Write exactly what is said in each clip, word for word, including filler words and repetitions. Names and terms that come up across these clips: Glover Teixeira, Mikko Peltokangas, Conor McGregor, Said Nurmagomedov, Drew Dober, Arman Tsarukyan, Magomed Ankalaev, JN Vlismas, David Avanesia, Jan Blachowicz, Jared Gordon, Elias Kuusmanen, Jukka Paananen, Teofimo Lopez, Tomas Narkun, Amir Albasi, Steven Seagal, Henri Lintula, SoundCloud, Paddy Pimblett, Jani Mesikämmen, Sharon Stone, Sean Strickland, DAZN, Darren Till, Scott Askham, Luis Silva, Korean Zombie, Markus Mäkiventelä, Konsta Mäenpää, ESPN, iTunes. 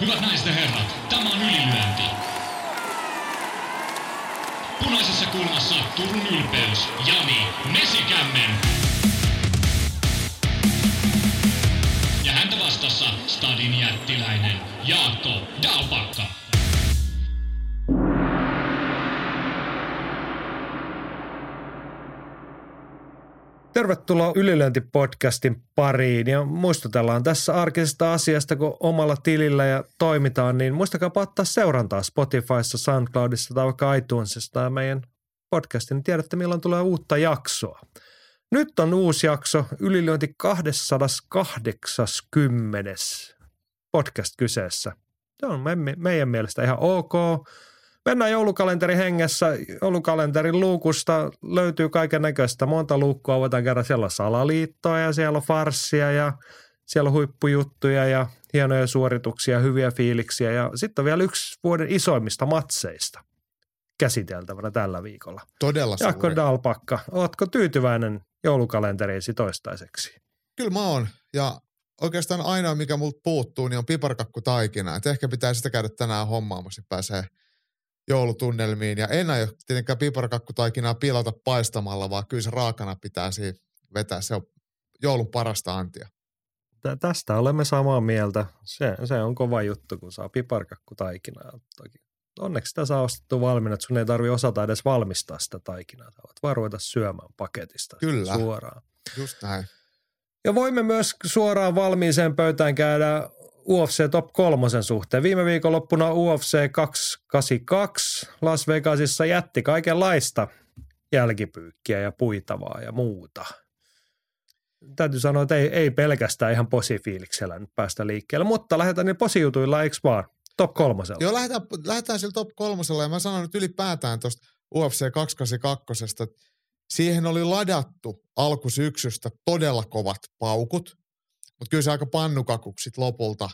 Hyvät naiset ja herrat, tämä on ylilyönti. Punaisessa kulmassa Turun ylpeys, Jani Mesikämmen. Ja häntä vastassa Stadin jättiläinen, Jaato Daupakka. Tervetuloa Ylilyönti-podcastin pariin ja muistutellaan tässä arkisesta asiasta, kun omalla tilillä ja toimitaan, niin muistakaa ottaa seurantaa Spotifyssa, SoundCloudissa tai vaikka iTunesista ja meidän podcastin, niin tiedätte milloin tulee uutta jaksoa. Nyt on uusi jakso, Ylilyönti kaksisataakahdeksankymmentä podcast kyseessä. Se on me, meidän mielestä ihan ok. Mennään joulukalenterin hengessä. Joulukalenterin luukusta löytyy kaiken näköistä. Monta luukkua avataan kerran. Siellä on salaliittoa ja siellä on farssia ja siellä on huippujuttuja ja hienoja suorituksia, hyviä fiiliksiä. Ja sitten on vielä yksi vuoden isoimmista matseista käsiteltävänä tällä viikolla. Todella suuri. Jaato Daupakka, ootko tyytyväinen joulukalenteriisi toistaiseksi? Kyllä mä oon. Ja oikeastaan ainoa, mikä multa puuttuu, niin on piparkakkutaikina. Et ehkä pitää sitä käydä tänään hommaamassa, niin pääsee joulutunnelmiin. Ja en aio tietenkään piparkakkutaikinaa pilata paistamalla, vaan kyllä se raakana pitää siitä vetää. Se on joulun parasta antia. Tästä olemme samaa mieltä. Se, se on kova juttu, kun saa piparkakkutaikinaa. Onneksi sitä saa ostettua valmiina, että sun ei tarvitse osata edes valmistaa sitä taikinaa. Sä voit vaan ruveta syömään paketista kyllä suoraan. Just näin. Ja voimme myös suoraan valmiiseen pöytään käydä U F C Top kolmosen suhteen. Viime viikonloppuna U F C kaksisataakahdeksankymmentäkaksi Las Vegasissa jätti kaikenlaista jälkipyykkiä ja puitavaa ja muuta. Täytyy sanoa, että ei, ei pelkästään ihan posifiiliksellä nyt päästä liikkeelle, mutta lähdetään niin posijutuilla, eikö vaan? Top kolmosella. Joo, lähdetään, lähdetään sillä top kolmosella ja mä sanon nyt ylipäätään tuosta U F C kaksisataakahdeksankymmentäkaksi. Siihen oli ladattu alkusyksystä todella kovat paukut. Mutta kyllä se aika pannukakuksi sit lopulta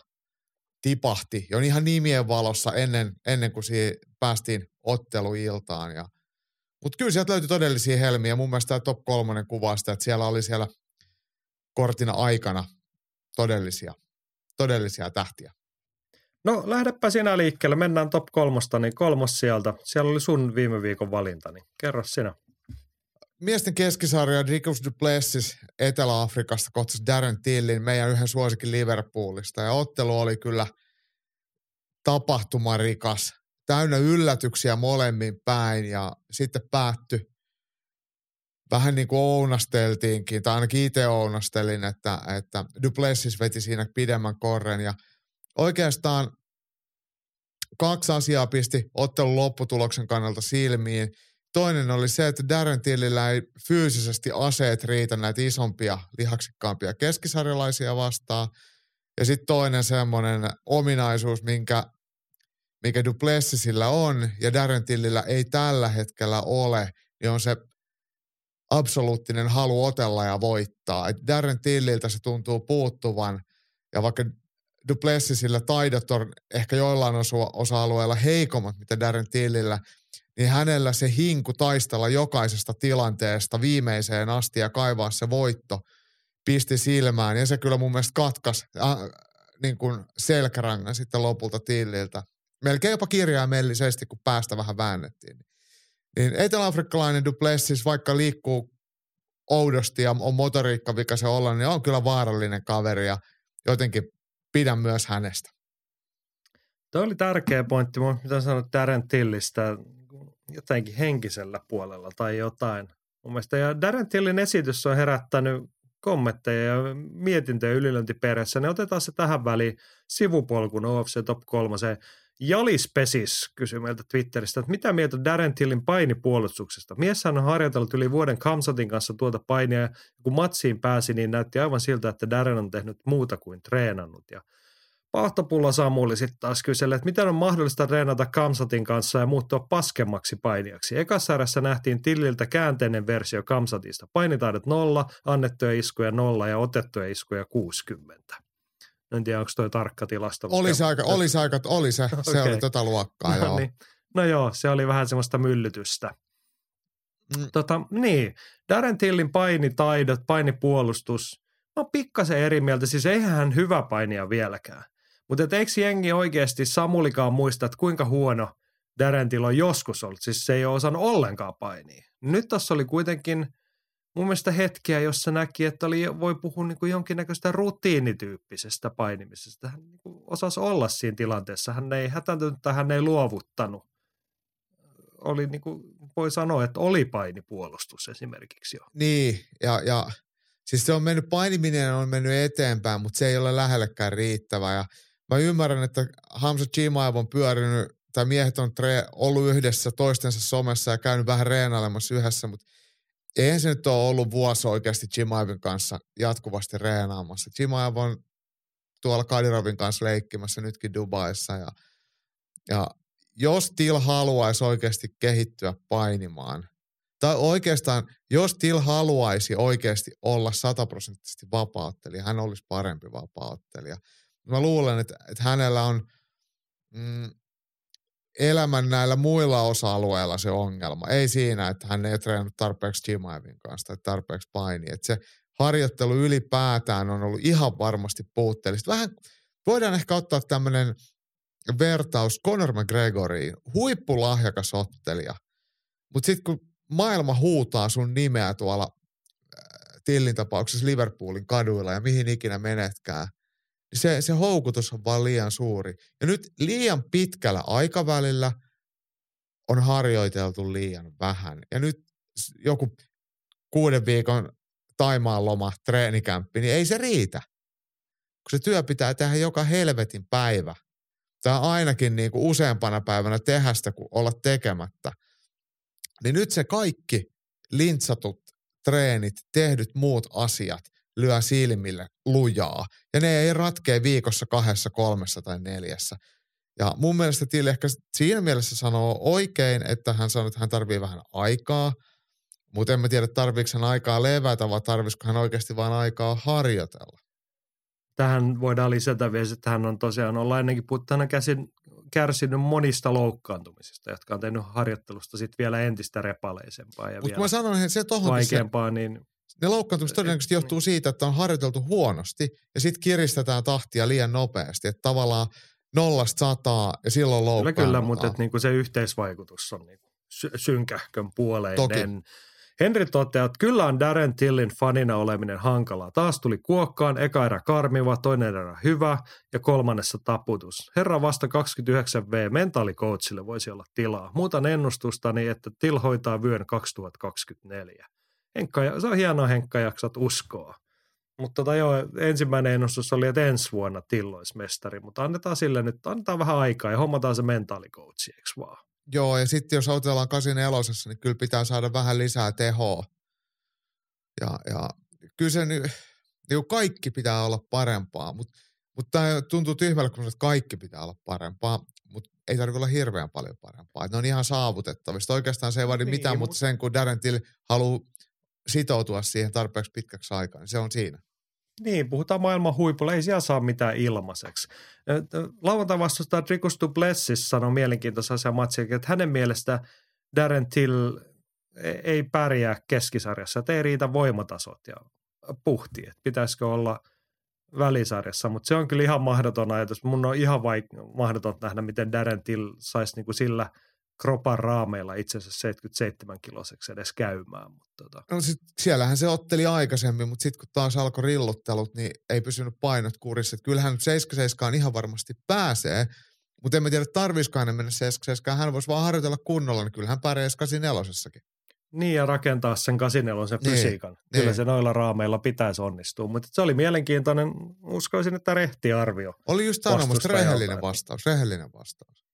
tipahti. Ja on ihan nimien valossa ennen, ennen kuin siihen päästiin otteluiltaan. Ja mutta kyllä sieltä löytyi todellisia helmiä. Mun mielestä tämä top kolmonen kuvaa sitä, että siellä oli siellä kortina aikana todellisia, todellisia tähtiä. No lähdepä sinä liikkeelle. Mennään top kolmosta, niin kolmos sieltä. Siellä oli sun viime viikon valinta, niin kerro sinä. Miesten keskisarja Dricus du Plessis Etelä-Afrikasta kohtasi Darren Tillin, meidän yhden suosikin Liverpoolista. Ja ottelu oli kyllä tapahtumarikas, täynnä yllätyksiä molemmin päin ja sitten päättyi. Vähän niin kuin ounasteltiinkin, tai ainakin itse ounastelin, että, että du Plessis veti siinä pidemmän korren. Ja oikeastaan kaksi asiaa pisti ottelun lopputuloksen kannalta silmiin. Toinen oli se, että Darren Tillillä ei fyysisesti aseet riitä näitä isompia, lihaksikkaampia keskisarjalaisia vastaan. Ja sitten toinen semmoinen ominaisuus, minkä, mikä du Plessisillä on ja Darren Tillillä ei tällä hetkellä ole, niin on se absoluuttinen halu otella ja voittaa. Et Darren Tilliltä se tuntuu puuttuvan ja vaikka du Plessisillä taidot on ehkä joillain osa-alueilla heikommat, mitä Darren Tillillä, niin hänellä se hinku taistella jokaisesta tilanteesta viimeiseen asti ja kaivaa se voitto pisti silmään. Ja se kyllä mun mielestä katkas äh, niin kuin selkärangan sitten lopulta Tilliltä. Melkein jopa kirjaimellisesti, kun päästä vähän väännettiin. Niin eteläafrikkalainen du Plessis, vaikka liikkuu oudosti ja on motoriikka, mikä se olla, niin on kyllä vaarallinen kaveri ja jotenkin pidän myös hänestä. Tuo oli tärkeä pointti, mitä sanoit Darren Tillistä. Jotenkin henkisellä puolella tai jotain. Mun mielestä ja Darren Tillin esitys on herättänyt kommentteja ja mietintöjä ylilöntiperässä. Ne otetaan se tähän väliin sivupolkun U F C Top kolme. Jalis Pesis kysyi meiltä Twitteristä, että mitä mieltä Darren Tillin painipuolustuksesta? Mieshän on harjoitellut yli vuoden Kamsatin kanssa tuota painia ja kun matsiin pääsi, niin näytti aivan siltä, että Darren on tehnyt muuta kuin treenannut ja Pahtopulla Samuli sitten taas kyseli, että miten on mahdollista treenata Kamsatin kanssa ja muuttua paskemmaksi painijaksi. Ekasarjassa nähtiin Tilliltä käänteinen versio Kamsatista. Painitaidot nolla, annettuja iskuja nolla ja otettuja iskuja kuusikymmentä. En tiedä, onko toi tarkka tilasto. Oli se aika, oli se, aika, oli se. Okay. Se oli tätä luokkaa. No joo. Niin. No joo, se oli vähän semmoista myllytystä. Mm. Tota, niin, Darren Tillin painitaidot, painipuolustus. Mä oon pikkasen eri mieltä, siis eihän hän hyvä painija vieläkään. Mutta eikö jengi oikeasti Samulikaan muista, että kuinka huono Darren Till on joskus ollut? Siis se ei ole osannut ollenkaan painia. Nyt tässä oli kuitenkin mun mielestä hetkiä, jossa näki, että oli, voi puhua niin kuin jonkinnäköistä rutiinityyppisestä painimisesta. Hän niin kuin osasi olla siinä tilanteessa. Hän ei hätäntynyt tai hän ei luovuttanut. Oli niin kuin voi sanoa, että oli painipuolustus esimerkiksi jo. Niin, ja, ja siis se on mennyt, painiminen on mennyt eteenpäin, mutta se ei ole lähellekään riittävä. Ja mä ymmärrän, että Hamza Chimaev on pyörinyt, tai miehet on tre- ollut yhdessä toistensa somessa ja käynyt vähän reenailemassa yhdessä, mutta eihän se nyt ole ollut vuosi oikeasti Chimaevin kanssa jatkuvasti reenaamassa. Chimaev on tuolla Kadirovin kanssa leikkimässä nytkin Dubaissa. Ja, ja jos Till haluaisi oikeasti kehittyä painimaan, tai oikeastaan, jos Till haluaisi oikeasti olla sataprosenttisesti vapauttelija, hän olisi parempi vapauttelija. Mä luulen, että, että hänellä on mm, elämän näillä muilla osa-alueilla se ongelma. Ei siinä, että hän ei treenannut tarpeeksi Chimaevin kanssa tai tarpeeksi painia. Että se harjoittelu ylipäätään on ollut ihan varmasti puutteellista. Vähän voidaan ehkä ottaa tämmöinen vertaus Conor McGregoriin. Huippulahjakas ottelija. Mutta sitten kun maailma huutaa sun nimeä tuolla Tillin tapauksessa Liverpoolin kaduilla ja mihin ikinä menetkään, Se, se houkutus on vaan liian suuri. Ja nyt liian pitkällä aikavälillä on harjoiteltu liian vähän. Ja nyt joku kuuden viikon Thaimaan loma, treenikämppi, niin ei se riitä. Kun se työ pitää tehdä joka helvetin päivä. Tai ainakin niin kuin useampana päivänä tehdä sitä kuin olla tekemättä. Niin nyt se kaikki lintsatut treenit, tehdyt muut asiat lyö silmille lujaa. Ja ne ei ratkea viikossa, kahdessa, kolmessa tai neljässä. Ja mun mielestä Till ehkä siinä mielessä sanoo oikein, että hän sanoo, että hän tarvii vähän aikaa. Mutta en mä tiedä, tarviiko hän aikaa levätä, vai tarvisiko hän oikeasti vaan aikaa harjoitella. Tähän voidaan lisätä vielä, että hän on tosiaan olla ennenkin puttana käsin kärsinyt monista loukkaantumisista, jotka on tehnyt harjoittelusta sitten vielä entistä repaleisempaa ja mut vielä mä sanon, se tohon, vaikeampaa, se... niin... Ne loukkaantumiset todennäköisesti johtuu siitä, että on harjoiteltu huonosti ja sitten kiristetään tahtia liian nopeasti. Että tavallaan nollasta sataa ja silloin loukkaannutaan. Kyllä, kyllä, mutta niinku se yhteisvaikutus on niinku synkähkön puoleinen. Toki. Henri toteaa, että kyllä on Darren Tillin fanina oleminen hankalaa. Taas tuli kuokkaan, eka erä karmiva, toinen erä hyvä ja kolmannessa taputus. Herra vasta kaksikymmentäyhdeksän vuotias mentaalikoachille voisi olla tilaa. Muutan ennustustani, että Till hoitaa vyön kaksituhattakaksikymmentäneljä. Henkka, se on hienoa, Henkka, jaksat uskoa. Mutta tota joo, ensimmäinen ennustus oli, että ensi vuonna Tillois mestari, mutta annetaan sille nyt, annetaan vähän aikaa ja hommataan se mentaalikoutsi, eikö vaan? Joo, ja sitten jos otellaan kasin elosessa, niin kyllä pitää saada vähän lisää tehoa. Ja, ja kyllä se niin, niin kaikki pitää olla parempaa, mutta mut tämä tuntuu tyhmällä, kun kaikki pitää olla parempaa, mutta ei tarvitse olla hirveän paljon parempaa. Et ne on ihan saavutettavista. Oikeastaan se ei vaadi niin, mitään, mutta mut sen kun Darren Till haluaa sitoutua siihen tarpeeksi pitkäksi aikaa, niin se on siinä. Niin, puhutaan maailman huipulla, ei siellä saa mitään ilmaiseksi. Lauantain vastustaa Dricus du Plessis sanoi mielenkiintoisen asian matsin, että hänen mielestä Darren Till ei pärjää keskisarjassa, että ei riitä voimatasot ja puhti, että pitäisikö olla välisarjassa, mutta se on kyllä ihan mahdoton ajatus. Mun on ihan vaik- mahdoton nähdä, miten Darren Till saisi niinku sillä kropan raameilla itsensä seitsemänkymmentäseitsemän kiloseksi edes käymään. Mutta tota. No sit, siellähän se otteli aikaisemmin, mutta sitten kun taas alkoi rillottelut, niin ei pysynyt painot kurissa. Et kyllähän seitsemänkymmentäseitsemään ihan varmasti pääsee, mutta en mä tiedä, tarvisiko hänen mennä seitsemänkymmentäseitsemään. Hän voisi vaan harjoitella kunnolla, niin kyllähän pärjäisi kahdeksankymmentäneljässäkin. Niin, ja rakentaa sen kahdeksankymmentäneljän sen fysiikan. Niin, kyllä niin. Se noilla raameilla pitäisi onnistua, mutta se oli mielenkiintoinen, uskoisin, että rehti arvio. Oli just sanomassa rehellinen vastaus, rehellinen vastaus.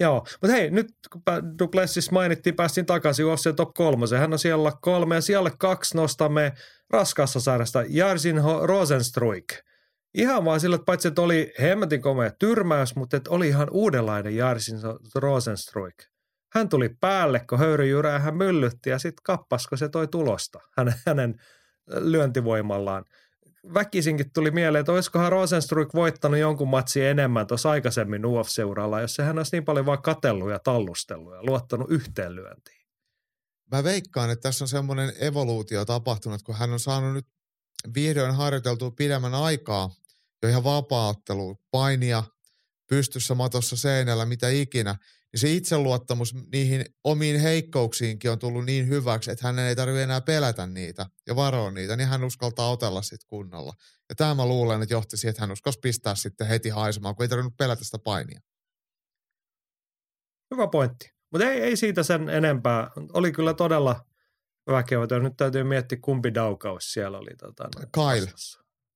Joo, mutta hei, nyt kun du Plessis mainittiin, päästiin takaisin U F C Top kolme. Hän on siellä kolme ja siellä kaksi nostamme raskaassa sarjasta Jarsin Rosenstruik. Ihan vaan sillä, että paitsi että oli hemmetin komea tyrmäys, mutta että oli ihan uudenlainen Jarsin Rosenstruik. Hän tuli päälle, kun höyryjyrää hän myllytti ja sitten kappasko se toi tulosta hänen, hänen lyöntivoimallaan. Väkisinkin tuli mieleen, että olisikohan Rosenstruik voittanut jonkun matsin enemmän tuossa aikaisemmin U F C-uralla, jos sehän olisi niin paljon vaan katsellut ja tallustellut ja luottanut yhteen lyöntiin. Mä veikkaan, että tässä on semmoinen evoluutio tapahtunut, kun hän on saanut nyt vihdoin harjoiteltua pidemmän aikaa jo ihan vapaaotteluun, painia pystyssä, matossa, seinällä, mitä ikinä, niin se itseluottamus niihin omiin heikkouksiinkin on tullut niin hyväksi, että hänen ei tarvitse enää pelätä niitä ja varoa niitä, niin hän uskaltaa otella sitten kunnolla. Ja tämä mä luulen, että johti siihen, että hän uskalsi pistää sitten heti haisemaan, kun ei tarvinnut pelätä sitä painia. Hyvä pointti, mutta ei, ei siitä sen enempää. Oli kyllä todella väkevä. Nyt täytyy miettiä, kumpi daukaus siellä oli. Tota, Kyle.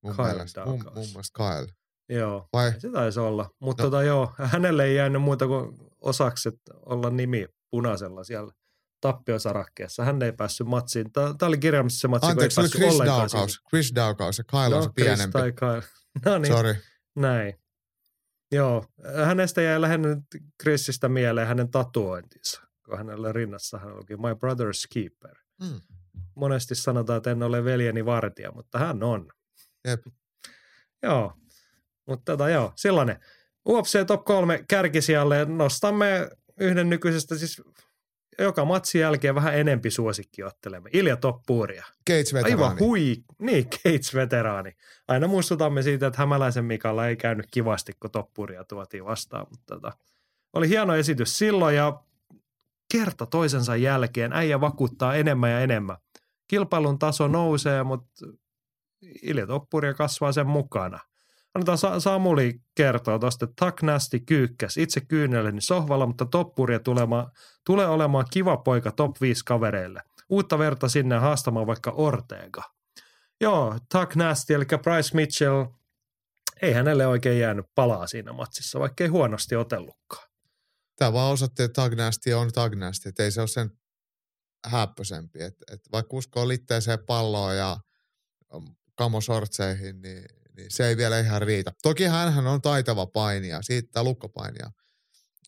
Mun, Kyle mielestä, mun, mun mielestä Kyle. Joo, vai? Se taisi olla. Mutta no. tota, joo, hänelle ei jäänyt muuta kuin osakset olla nimi punaisella siellä tappiosarakkeessa. Hän ei päässyt matsiin. Tämä oli kirjaimisesti se matsi, Anteeksi, kun ei päässyt ollenkaan. Anteeksi, Chris Daukaus. Chris Daukaus ja Kyle no, on se pienempi. Chris tai Kyle. No niin. Sorry. Näin. Joo, hänestä jäi lähinnä Chrisistä mieleen hänen tatuointinsa, kun hänellä rinnassa hän olikin My Brother's Keeper. Mm. Monesti sanotaan, että en ole veljeni vartija, mutta hän on. Jep. Joo, mutta tota joo, sellainen. U F C Top kolme kärkisijalle nostamme yhden nykyisestä, siis joka matsin jälkeen vähän enempi suosikki ottelemme. Ilia Topuria. Gates-veteraani. Aivan hui, niin Gates-veteraani. Aina muistutamme siitä, että Hämäläisen Mikalla ei käynyt kivasti, kun Topuria tuotiin vastaan. Mutta tota, oli hieno esitys silloin ja kerta toisensa jälkeen äijä vakuuttaa enemmän ja enemmän. Kilpailun taso nousee, mutta Ilia Topuria kasvaa sen mukana. Annetaan Samuli kertoa tuosta, että Tuck Nasty kyykkäs itse kyyneleni sohvalla, mutta Topuria tulema, tulee olemaan kiva poika top viisi kavereille. Uutta verta sinne haastamaan vaikka Ortega. Joo, Tuck Nasty, eli Bryce Mitchell, ei hänelle oikein jäänyt palaa siinä matsissa, vaikka ei huonosti otellutkaan. Tämä vaan osattiin, että Tuck Nasty on Tuck Nasty, että ei se ole sen häppöisempi. Et, et vaikka uskoo litteeseen palloon ja kamosortseihin, niin niin se ei vielä ihan riitä. Toki hänhän on taitava painija, siitä lukkopainija,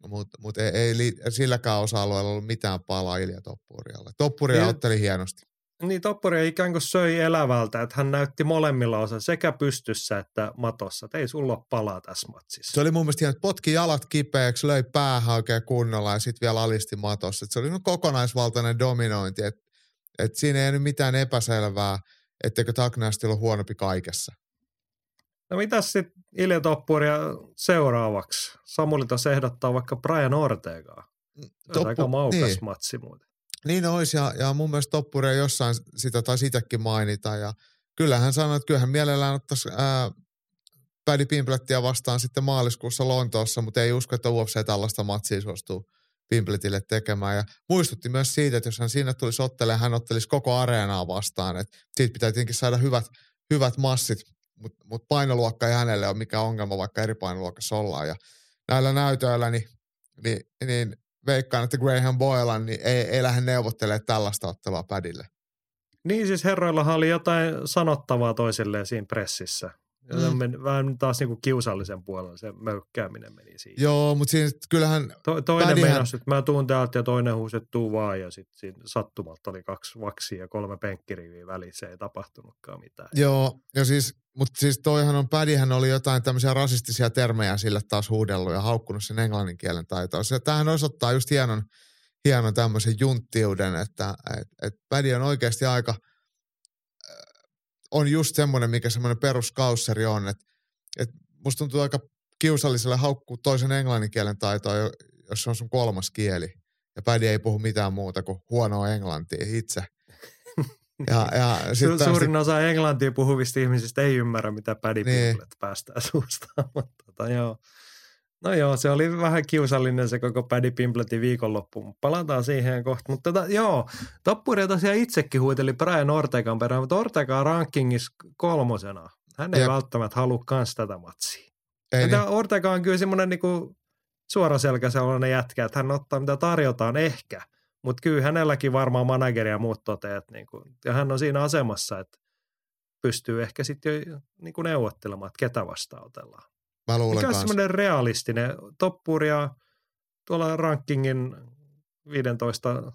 mutta mut ei, ei li, silläkään osa-alueella ollut mitään palaa Ilia Topurialle. Topuria niin, otteli hienosti. Niin, Topuria ikään kuin söi elävältä, että hän näytti molemmilla osa sekä pystyssä että matossa, että ei sulla ole palaa tässä matsissa. Se oli mun mielestä hieno, että potki jalat kipeäksi, löi päähän oikein kunnolla ja sitten vielä alisti matossa. Et se oli kokonaisvaltainen dominointi, että et siinä ei nyt mitään epäselvää, etteikö Tuck Nasty ole huonompi kaikessa. No mitäs sitten Ilia Topuria seuraavaksi? Samuli tuossa ehdottaa vaikka Brian Ortegaa. Toppu, aika maukas niin. matsi muuten. Niin olisi ja, ja mun mielestä Topuria jossain sitä tai sitäkin mainita. Ja kyllähän sanoi, että kyllähän mielellään ottaisi ää, Paddy Pimblettia vastaan sitten maaliskuussa Lontoossa, mutta ei usko, että U F C tällaista matsia suostuu Pimblettille tekemään. Ja muistutti myös siitä, että jos hän siinä tulisi ottelemaan, hän ottelisi koko areenaa vastaan. Et siitä pitää tietenkin saada hyvät, hyvät massit. Mutta mut painoluokka ei hänelle ole mikään ongelma, vaikka eri painoluokassa ollaan. Ja näillä näytöillä niin, niin, niin veikkaan, että Graham Boylan niin ei, ei lähde neuvottelemaan tällaista ottelua Padille. Niin siis herroillahan oli jotain sanottavaa toisilleen siinä pressissä. Mm. Men, vähän taas niinku kiusallisen puolella se möykkääminen meni siinä. Joo, mutta siinä kyllähän To, toinen Paddyhän meinasi, että mä tuun täältä ja toinen huusi, että tuu vaan. Ja sitten siinä sattumalta oli kaksi vaksia ja kolme penkkiriviä välissä, ei tapahtunutkaan mitään. Joo, ja siis, mutta siis toihan on, Paddyhän oli jotain tämmöisiä rasistisia termejä sille taas huudellut ja haukkunut sen englannin kielen taitoon. Ja tämähän osoittaa just hienon, hienon tämmöisen junttiuden, että et, et Paddy on oikeasti aika on just semmoinen, mikä semmoinen peruskausseri on, että, että musta tuntuu aika kiusalliselle haukkuu toisen englanninkielen taitoa, jos se on sun kolmas kieli. Ja Paddy ei puhu mitään muuta kuin huonoa englantia itse. Ja, ja sit Su- suurin tästä osa englantia puhuvista ihmisistä ei ymmärrä, mitä Paddy niin Pimblett päästää suustaan. Mutta tota, joo. No joo, se oli vähän kiusallinen se koko Paddy Pimblettin viikonloppu, mutta palataan siihen kohta. Mutta tota, joo, Topuria tosiaan itsekin huiteli Brian Ortegan perään, mutta Ortega on rankingissa kolmosena. Hän ei Jep. välttämättä halua kans tätä matsia. Niin. Ortega on kyllä semmoinen niinku suoraselkäinen jätkä, että hän ottaa mitä tarjotaan ehkä, mutta kyllä hänelläkin varmaan manageri ja muut toteat. Niinku, ja hän on siinä asemassa, että pystyy ehkä sitten jo niinku neuvottelemaan, että ketä vastaan otellaan. Mikä on semmoinen realistinen Topuria tuolla rankingin viisitoista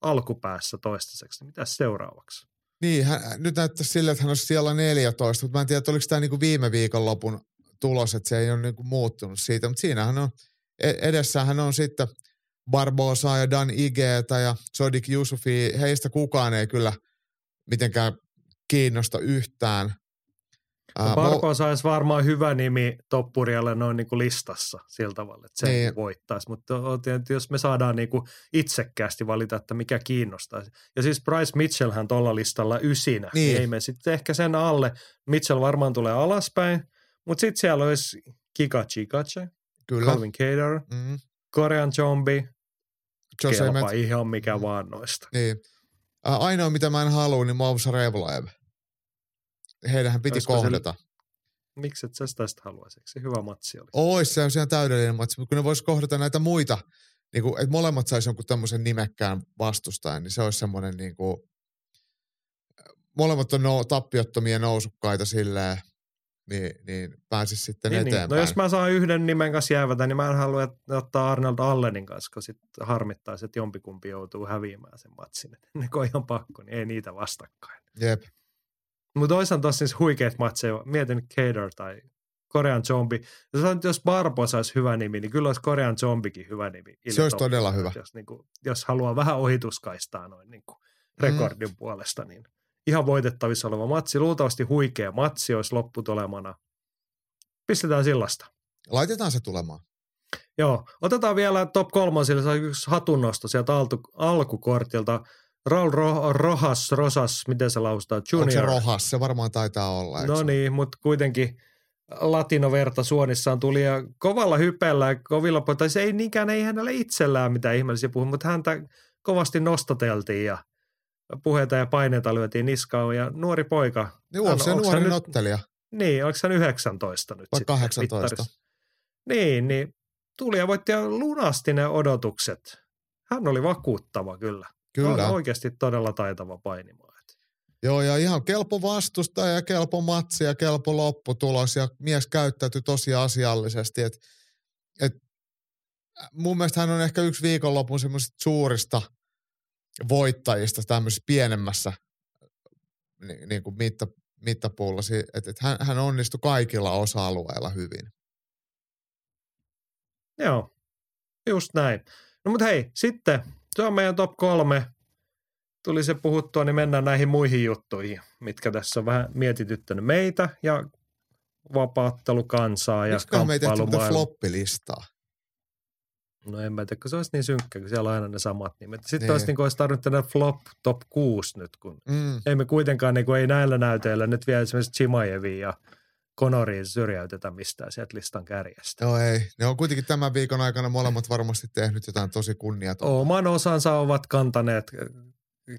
alkupäässä toistaiseksi? Mitäs seuraavaksi? Niin, hän, nyt näyttää sillä, että hän olisi siellä neljätoista, mutta mä en tiedä, oliko tämä niinku viime viikonlopun tulos, että se ei ole niinku muuttunut siitä. Mutta siinähän on, edessähän on sitten Barbosaa ja Dan Igeetä ja Sodiq Yusufi. Heistä kukaan ei kyllä mitenkään kiinnosta yhtään. Barko uh, saisi varmaan hyvä nimi Topurialle noin niin kuin listassa sillä tavalla, että se niin voittaisi. Mutta jos me saadaan niin kuin itsekkäästi valita, että mikä kiinnostaisi. Ja siis Bryce Mitchellhän tuolla listalla ysinä. Niin. Ei me sitten ehkä sen alle. Mitchell varmaan tulee alaspäin, mutta sitten siellä olisi Kika Chikache, Calvin Kattar, mm-hmm. Korean Zombie, kelpaa ihan mikä mm-hmm. vaan noista. Niin. Ainoa, mitä mä en halua, niin Mavs Revlaev. Heidähän piti olisiko kohdata. Se, miksi et sä tästä haluaisi? Se hyvä matsi oli. Ois, se on ihan täydellinen matsi, mutta kun ne vois kohdata näitä muita, niin kuin, että molemmat saisi jonkun tämmöisen nimekkään vastustajan, niin se olisi semmoinen niin kuin, molemmat on no, tappiottomia nousukkaita silleen, niin, niin pääsis sitten niin, eteenpäin. Niin. No jos mä saan yhden nimen kanssa jäävätä, niin mä en halua ottaa Arnold Allenin kanssa, kun sit harmittaisi, että jompikumpi joutuu häviämään sen matsin. Ne on ihan pakko, niin ei niitä vastakkain. Jep. Mutta oishan tuossa siis huikeat matseja. Mietin Cater tai Korean Zombie. Jos Barbo saisi hyvä nimi, niin kyllä olisi Korean Zombikin hyvä nimi. Se olisi todella hyvä. Jos, niin kuin, jos haluaa vähän ohituskaistaa noin niin kuin rekordin mm. puolesta, niin ihan voitettavissa oleva matsi. Luultavasti huikea matsi olisi lopputulemana. Pistetään sillasta. Laitetaan se tulemaan. Joo. Otetaan vielä top kolmosille. Se on yksi hatunnosto sieltä alkukortilta. Raul Ro- Rojas, Rosas, miten se lausutaan? Junior. Onko se Rojas? Se varmaan taitaa olla. No niin, mutta kuitenkin latinoverta suonissaan tuli ja kovalla hypellä ja kovilla, tai se ei niinkään, ei hänellä itsellään mitään ihmeellisiä puhu, mutta häntä kovasti nostateltiin ja puheita ja paineita lyötiin niskaan ja nuori poika. Joo, onko se nuori nottelija? Niin, onko hän yhdeksäntoista nyt? Vai kahdeksantoista? Niin, niin tuli ja voitti ja lunasti ne odotukset. Hän oli vakuuttava kyllä. Kyllä. On oikeasti todella taitava painimaa. Joo, ja ihan kelpo vastustaja ja kelpo matsi ja kelpo lopputulos. Ja mies käyttäytyi tosiasiallisesti. Et, et, mun mielestä hän on ehkä yksi viikonlopun semmoisista suurista voittajista tämmöisessä pienemmässä ni, niin kuin mitta, mittapuulla. Että et hän, hän onnistui kaikilla osa-alueilla hyvin. Joo, just näin. No mutta hei, sitten... Se on meidän top kolme. Tuli se puhuttua, niin mennään näihin muihin juttuihin, mitkä tässä on vähän mietityttänyt meitä ja vapaattelukansaa ja kamppailumaailmaa. Miksi me ei tehty mitään floppilistaa? No en mä tiedä, kun se olisi niin synkkä, kun siellä on aina ne samat nimet. Sitten niin. olisi, niin olisi tarvinnut tänne flop top kuusi nyt, kun mm. ei me kuitenkaan, niin ei näillä näytöillä nyt vielä esimerkiksi Chimaeviin ja Conoriin syrjäytetä mistään sieltä listan kärjestä. No ei. Ne on kuitenkin tämän viikon aikana molemmat varmasti tehnyt jotain tosi kunniatonta. Oman osansa ovat kantaneet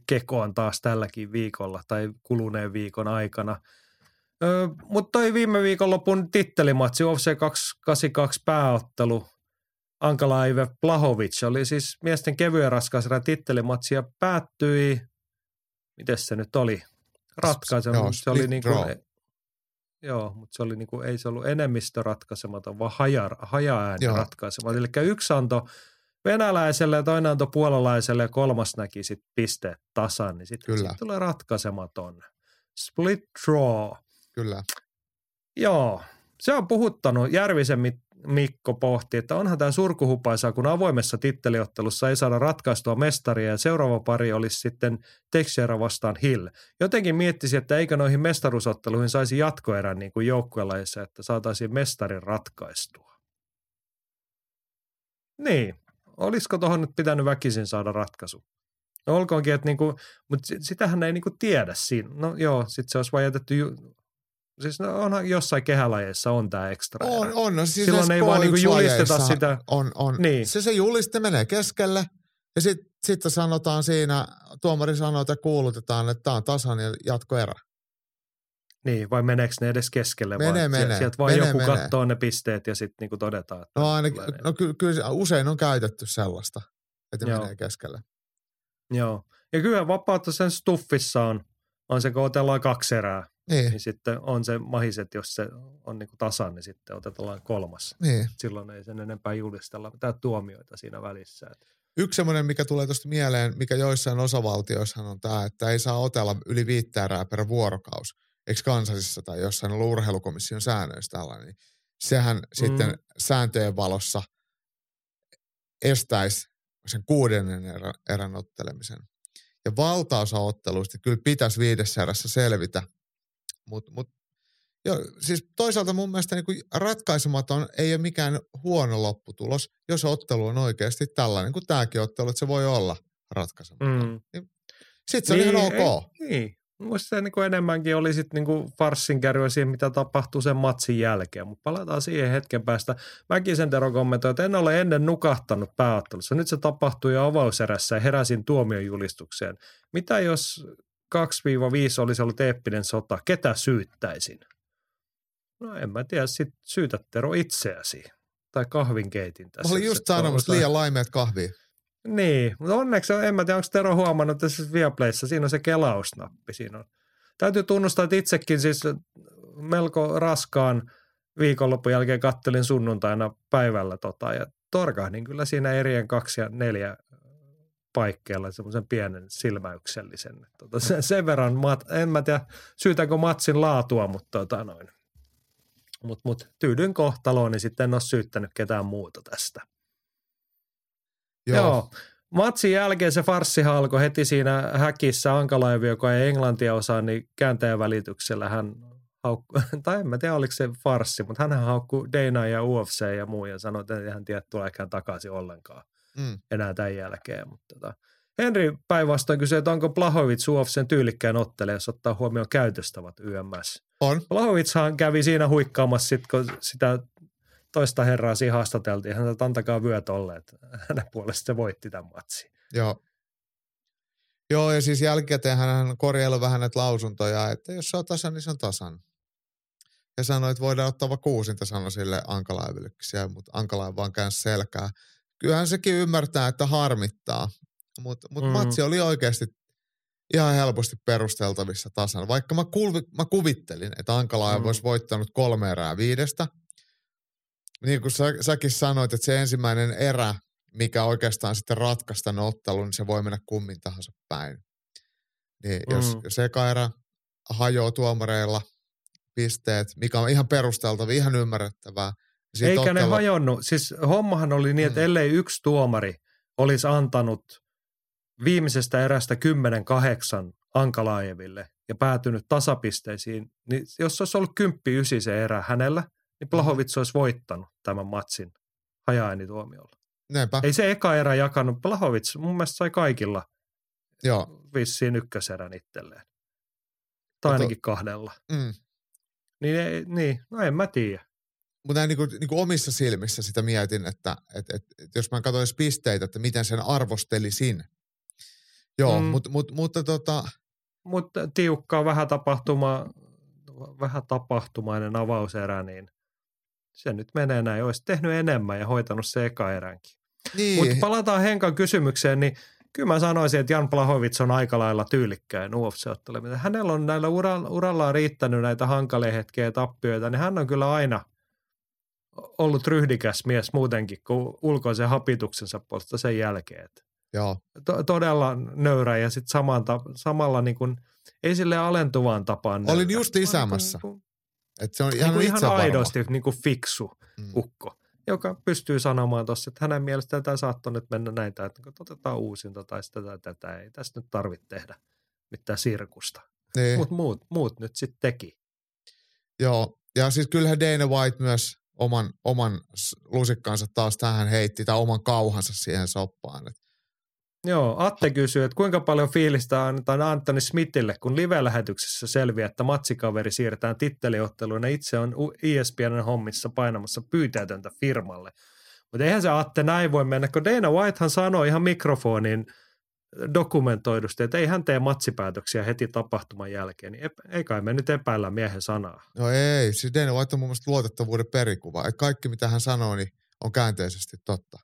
kekoon taas tälläkin viikolla tai kuluneen viikon aikana. Öö, mutta toi viime viikonlopun tittelimatsi U F C kaksisataakahdeksankymmentäkaksi pääottelu Ankalaev Blahovic oli siis miesten kevyen raskausarjan tittelimatsi ja päättyi, miten se nyt oli, ratkaisemaan. No, se oli niin kuin... Joo, mutta se oli niinku, ei se ollut enemmistö ratkaisematon, vaan haja, haja-ääni ratkaisematon. Eli yksi antoi venäläiselle ja toinen antoi puolalaiselle ja kolmas näki sitten pisteet tasan, niin sitten sit tulee ratkaisematon. Split draw. Kyllä. Joo, se on puhuttanut. Järvisen Mikko pohti, että onhan tämä surkuhupaisaa, kun avoimessa titteliottelussa ei saada ratkaistua mestaria ja seuraava pari olisi sitten Teixeira vastaan Hill. Jotenkin miettisi, että eikö noihin mestaruusotteluihin saisi jatkoerän niin kuin joukkuelaissa, että saataisiin mestarin ratkaistua. Niin, olisiko tuohon nyt pitänyt väkisin saada ratkaisu? No olkoonkin, että niinku, mutta sitähän ei niinku tiedä siinä. No joo, sitten se olisi vaan jätetty... Ju- Siis no onhan jossain kehälajeissa on tämä ekstra. On, on. No, siis silloin ei vaan niinku julisteta sitä. On, on. Niin. Se, se juliste menee keskelle ja sitten sit sanotaan siinä, tuomari sanoo, että kuulutetaan, että tämä on tasan ja jatkoerä. Niin, vai meneekö ne edes keskelle? Menee, vai? menee. Sieltä vaan menee, joku menee. katsoo ne pisteet ja sitten niinku todetaan. Että no ainakin, no kyllä ky, usein on käytetty sellaista, että Joo. menee keskelle. Joo. Ja kyllä vapautta sen stuffissa on, on se, kun otellaan kaksi erää. Niin. niin sitten on se mahiset, jos se on niinku tasan, niin sitten otetaan kolmas. Niin. Silloin ei sen enempää julistella mitään tuomioita siinä välissä. Yksi semmoinen, mikä tulee tuosta mieleen, mikä joissain osavaltioissahan on tämä, että ei saa otella yli viittä erää per vuorokaus. Eikö kansallisessa tai jossain ollut urheilukomission säännöistä tällainen? Sehän mm. sitten sääntöjen valossa estäisi sen kuudennen erän, erän ottelemisen. Ja valtaosa otteluista kyllä pitäisi viidessä erässä selvitä. Mutta mut, Joo, siis toisaalta mun mielestä niin kuin ratkaisematon ei ole mikään huono lopputulos, jos ottelu on oikeasti tällainen kuin tämäkin ottelu, että se voi olla ratkaisematon. Mm. Niin, sitten se on niin, ihan ok. Ei, niin, musta se niin kuin enemmänkin oli sitten niin kuin farssinkärryä siihen, mitä tapahtuu sen matsin jälkeen, mutta palataan siihen hetken päästä. Mäkin sen Tero kommentoin, että en ole ennen nukahtanut pääottelussa. Nyt se tapahtui jo avauserässä ja heräsin tuomiojulistukseen. Mitä jos kaksi viiva viisi olisi ollut eeppinen sota? Ketä syyttäisin? No en mä tiedä, sit syytä Tero itseäsi tai kahvinkeitin tässä. Mä olin just sanomassa liian laimeat kahvia. Niin, mutta onneksi en mä tiedä, onko Tero huomannut tässä Viaplayssa, siinä on se kelausnappi. Siinä on. Täytyy tunnustaa, että itsekin siis melko raskaan viikonlopun jälkeen kattelin sunnuntaina päivällä tota ja torkahdin kyllä siinä erien kaksi ja neljä paikkeilla semmoisen pienen silmäyksellisen. Tota, sen, sen verran, mat, en mä tiedä syytäkö matsin laatua, mutta tota noin. Mutta mut, tyydyn kohtaloon, niin sitten en ole syyttänyt ketään muuta tästä. Joo. Joo. Matsin jälkeen se farssihan alkoi heti siinä häkissä. Ankalaevi, joka ei englantia osaa, niin kääntäjän välityksellä hän haukkui, tai en mä tiedä oliko se farssi, mutta hän haukkui Dana ja U F C ja muu ja sanoi, että eihän tiedä, tuleeko hän takaisin ollenkaan mm. enää tämän jälkeen. Mutta tota. Henri päinvastoin kysyi, että onko Blachowicz U F C:n tyylikkään ottelija, jos ottaa huomioon käytöstavat yms. On. Blachowiczahan kävi siinä huikkaamassa, sit, kun sitä toista herraa siinä haastateltiin. Hän sanoi, että antakaa vyö tolle, että hänen puolesta se voitti tämän matsin. Joo. Joo, ja siis jälkikäteen hän korjaili vähän näitä lausuntoja, että jos se on tasan, niin se on tasan. Ja sanoi, että voidaan ottaa vaan kuusinta sano sille Ankalaeville, mutta Ankalaev vaan käänsi selkää. Kyllähän sekin ymmärtää, että harmittaa. Mutta mut mm-hmm. matsi oli oikeasti ihan helposti perusteltavissa tasan. Vaikka mä, kulvi, mä kuvittelin, että Ankalaev mm-hmm. olisi voittanut kolme erää viidestä. Niin kuin sä, säkin sanoit, että se ensimmäinen erä, mikä oikeastaan sitten ratkaisi tämän ottelun, niin se voi mennä kummin tahansa päin. Niin mm-hmm. jos, jos eka erä hajoaa tuomareilla pisteet, mikä on ihan perusteltavia, ihan ymmärrettävää. Niin eikä ottelu... ne hajonnut. Siis hommahan oli niin, että mm-hmm. ellei yksi tuomari olisi antanut viimeisestä erästä kymmenen kahdeksan Ankalaeville ja päätynyt tasapisteisiin, niin jos olisi ollut kymmenen yhdeksän se erä hänellä, niin Blachowicz olisi voittanut tämän matsin hajaäänituomiolla. Näinpä. Ei se eka erä jakanut. Blachowicz mun mielestä sai kaikilla joo. vissiin ykköserän itselleen. Tai mutta, ainakin kahdella. Mm. Niin, ei, niin, no en mä tiedä. Mutta näin niin niin omissa silmissä sitä mietin, että et, et, et, jos mä katsoin pisteitä, että miten sen arvostelisin. Joo, mm. mut, mut, mutta tota... Mutta tiukkaa vähän, tapahtuma, vähän tapahtumainen avauserä, niin se nyt menee näin. Olisi tehnyt enemmän ja hoitanut se eka eränkin. Niin. Mutta palataan Henkan kysymykseen, niin kyllä mä sanoisin, että Jan Blachowicz on aika lailla tyylikkäin U F C-otteleminen. Hänellä on näillä uralla, urallaan riittänyt näitä hankalia hetkiä ja tappioita, niin hän on kyllä aina ollut ryhdikäs mies muutenkin kuin ulkoisen hapituksensa puolesta sen jälkeen. Joo. Todella nöyrä ja sitten samalla niin kuin, ei silleen alentuvaan tapaan. Olin nöyrä. Just isämässä. Niin kuin, että se on ihan, niin ihan aidosti niin kuin fiksu mm. ukko, joka pystyy sanomaan tuossa, että hänen mielestään tämä saattoi nyt mennä näin, että otetaan uusinta tai sitä tai tätä. Ei tässä nyt tarvitse tehdä mitään sirkusta. Niin. Mutta muut, muut nyt sitten teki. Joo, ja siis kyllähän Dana White myös oman, oman lusikkansa taas tähän heitti tai oman kauhansa siihen soppaan, että joo, Atte kysyy, että kuinka paljon fiilistä annetaan Anthony Smithille, kun live-lähetyksessä selviää, että matsikaveri siirretään titteliotteluun ja itse on E S P N hommissa painamassa pyytäytöntä firmalle. Mutta eihän se Atte näin voi mennä, kun Dana Whitehan sanoi ihan mikrofoniin dokumentoidusti, että ei hän tee matsipäätöksiä heti tapahtuman jälkeen. Niin ei kai me nyt epäillä miehen sanaa. No ei, siis Dana White on mun mielestä luotettavuuden perikuva. Että kaikki mitä hän sanoo, niin on käänteisesti totta.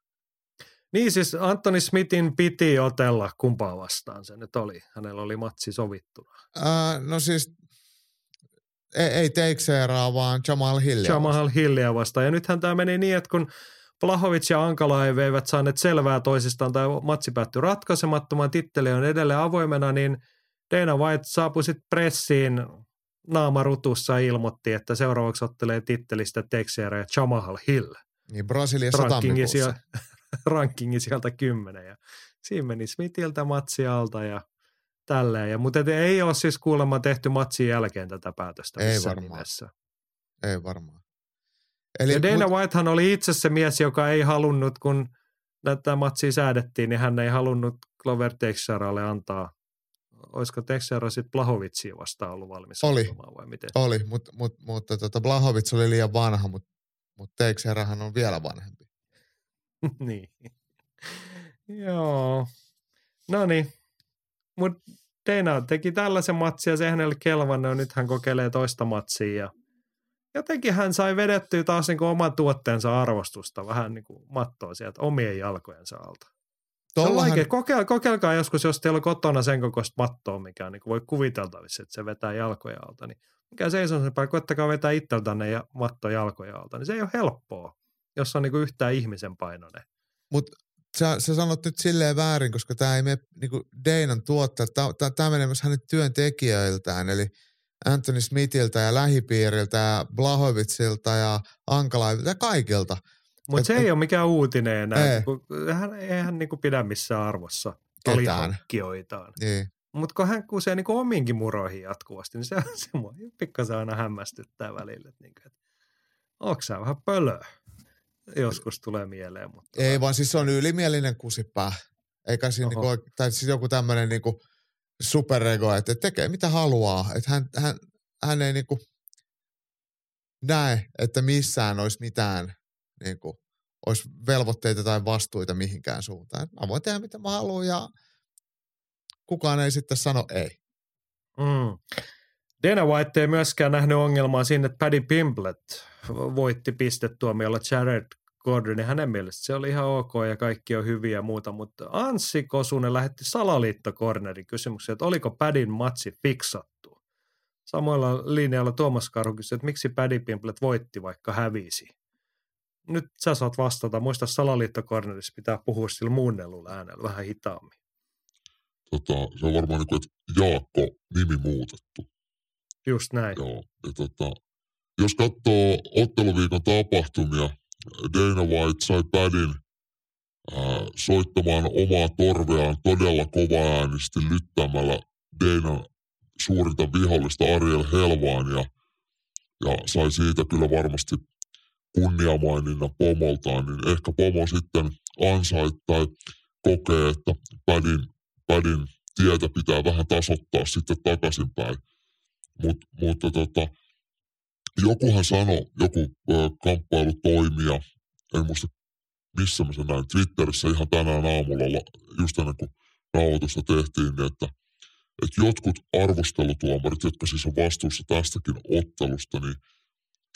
Niin siis Anthony Smithin piti otella kumpaa vastaan se nyt oli. Hänellä oli matsi sovittuna. Ää, no siis ei, ei Teixeiraa vaan Jamal Hillia Jamal Hillia vastaan. Ja nythän tämä meni niin, että kun Blachowicz ja Ankalaev eivät saaneet selvää toisistaan tai matsi päättyi ratkaisemattomaan, titteli on edelleen avoimena, niin Dana White saapui sitten pressiin naamarutussa ja ilmoitti, että seuraavaksi ottelee tittelistä Teixeira ja Jamal Hill. Niin Brasiliassa tammikuussa. Rankingi sieltä kymmenen ja siinä meni Smithiltä matsi alta ja tälleen. Mutta ei ole siis kuulemma tehty matsin jälkeen tätä päätöstä missään nimessä. Ei varmaan. Eli, ja Dana mut... Whitehan oli itse se mies, joka ei halunnut, kun tätä matsia säädettiin, niin hän ei halunnut Glover Teixeiralle antaa. Olisiko Teixeira sitten Blahovicia vastaan ollut valmis? Oli, vai miten? Oli mutta mut, mut, tota Blahovic oli liian vanha, mutta mut Teixeirahan on vielä vanhempi. Niin. Joo. No niin. Mutta Dana teki tällaisen matsin ja se hänelle kelvannut. Nyt hän kokeilee toista matsia ja jotenkin hän sai vedettyä taas niin kuin oman tuotteensa arvostusta vähän niin kuin mattoa sieltä omien jalkojensa alta. Tollahan... Kokeil, kokeilkaa joskus, jos teillä on kotona sen kokoista mattoa, mikä on, niin kuin voi kuviteltavissa, että se vetää jalkoja alta. Niin mikä se ei ole sen päälle, koettakaa vetää itseltänne ja matto jalkoja alta. Niin se ei ole helppoa, jos on niin kuin yhtään ihmisen painoinen. Mutta sä, sä sanot nyt silleen väärin, koska tämä ei mene niin kuin Danan tuottaa. Tämä menee myös hänen työntekijöiltään, eli Anthony Smithiltä ja lähipiiriltä ja Blahovicilta ja Ankalaevilta ja kaikilta. Mutta se et, ei ole mikään uutinen enää. Ei. Hän eihän niinku pidä missään arvossa tolihakkijoitaan. Niin. Mutta kun hän kusee niinku omiinkin muroihin jatkuvasti, niin se on semmoinen pikkasen aina hämmästyttää välillä. Et niinku, et, onko sä vähän pölöä? Joskus tulee mieleen. Mutta ei vaan siis se on ylimielinen kusipää. Eikä siinä niinku, tai siis joku tämmöinen niinku superego, että tekee mitä haluaa. Että hän, hän, hän ei niinku näe, että missään olisi mitään niin kuin olisi velvoitteita tai vastuita mihinkään suuntaan. Mä voin tehdä mitä mä haluan ja kukaan ei sitten sano ei. Mm. Dana White ei myöskään nähnyt ongelmaa siinä, että Paddy Pimblett voitti pistetuomiolla Jared Gordonin. Hänen mielestä se oli ihan ok ja kaikki on hyviä ja muuta, mutta Anssi Kosunen lähetti salaliittokornerin kysymykseen, että oliko Paddyn matsi fiksattu. Samoilla linjalla Tuomas Karhu kysyi, että miksi Paddy Pimblett voitti vaikka hävisi. Nyt sä saat vastata. Muista salaliittokornerissa pitää puhua sillä muunnellulla äänellä vähän hitaammin. Tota, se on varmaan niin kuin, että Jaakko nimi muutettu. Just näin. Joo, ja tota, jos katsoo otteluviikon tapahtumia, Dana White sai Paddyn ää, soittamaan omaa torveaan todella kovaäänisti lyttämällä Danan suurinta vihollista Ariel Helvaan ja, ja sai siitä kyllä varmasti kunniamaininna pomoltaan, niin ehkä pomo sitten ansaittaa kokee, että Paddyn, Paddyn tietä pitää vähän tasoittaa sitten takaisinpäin. Mut, mutta tota, jokuhan sanoi, joku ö, kamppailutoimija, en muista missä mä sen näin, Twitterissä ihan tänään aamulla, just ennen kuin nauhoitusta tehtiin, niin että, että jotkut arvostelutuomarit, jotka siis on vastuussa tästäkin ottelusta, niin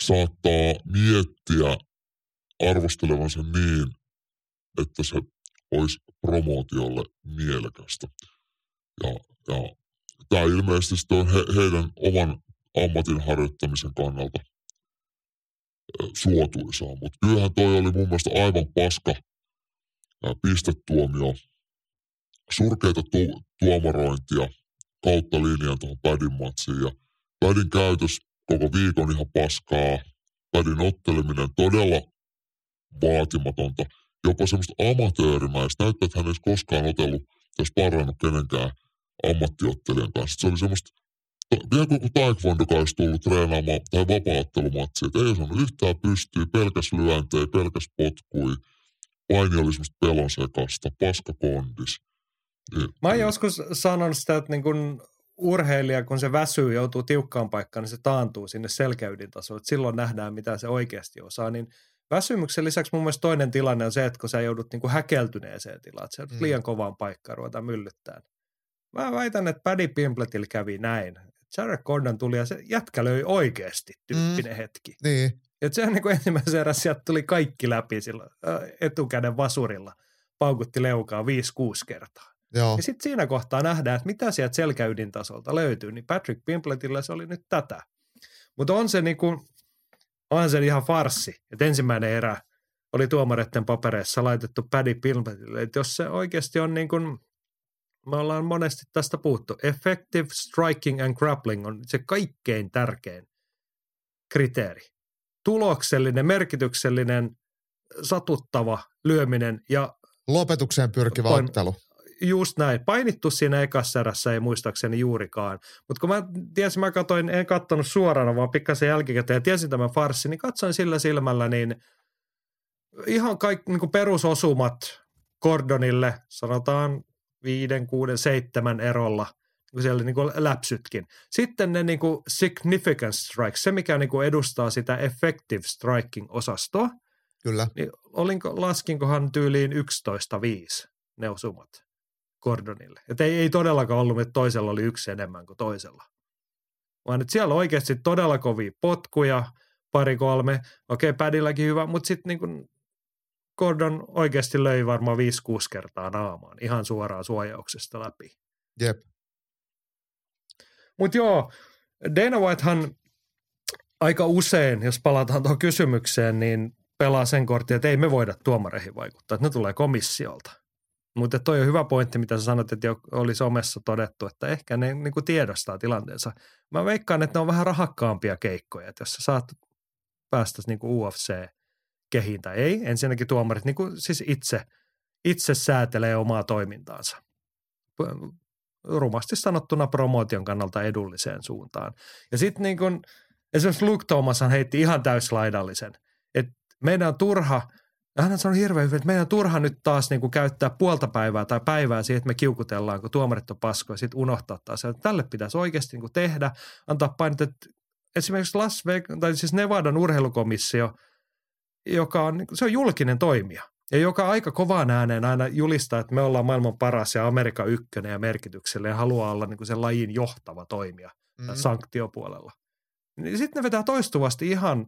saattaa miettiä arvostelevansa niin, että se olisi promootiolle mielekästä. Ja, ja tämä ilmeisesti on he, heidän oman ammatin harjoittamisen kannalta suotuisaa. Mutta kyllähän toi oli mun mielestä aivan paska pistetuomio, surkeita tu, tuomarointia kautta linjan tuohon Paddyn matsiin. Ja Paddyn käytös koko viikon ihan paskaa. Paddyn otteleminen todella vaatimatonta. Jopa semmoista amatöörimäistä. Näyttää, että hän ei koskaan otellut tai sparrannut kenenkään ammattiottelijan kanssa. Se oli semmoista, vielä kuin taekwondo olisi tullut treenaamaan tai vapaa-ottelumatsia. Ei osannut yhtään pystyä, pelkäs lyöntejä, pelkäs potkui. Paini oli semmoista pelon sekasta, paskakondis. Niin, mä oon joskus sanonut sitä, että niin kun urheilija, kun se väsyy, joutuu tiukkaan paikkaan, niin se taantuu sinne selkäydintasolle. Silloin nähdään, mitä se oikeasti osaa. Niin väsymyksen lisäksi mun mielestä toinen tilanne on se, että kun sä joudut niin kuin häkeltyneeseen tilaan, että sä joudut mm. liian kovaan paikkaan ruveta myllyttämään. Mä väitän, että Paddy Pimblettillä kävi näin. Jared Gordon tuli ja se jätkä löi oikeasti tyyppinen mm. hetki. Niin. Että se on niin kuin ensimmäisen eräs, sieltä tuli kaikki läpi sillä etukäden vasurilla. Paukutti leukaa viisi kuusi kertaa. Joo. Ja sitten siinä kohtaa nähdään, että mitä sieltä selkäydintasolta löytyy, niin Patrick Pimblettillä se oli nyt tätä. Mutta on se niinku, onhan se ihan farssi, että ensimmäinen erä oli tuomareiden papereissa laitettu Paddy Pimblettille, että jos se oikeasti on niin kuin, me ollaan monesti tästä puhuttu, effective striking and grappling on se kaikkein tärkein kriteeri. Tuloksellinen, merkityksellinen, satuttava lyöminen ja lopetukseen pyrkivä ottelu. just näin. Painittu siinä ekassa erässä ei muistaakseni juurikaan. Mutta kun mä tiesin, mä katsoin, en katsonut suorana, vaan pikkasen jälkikäteen ja tiesin tämän farssin, niin katsoin sillä silmällä, niin ihan kaikki niin kuin perusosumat Gordonille, sanotaan viiden, kuuden, seitsemän erolla, kun siellä niin kuin läpsytkin. Sitten ne niin kuin significant strikes, se mikä niin kuin edustaa sitä effective striking-osastoa, kyllä. Niin olinko, laskinkohan tyyliin yksitoista viisi ne osumat Gordonille. Että ei, ei todellakaan ollut, että toisella oli yksi enemmän kuin toisella. Vaan nyt siellä oikeasti todella kovia potkuja, pari kolme, okei okay, Padilläkin hyvä, mutta sitten niin kuin Gordon oikeasti löi varmaan viisi kuusi kertaa naamaan ihan suoraan suojauksesta läpi. Jep. Mutta joo, Dana Whitehan aika usein, jos palataan tuohon kysymykseen, niin pelaa sen kortin, että ei me voida tuomareihin vaikuttaa, että ne tulee komissiolta. Mutta toi on hyvä pointti, mitä sä sanot, että oli somessa todettu, että ehkä ne niinku tiedostaa tilanteensa. Mä veikkaan, että ne on vähän rahakkaampia keikkoja, että jos sä saat päästä niinku U F C-kehiin tai ei, ensinnäkin tuomarit niinku siis itse, itse säätelee omaa toimintaansa. Rumasti sanottuna promotion kannalta edulliseen suuntaan. Ja sitten niin kun esimerkiksi Luke Thomashan heitti ihan täyslaidallisen, että meidän on turha, hän sanoi hirveän hyvin, että meidän on turha nyt taas niin kun käyttää puolta päivää tai päivää siihen, että me kiukutellaan, kun tuomarit on paskoja, ja sitten unohtaa taas. Ja tälle pitäisi oikeasti niin kun tehdä, antaa painetta, että esimerkiksi Las Vegas, tai siis Nevadan urheilukomissio, joka on, se on julkinen toimija. Ja joka aika kovaan ääneen aina julistaa, että me ollaan maailman paras ja Amerikan ykkönen ja merkityksellä ja haluaa olla niin kuin sen lajin johtava toimija mm-hmm. sanktiopuolella. Niin sitten ne vetää toistuvasti ihan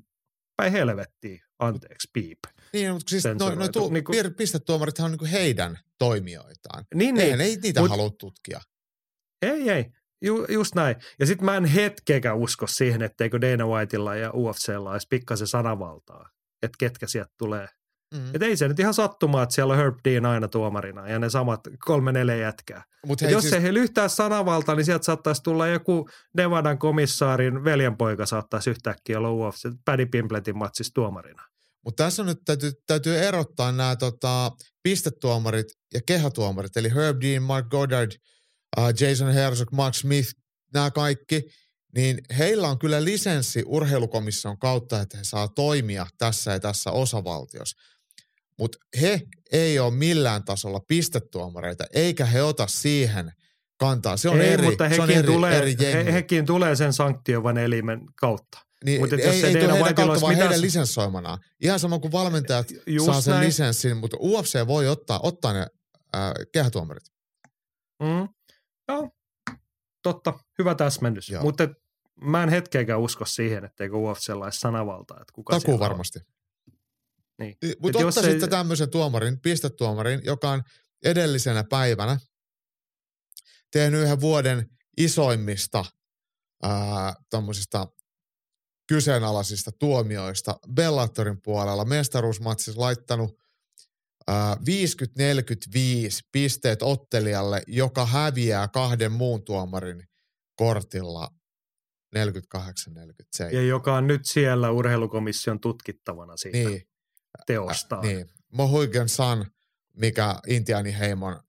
päin helvettiin, anteeksi, piip. Niin, mutta siis noin noi tu- niin kuin... pistetuomarithan on niin kuin heidän toimijoitaan. Niin, ei, niin. Ei niitä Mut... halua tutkia. Ei, ei. Ju, just näin. Ja sitten mä en hetkeäkään usko siihen, etteikö Dana Whitella ja U F C:llä olisi pikkasen sanavaltaa, että ketkä sieltä tulee. Mm-hmm. Että ei se nyt ihan sattumaa, että siellä on Herb Dean aina tuomarina ja ne samat kolme neljä jätkää. Mut hei, jos siis... ei he yhtään sanavalta, niin sieltä saattaisi tulla joku Nevadan komissaarin veljenpoika saattaisi yhtäkkiä olla U F C, Paddy Pimblettin matsissa tuomarina. Mutta tässä nyt täytyy, täytyy erottaa nämä tota, pistetuomarit ja kehätuomarit, eli Herb Dean, Mark Goddard, äh, Jason Herzog, Mark Smith, nämä kaikki, niin heillä on kyllä lisenssi urheilukomission kautta, että he saa toimia tässä ja tässä osavaltiossa. Mutta he ei ole millään tasolla pistetuomareita, eikä he ota siihen kantaa. Se on ei, eri, mutta se on eri, tulee, eri jengi. He, hekin tulee sen sanktioivan elimen kautta. Niin, mut ei, ei tule heidän kautta, vaan heidän lisenssoimanaan. Ihan sama kuin valmentajat Just saa sen näin. lisenssin, mutta U F C voi ottaa, ottaa ne äh, kehätuomarit. Mm. Joo, totta. Hyvä täsmennys. Mutta mä en hetkeäkään usko siihen, etteikö U F C:llä olisi sanavaltaa. Takuu varmasti. Niin. Mutta ottaa ei... sitten tämmöisen tuomarin, pistetuomarin, joka on edellisenä päivänä tehnyt yhden vuoden isoimmista ää, tommosista kyseenalaisista tuomioista Bellatorin puolella. Mestaruusmatsissa laittanut ää, viisikymmentä neljäkymmentäviisi pisteet ottelijalle, joka häviää kahden muun tuomarin kortilla neljäkymmentäkahdeksan neljäkymmentäseitsemän. Ja joka on nyt siellä urheilukomission tutkittavana siitä. Niin. Teostaan. Niin. Mohegan Sun, mikä Intiani Heimon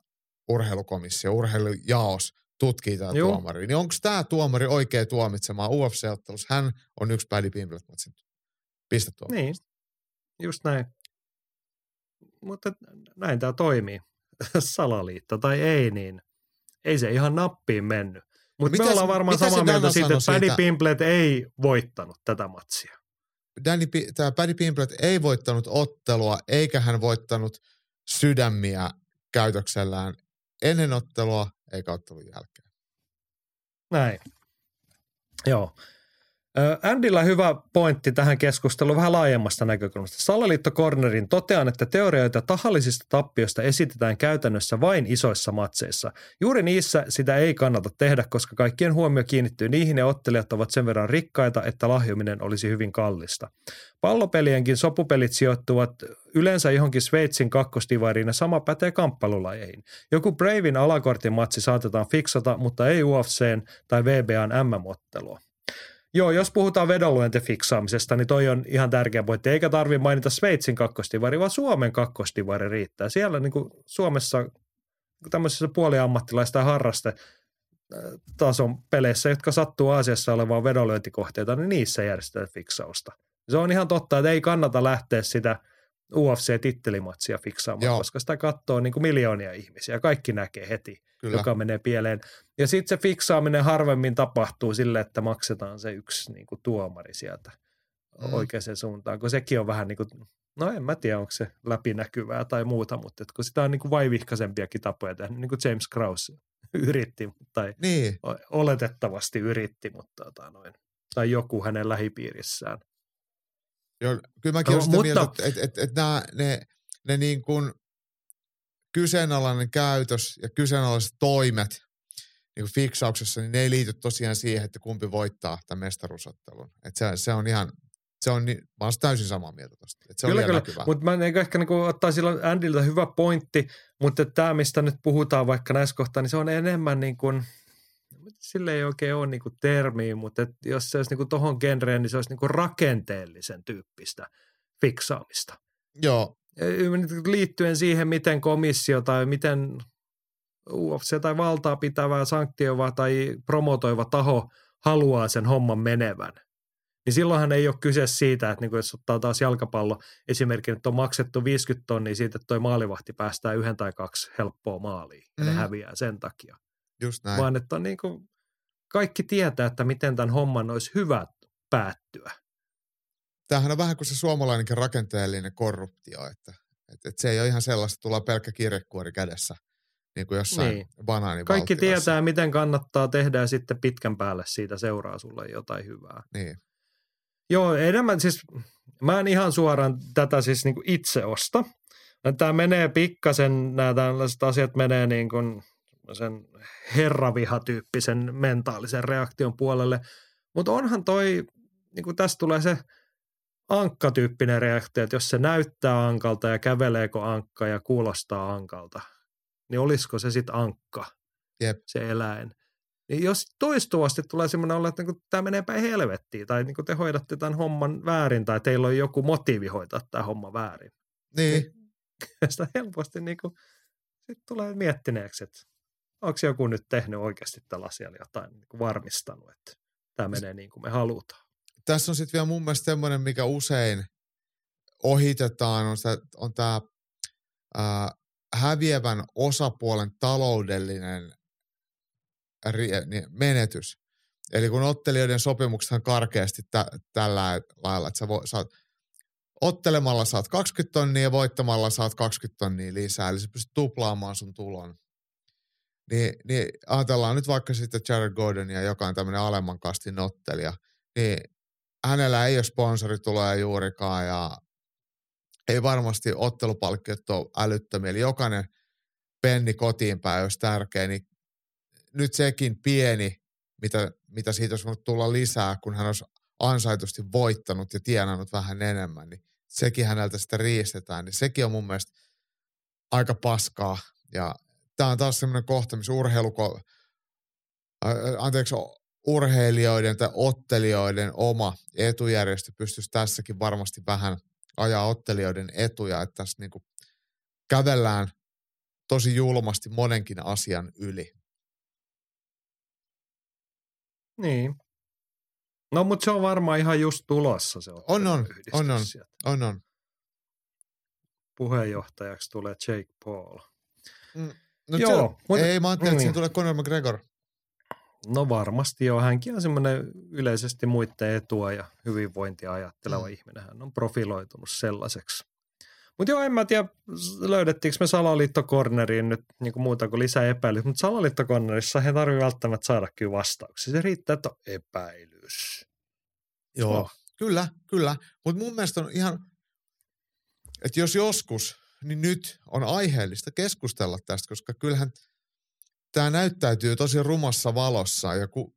urheilukomissio, urheilujaos tutkii tämän Juh. tuomarin. Niin onko tämä tuomari oikea tuomitsemaan U F C-ottelussa? Hän on yksi Paddy Pimblettin pistetuomari. Niin, just näin. Mutta näin tämä toimii. Salaliitto tai ei, niin ei se ihan nappiin mennyt. Mutta me ollaan varmaan samaa mieltä siitä, että Paddy Pimblett ei voittanut tätä matsia. Danny, tämä Paddy Pimblett ei voittanut ottelua, eikä hän voittanut sydämiä käytöksellään ennen ottelua, eikä ottelun jälkeen. Näin. Joo. Andillä hyvä pointti tähän keskusteluun vähän laajemmasta näkökulmasta. Salaliittokornerin totean, että teorioita tahallisista tappioista esitetään käytännössä vain isoissa matseissa. Juuri niissä sitä ei kannata tehdä, koska kaikkien huomio kiinnittyy niihin ja ottelijat ovat sen verran rikkaita, että lahjuminen olisi hyvin kallista. Pallopelienkin sopupelit sijoittuvat yleensä johonkin Sveitsin kakkosdivariin ja sama pätee kamppailulajeihin. Joku Bravin alakortin matsi saatetaan fiksata, mutta ei U F C:n tai W B A:n M M-ottelua. Joo, jos puhutaan vedonlyönti fiksaamisesta, niin toi on ihan tärkeä pointti. Eikä tarvitse mainita Sveitsin kakkosdivari, vaan Suomen kakkosdivari riittää. Siellä niin kuin Suomessa tämmöisissä puoliammattilais- tai harrastetason peleissä, jotka sattuu Aasiassa olevaan vedonlyöntikohteita, niin niissä järjestetään fiksausta. Se on ihan totta, että ei kannata lähteä sitä U F C-tittelimatsia fiksaamaan, Joo. koska sitä katsoo niin kuin miljoonia ihmisiä. Kaikki näkee heti, Kyllä. joka menee pieleen. Ja sitten se fiksaaminen harvemmin tapahtuu sille, että maksetaan se yksi niin kuin tuomari sieltä mm. oikeaan suuntaan, kun sekin on vähän niin kuin, no en mä tiedä, onko se läpinäkyvää tai muuta, mutta kun sitä on niin kuin vaivihkaisempiakin tapoja tehdä, niin kuin James Krause yritti, tai niin. oletettavasti yritti, mutta tota noin, tai joku hänen lähipiirissään. Joo, kyllä mäkin no, olen sitä mieltä, että et, et, et nämä, ne, ne niin kuin kyseenalainen käytös ja kyseenalaiset toimet niin kuin fiksauksessa, niin ne ei liity tosiaan siihen, että kumpi voittaa tämän mestaruusottelun. Että se, se on ihan, se on, mä olen täysin samaa mieltä tosta. Että se kyllä, on kyllä, mutta mä en ehkä niin kuin ottaa silloin Andyltä hyvä pointti, mutta tämä, mistä nyt puhutaan vaikka näissä kohtaa, niin se on enemmän niin kuin, sille ei oikein ole niinku termiä, mutta et jos se olisi niinku tohon genreen, niin se olisi niinku rakenteellisen tyyppistä fiksaamista. Joo. Liittyen siihen, miten komissio tai miten U F C tai valtaa pitävää, sanktioiva tai promotoiva taho haluaa sen homman menevän. Niin silloinhan ei ole kyse siitä, että niinku jos ottaa taas jalkapallo esimerkiksi, että on maksettu viisikymmentä tonnia siitä, että toi maalivahti päästää yhden tai kaksi helppoa maaliin ja mm. ne häviää sen takia. Just näin. Vaan että niin kuin kaikki tietää, että miten tämän homman olisi hyvä päättyä. Tämähän on vähän kuin se suomalainenkin rakenteellinen korruptio, että, että, että se ei ole ihan sellaista, että tullaan pelkkä kirjekuori kädessä, niin kuin jossain niin. banaanivaltiossa. Kaikki tietää, miten kannattaa tehdä ja sitten pitkän päälle siitä seuraa sulle jotain hyvää. Niin. Joo, enemmän siis, mä en ihan suoraan tätä siis niin kuin itse osta. Tämä menee pikkasen, nämä tällaiset asiat menee niin kuin sen herravihatyyppisen mentaalisen reaktion puolelle. Mutta onhan toi, niin kuin tässä tulee se ankkatyyppinen reaktio, että jos se näyttää ankalta ja käveleekö ankka ja kuulostaa ankalta, niin olisiko se sitten ankka, Jep. se eläin. Niin jos toistuvasti tulee semmoinen olla, että niin tämä menee päin helvettiin tai niin te hoidatte tämän homman väärin tai teillä on joku motiivi hoitaa tämä homma väärin. Niin. Sitä helposti niin kuin, sit tulee miettineeksi, että onko joku nyt tehnyt oikeasti tällä asialla jotain niin kuin varmistanut, että tämä menee niin kuin me halutaan? Tässä on sitten vielä mun mielestä semmoinen, mikä usein ohitetaan, on, on tämä häviävän osapuolen taloudellinen menetys. Eli kun ottelijoiden sopimuksethan karkeasti tä, tällä lailla, että sä vo, saat, ottelemalla saat kaksikymmentä tonnia ja voittamalla saat kaksikymmentä tonnia lisää, eli sä pystyt tuplaamaan sun tulon. Niin, niin ajatellaan nyt vaikka sitten Jared Gordonia, joka on tämmöinen alemman kastin ottelija, niin hänellä ei ole sponsorituloja juurikaan ja ei varmasti ottelupalkkiot ole älyttömiä. Eli jokainen penni kotiin päin olisi tärkeä, niin nyt sekin pieni, mitä, mitä siitä olisi voinut tulla lisää, kun hän olisi ansaitusti voittanut ja tienannut vähän enemmän, niin sekin häneltä sitä riistetään. Niin sekin on mun mielestä aika paskaa ja tämä on taas semmoinen kohta, missä urheiluko, anteeksi, urheilijoiden tai ottelijoiden oma etujärjestö pystyisi tässäkin varmasti vähän ajaa ottelijoiden etuja, että tässä niin kuin kävellään tosi julmasti monenkin asian yli. Niin. No, mutta se on varmaan ihan just tulossa se on, on, on, on, on, on. Puheenjohtajaksi tulee Jake Paul. Mm. No joo, siellä, mutta, ei, mä ajattelin, että siinä tulee Conor McGregor. No varmasti joo, hänkin on semmoinen yleisesti muiden etua ja hyvinvointia ajatteleva mm. ihminen. Hän on profiloitunut sellaiseksi. Mutta joo, en mä tiedä, löydettiinkö me salaliittokorneriin nyt niin kuin muuta kuin lisää epäilyä. Mutta salaliittokornerissa he tarvitse välttämättä saada kyllä vastauksia. Se riittää, että on epäilys. Joo, no. kyllä, kyllä. Mutta mun mielestä on ihan, että jos joskus, niin nyt on aiheellista keskustella tästä, koska kyllähän tämä näyttäytyy tosi rumassa valossa. Ja kun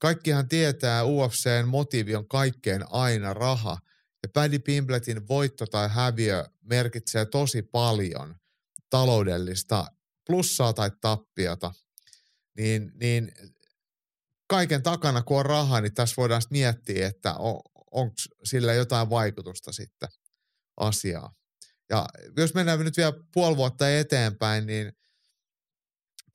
kaikkihan tietää, U F C:n motiivi on kaikkein aina raha. Ja Paddy Pimblettin voitto tai häviö merkitsee tosi paljon taloudellista plussaa tai tappiota. Niin, niin kaiken takana, kun on rahaa, niin tässä voidaan sitten miettiä, että on, onko sillä jotain vaikutusta sitten asiaan. Ja jos mennään nyt vielä puoli vuotta eteenpäin, niin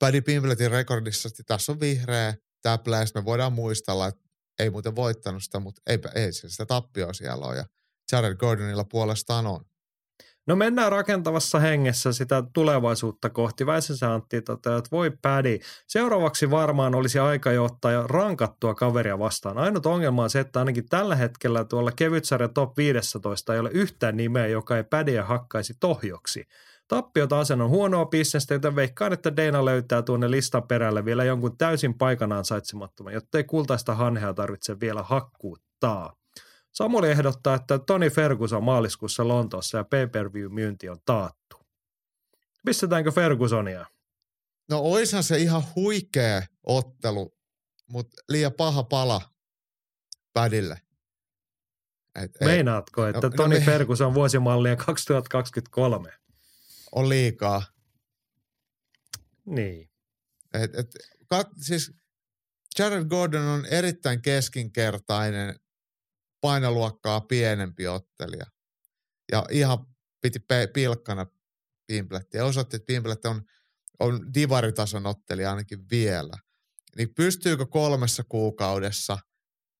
Paddy Pimblettin rekordissa tässä on vihreä täpläis. Me voidaan muistella, että ei muuten voittanut sitä, mutta ei, ei sitä tappioa siellä ole. Ja Jared Gordonilla puolestaan on. No mennään rakentavassa hengessä sitä tulevaisuutta kohti. Väisensä Antti toteaa, että voi Paddy. Seuraavaksi varmaan olisi aika jo ottaa rankattua kaveria vastaan. Ainut ongelma on se, että ainakin tällä hetkellä tuolla kevytsarjan top viisitoista ei ole yhtään nimeä, joka ei Paddyä hakkaisi tohjoksi. Tappiota asen on huonoa bisnestä, joten veikkaan, että Deina löytää tuonne listan perälle vielä jonkun täysin paikan ansaitsemattoman, jotta ei kultaista hanhea tarvitse vielä hakkuuttaa. Samuli ehdottaa, että Tony Ferguson maaliskuussa Lontoossa ja pay-per-view-myynti on taattu. Pistetäänkö Fergusonia? No oishan se ihan huikea ottelu, mutta liian paha pala Paddylle. Et, meinaatko, et, että no, Tony no, Ferguson vuosimallia kaksituhattakaksikymmentäkolme? On liikaa. Niin. Et, et, kat, siis Jared Gordon on erittäin keskinkertainen, painoluokkaa pienempi ottelija. Ja ihan piti pe- pilkkana Pimblettiä. Osoitti, että Pimblett on, on divaritason ottelija ainakin vielä. Niin pystyykö kolmessa kuukaudessa,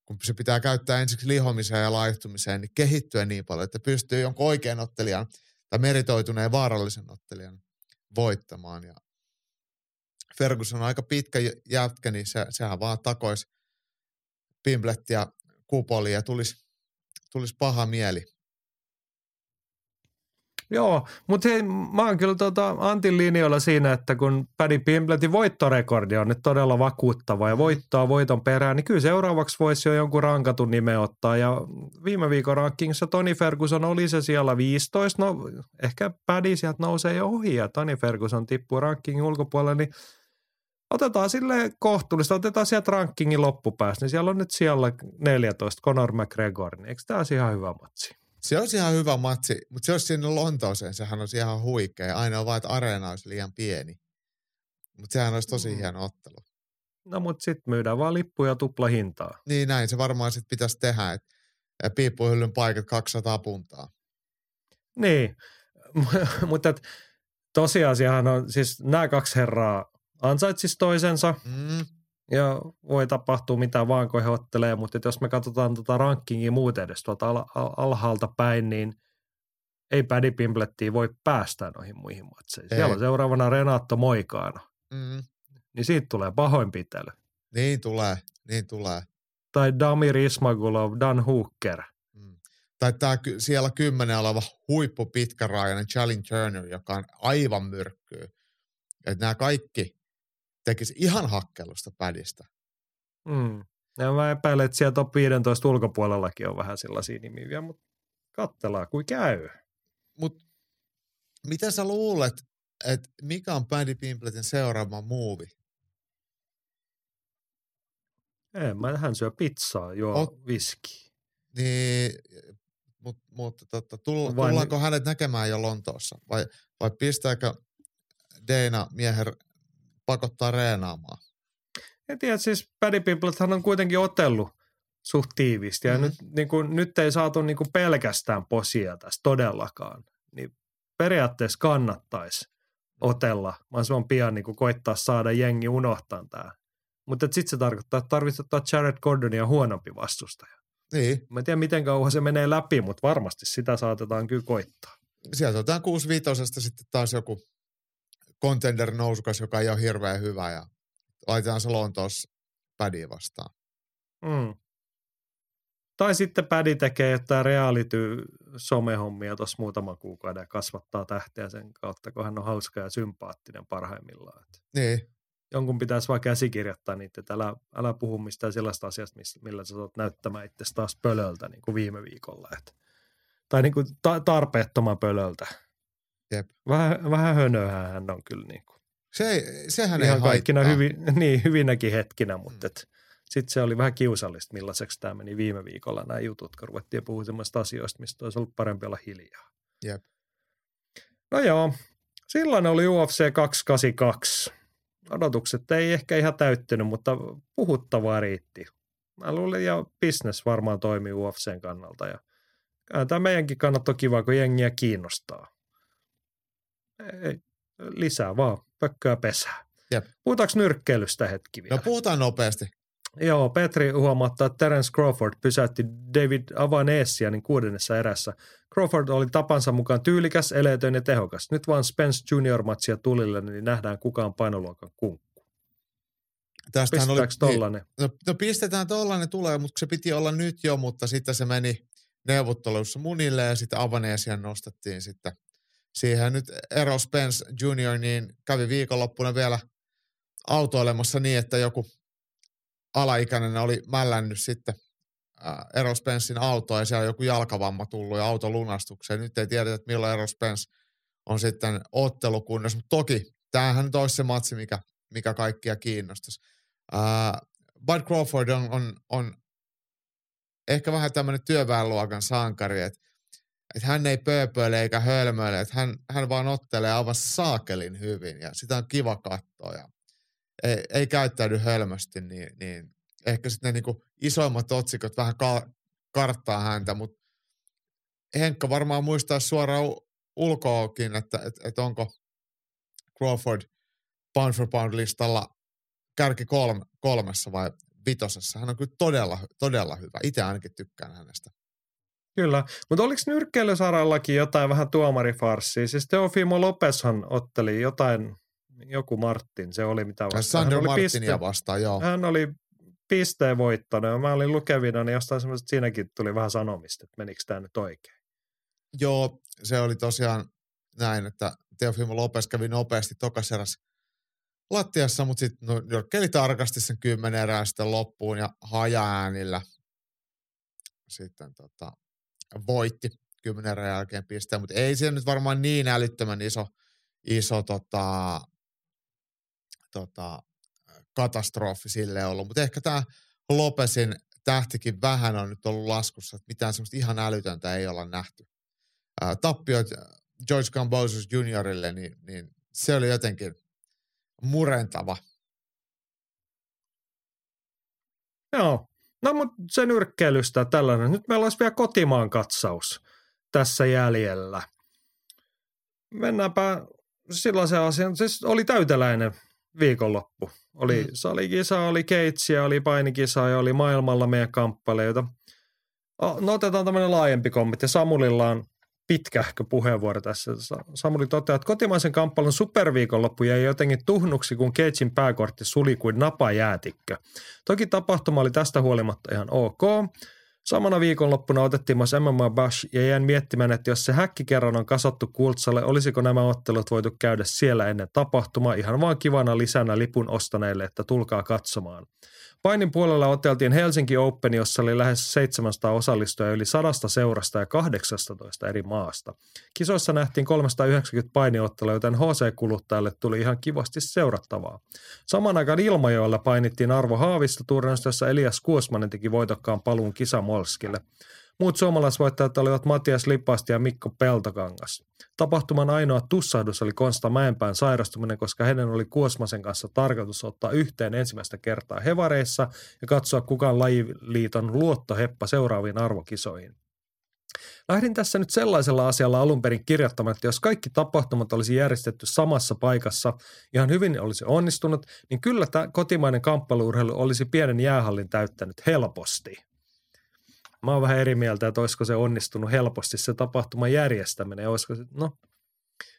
kun se pitää käyttää ensiksi lihomiseen ja laihtumiseen, niin kehittyä niin paljon, että pystyy jonkun oikean ottelijan tai meritoituneen vaarallisen ottelijan voittamaan. Ja Ferguson on aika pitkä jätkä, niin se, sehän vaan takoisi Pimblettiä kupoliin ja tulisi, tulisi paha mieli. Joo, mutta hei, mä oon kyllä tota Antin linjoilla siinä, että kun Paddy Pimblettin voittorekordi on nyt todella vakuuttava ja voittaa voiton perään, niin kyllä seuraavaksi voisi jo jonkun rankatun nimen ottaa. Ja viime viikon rankingissa Tony Ferguson oli se siellä viisitoista, no ehkä Paddy sieltä nousee jo ohi ja Tony Ferguson tippuu rankingin ulkopuolelle, niin otetaan sille kohtuullista, otetaan sieltä rankingin loppupäässä, niin siellä on nyt siellä neljätoista Conor McGregor, niin eikö tämä olisi ihan hyvä matsi? Se olisi ihan hyvä matsi, mutta se olisi sinne Lontooseen, sehän olisi ihan huikea. Aina on vaan, että areena olisi liian pieni. Mutta sehän olisi tosi mm. hieno ottelu. No mutta sitten myydään vaan lippuja tuplahintaa. Niin näin, se varmaan sitten pitäisi tehdä, että piippuhyllyn paikat kaksisataa puntaa. Niin, mutta tosiasiahan on, siis nämä kaksi herraa ansaitsisi toisensa. Mm. Ja voi tapahtua mitä vaan, kun he ottelee, mutta jos me katsotaan tuota rankingia muuten edes tuolta al- al- alhaalta päin, niin ei Paddy Pimblettiä voi päästä noihin muihin matseihin. Ei. Siellä on seuraavana Renato Moikaana. Mm. Niin siitä tulee pahoinpitely. Niin tulee, niin tulee. Tai Damir Ismagulov, Dan Hooker. Mm. Tai tämä siellä kymmenen oleva huippupitkärajainen Challenge Turner, joka on aivan myrkkyy. Että nämä kaikki tekisi ihan hakkelusta Paddystä. Mm. Ja mä epäilen, että siellä top viisitoista ulkopuolellakin on vähän sellaisia nimiä, mutta katsellaan, kuin käy. Mutta mitä sä luulet, että mikä on Paddy Pimblettin seuraava muuvi? Ei, mä hän syö pizzaa, juo Ot... viskiä. Niin, mutta mut, tull, tullaanko Vain... hänet näkemään jo Lontoossa? Vai, vai pistääkö Dana miehen pakottaa reenaamaan? En tiedä, siis Paddy Pimbletthän on kuitenkin otellut suht tiivisti ja mm-hmm. nyt, niin kuin, nyt ei saatu niin kuin pelkästään posia tässä todellakaan. Niin periaatteessa kannattaisi otella, vaan se on pian niin kuin koittaa saada jengi unohtamaan tämä. Mutta sitten se tarkoittaa, että tarvitsee ottaa Jared Gordonia huonompi vastustaja. Niin. Mä en tiedä, miten kauan se menee läpi, mutta varmasti sitä saatetaan kyllä koittaa. Sieltä otetaan kuusi viisi sitten taas joku contender nousukas, joka ei ole hirveän hyvä ja laitetaan se Lontoossa Paddyä vastaan. Mm. Tai sitten Paddy tekee jotain reality-somehommia tuossa muutaman kuukauden ja kasvattaa tähteä sen kautta, kun hän on hauska ja sympaattinen parhaimmillaan. Niin. Jonkun pitäisi vaan käsikirjoittaa niitä, että älä, älä puhu mistään sellaista asiasta, millä sä olet näyttämään itsesi taas pölöltä niin kuin viime viikolla. Et. Tai niin kuin ta- tarpeettoman pölöltä. Jep. Vähän, vähän hönöhän hän on kyllä niin kuin. Se, sehän ihan ei kaikkina hyvi, niin, hyvinäkin hetkinä, mutta mm. sitten se oli vähän kiusallista, millaiseksi tämä meni viime viikolla nämä jutut, kun ruvettiin puhumaan semmoista asioista, mistä olisi ollut parempi olla hiljaa. Jep. No joo, silloin oli U F C kaksisataakahdeksankymmentäkaksi. Odotukset ei ehkä ihan täyttynyt, mutta puhuttavaa riitti. Mä luulin, ja business varmaan toimii U F C:n kannalta. Ja tämä meidänkin kannattaa kiva, kun jengiä kiinnostaa. Ei, lisää vaan, pökköä pesää. Jep. Puhutaanko nyrkkeilystä hetki vielä? No puhutaan nopeasti. Joo, Petri huomauttaa, että Terence Crawford pysäytti David Avanesia niin kuudennessa erässä. Crawford oli tapansa mukaan tyylikäs, eleetön ja tehokas. Nyt vaan Spence junior matsia tulille, niin nähdään kukaan painoluokan kunkku. Pistetäänkö oli, tollainen? No, no pistetään tollainen tulee, mutta se piti olla nyt jo, mutta sitten se meni neuvottelussa munille ja sitten Avanesia nostettiin sitten. Siihen nyt Errol Spence junior niin kävi viikonloppuna vielä autoilemassa niin, että joku alaikäinen oli mällännyt sitten Errol Spencen autoa ja siellä joku jalkavamma tullut ja auto lunastukseen. Nyt ei tiedetä, että milloin Errol Spence on sitten ottelukunnassa, mutta toki tämähän nyt olisi se matsi, mikä, mikä kaikkia kiinnostaisi. Bud Crawford on, on, on ehkä vähän tämmöinen työväenluokan sankari, että Että hän ei pööpöile eikä hölmöile, että hän, hän vaan ottelee aivan saakelin hyvin ja sitä on kiva katsoa ja ei, ei käyttäydy hölmösti, niin, niin ehkä sitten ne niinku isoimmat otsikot vähän ka- karttaa häntä, mutta Henkka varmaan muistaa suoraan ulkoakin, että et, et onko Crawford pound for pound listalla kärki kolme, kolmessa vai vitosessa. Hän on kyllä todella, todella hyvä. Itse ainakin tykkään hänestä. Kyllä, mutta oliko nyrkkeilysarallakin jotain vähän tuomarifarssia? Siis Teofimo Lopezhan otteli jotain, joku Martin, se oli mitä vastaan. Sandro Martinia piste, vastaan, joo. Hän oli pisteen voittanut ja mä olin lukevina, niin jostain semmoista siinäkin tuli vähän sanomista, että menikö tämä nyt oikein. Joo, se oli tosiaan näin, että Teofimo Lopez kävi nopeasti tokaseräs lattiassa, mutta sitten no, nyrkkeili tarkasti sen kymmenen erää sitten loppuun ja haja-äänillä sitten tota... voitti kymmenen erän jälkeen pisteen, mutta ei siellä nyt varmaan niin älyttömän iso, iso tota, tota, katastrofi sille ollut. Mutta ehkä tämä Lopezin tähtikin vähän on nyt ollut laskussa, että mitään semmoista ihan älytöntä ei olla nähty. Ää, tappiot George Gambosus juniorille, niin, niin se oli jotenkin murentava. Joo. No, mutta se nyrkkeilystä tällainen. Nyt meillä olisi vielä kotimaan katsaus tässä jäljellä. Mennäänpä sellaisen asian. Siis oli täyteläinen viikonloppu. Oli salikisa, oli keitsiä, oli painikisa ja oli maailmalla meidän kamppaleita. No otetaan tämmöinen laajempi kommentti. Samulilla on pitkähkö puheenvuoro tässä. Samuli toteaa, että kotimaisen kamppailun superviikonloppu jäi jotenkin tuhnuksi, kun Cagein pääkortti suli kuin napajäätikkö. Toki tapahtuma oli tästä huolimatta ihan ok. Samana viikonloppuna otettiin myös M M A Bash ja jäin miettimään, että jos se häkki kerran on kasattu Kultsalle, olisiko nämä ottelut voitu käydä siellä ennen tapahtumaa ihan vaan kivana lisänä lipun ostaneille, että tulkaa katsomaan. Painin puolella oteltiin Helsinki Open, jossa oli lähes seitsemänsataa osallistujaa yli sadasta seurasta ja kahdeksastatoista eri maasta. Kisoissa nähtiin kolmesataayhdeksänkymmentä painiottelua, joten H C-kuluttajalle tuli ihan kivasti seurattavaa. Saman aikaan Ilmajoella painittiin Arvo Haavisto -turnaus, jossa Elias Kuusmanen teki voitokkaan paluun kisamolskille. Muut suomalaisvoittajat olivat Matias Lipasti ja Mikko Peltokangas. Tapahtuman ainoa tussahdus oli Konsta Mäenpään sairastuminen, koska hänen oli Kuosmasen kanssa tarkoitus ottaa yhteen ensimmäistä kertaa hevareissa ja katsoa kukaan lajiliiton luottoheppa seuraaviin arvokisoihin. Lähdin tässä nyt sellaisella asialla alun perin kirjoittamaan, että jos kaikki tapahtumat olisi järjestetty samassa paikassa, ihan hyvin olisi onnistunut, niin kyllä tämä kotimainen kamppailuurheilu olisi pienen jäähallin täyttänyt helposti. Mä oon vähän eri mieltä, että olisiko se onnistunut helposti se tapahtuman järjestäminen. Olisiko se, no,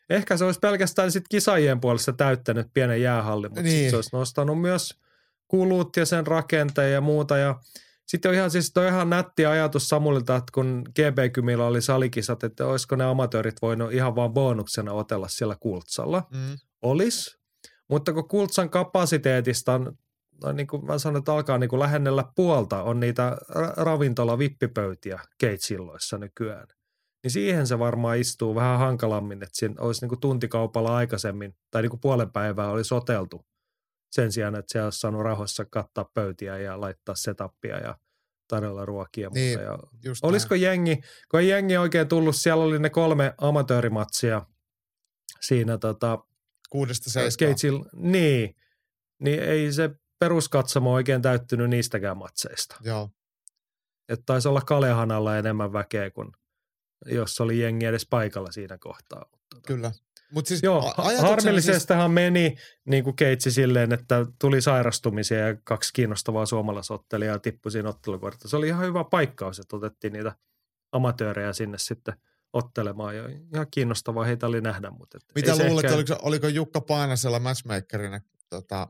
ehkä se olisi pelkästään sit kisajien puolesta täyttänyt pienen jäähallin, mutta niin. Sit se olisi nostanut myös kulut ja sen rakenteen ja muuta. Ja sitten on ihan, siis toi ihan nätti ajatus Samulilta, että kun G B-kymillä oli salikisat, että olisiko ne amatöörit voinut ihan vaan bonuksena otella siellä Kultsalla. Mm. Olis, mutta kun Kultsan kapasiteetista on... No niin kuin mä sanon, että alkaa niin kuin lähennellä puolta on niitä ravintola-vippipöytiä Cage-illoissa nykyään. Niin siihen se varmaan istuu vähän hankalammin, että siinä olisi niin kuin tuntikaupalla aikaisemmin tai niin kuin puolen päivää olisi oteltu sen sijaan, että se olisi saanut rahoissa kattaa pöytiä ja laittaa setupia ja tarjolla ruokia. Niin, ja olisiko näin. Jengi, kun ei jengi oikein tullut, siellä oli ne kolme amatöörimatsia siinä tota, kuudesta seiskaan. Niin, niin ei se... peruskatsamo oikein täyttynyt niistäkään matseista. Joo. Että taisi olla Kalehanalla enemmän väkeä kuin jos oli jengi edes paikalla siinä kohtaa. Mutta Kyllä. Mut siis joo, harmillisestahan meni niin kuin keitsi silleen, että tuli sairastumisia ja kaksi kiinnostavaa suomalaisottelijaa tippui siinä ottelukortta. Se oli ihan hyvä paikkaus, että otettiin niitä amatöörejä sinne sitten ottelemaan. Ja ihan kiinnostavaa heitä oli nähdä. Mutta mitä luulet, ehkä... oliko, oliko Jukka Paanasella matchmakerina tota,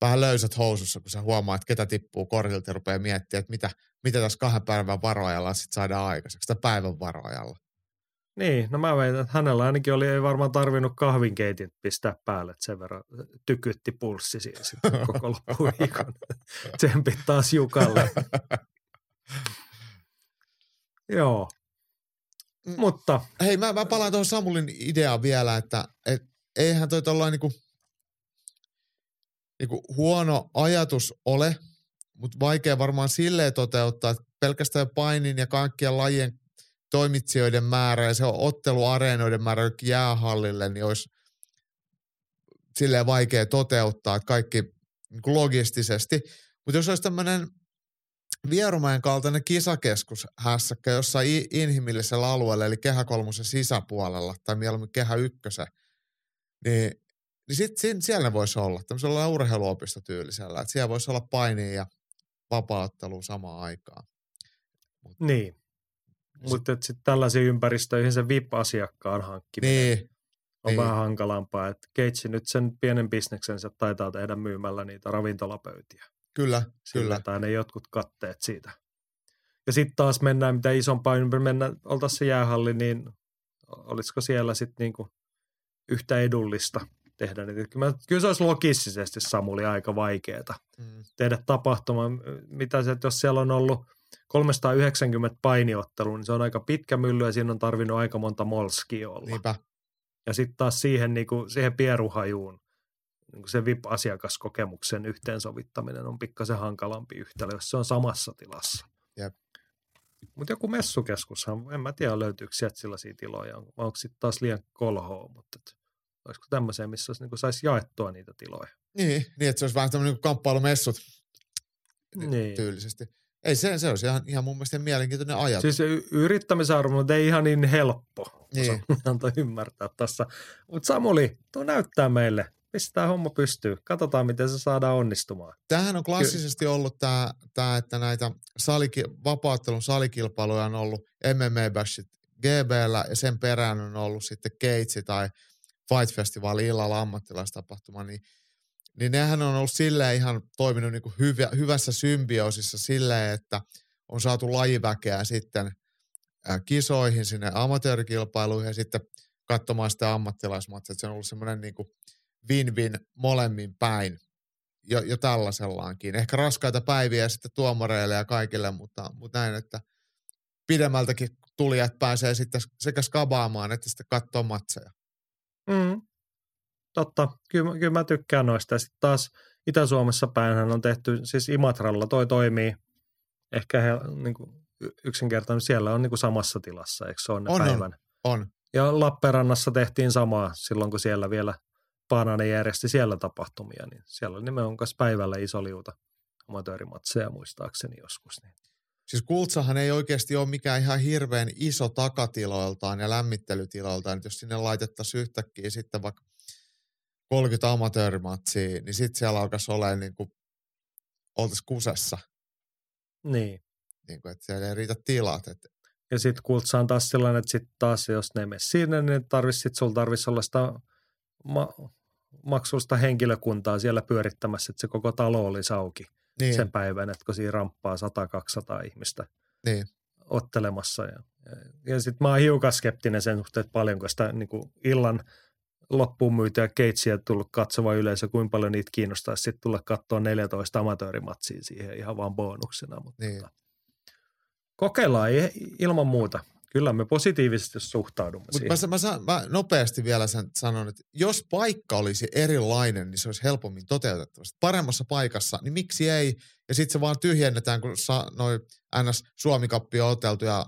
vähän löysät housussa, kun sä huomaat, että ketä tippuu kortilta ja rupeaa miettimään, että mitä, mitä tässä kahden päivän varoajalla sitten saadaan aikaiseksi, tai päivän varoajalla. Niin, no mä väitän, että hänellä ainakin oli, ei varmaan tarvinnut kahvinkeitin pistää päälle, että sen verran tykytti pulssi siihen sitten koko loppuviikon. Tsempit taas Jukalle. Joo, mm, mutta. Hei, mä, mä palaan tuohon Samulin ideaan vielä, että et, eihän toi tollain niinku, niinku huono ajatus ole, mutta vaikea varmaan silleen toteuttaa, että pelkästään painin ja kaikkien lajien toimitsijoiden määrä ja se on otteluareenoiden määrä jäähallille, niin olisi silleen vaikea toteuttaa kaikki logistisesti. Mutta jos olisi tämmöinen Vierumäen kaltainen kisakeskushässäkkä jossain inhimillisellä alueella, eli kehä kolmosen sisäpuolella, tai mieluummin kehä ykkösen, niin, niin sitten siellä voisi olla tämmöisellä urheiluopistotyylisellä, että siellä voisi olla painia ja vapaa-ottelua samaan aikaan. Mut. Niin. Mutta sitten tällaisiin ympäristöihin se V I P-asiakkaan hankkiminen niin, on niin. vähän hankalampaa. Että Keitsi nyt sen pienen bisneksensä taitaa tehdä myymällä niitä ravintolapöytiä. Kyllä, sillä kyllä. Tai ne jotkut katteet siitä. Ja sitten taas mennään, mitä isompaa ympärillä mennään, oltaisiin se jäähalli, niin olisiko siellä sitten niinku yhtä edullista tehdä niitä. Kyllä se olisi logistisesti, Samuli, aika vaikeaa mm. tehdä tapahtumaa. Mitä se, jos siellä on ollut kolmesataayhdeksänkymmentä painiottelua, niin se on aika pitkä mylly ja siinä on tarvinnut aika monta molskia olla. Niinpä. Ja sitten taas siihen, niin kuin, siihen pieruhajuun, niin kuin se V I P-asiakaskokemuksen yhteensovittaminen on pikkasen hankalampi yhtälö, jos se on samassa tilassa. Mutta joku messukeskushan, en mä tiedä löytyykö sieltä sellaisia tiloja, onko sitten taas liian kolhoa, mutta olisiko tämmöisiä, missä olisi, niin kuin saisi jaettua niitä tiloja. Niin, niin että se olisi vähän tämmöinen niin kuin kamppailumessut niin. tyylisesti. Ei, se, se olisi ihan, ihan mun mielestä mielenkiintoinen ajatus. Siis yrittämisarvo, mutta ei ihan niin helppo. Niin. Antaa ymmärtää tässä. Mutta Samuli, tuo näyttää meille. Pistää homma pystyy. Katsotaan, miten se saadaan onnistumaan. Tämähän on klassisesti ollut tämä, tää, että näitä saliki- vapauttelun salikilpailuja on ollut M M A-bashit G B:llä ja sen perään on ollut sitten Keitsi tai Fight Festival illalla ammattilaistapahtuma, niin niin nehän on ollut silleen ihan toiminut niin kuin hyvä, hyvässä symbioosissa silleen, että on saatu lajiväkeä sitten kisoihin sinne amatöörikilpailuihin ja sitten katsomaan sitä ammattilaismatsia. Että se on ollut semmoinen niin kuin win-win molemmin päin jo, jo tällaisellaankin. Ehkä raskaita päiviä sitten tuomareille ja kaikille, mutta, mutta näin, että pidemmältäkin tulijat pääsee sitten sekä skabaamaan että sitten kattoo matseja. Mm. Totta, kyllä, kyllä mä tykkään noista. Ja sitten taas Itä-Suomessa päinhän on tehty, siis Imatralla toi toimii. Ehkä he, niin kuin, yksinkertainen siellä on niin kuin samassa tilassa, eikö se ole ne on, päivän? On, on. Ja Lappeenrannassa tehtiin samaa silloin, kun siellä vielä Paananen järjesti siellä tapahtumia. Niin siellä oli nimenomaan päivällä iso liuta amatöörimatseja muistaakseni joskus. Niin. Siis Kultsahan ei oikeasti ole mikään ihan hirveän iso takatiloiltaan ja lämmittelytiloiltaan. Jos sinne laitettaisiin yhtäkkiä sitten vaikka kolmekymmentä amatöörimatsia, niin sitten siellä alkaisi olemaan niin kuin, oltaisiin kusessa. Niin. Niin kuin, että siellä ei riitä tilat. Että. Ja sitten Kultsa on taas sellainen, että sitten taas, jos ne ei mene sinne, niin tarvitsi, sit sulla tarvitsisi olla sitä ma- maksullista henkilökuntaa siellä pyörittämässä, että se koko talo olisi auki niin. sen päivän, että kun siinä ramppaa sata kaksisataa ihmistä niin. ottelemassa. Ja, ja sitten mä oon hiukan skeptinen sen suhteen, että paljonko sitä niin kuin illan loppuun myytyä Keitsiä tullut katsova yleisö, kuinka paljon niitä kiinnostaisi sitten tulla katsoa neljätoista amatöörimatsia siihen ihan vaan bonuksena. Mutta niin. kokeillaan ilman muuta. Kyllä me positiivisesti suhtaudumme Mut siihen. Mä, mä, mä nopeasti vielä sen sanon, että jos paikka olisi erilainen, niin se olisi helpommin toteutettavasti. Paremmassa paikassa, niin miksi ei? Ja sitten se vaan tyhjennetään, kun saa noin N S Suomi-kappi on oteltu ja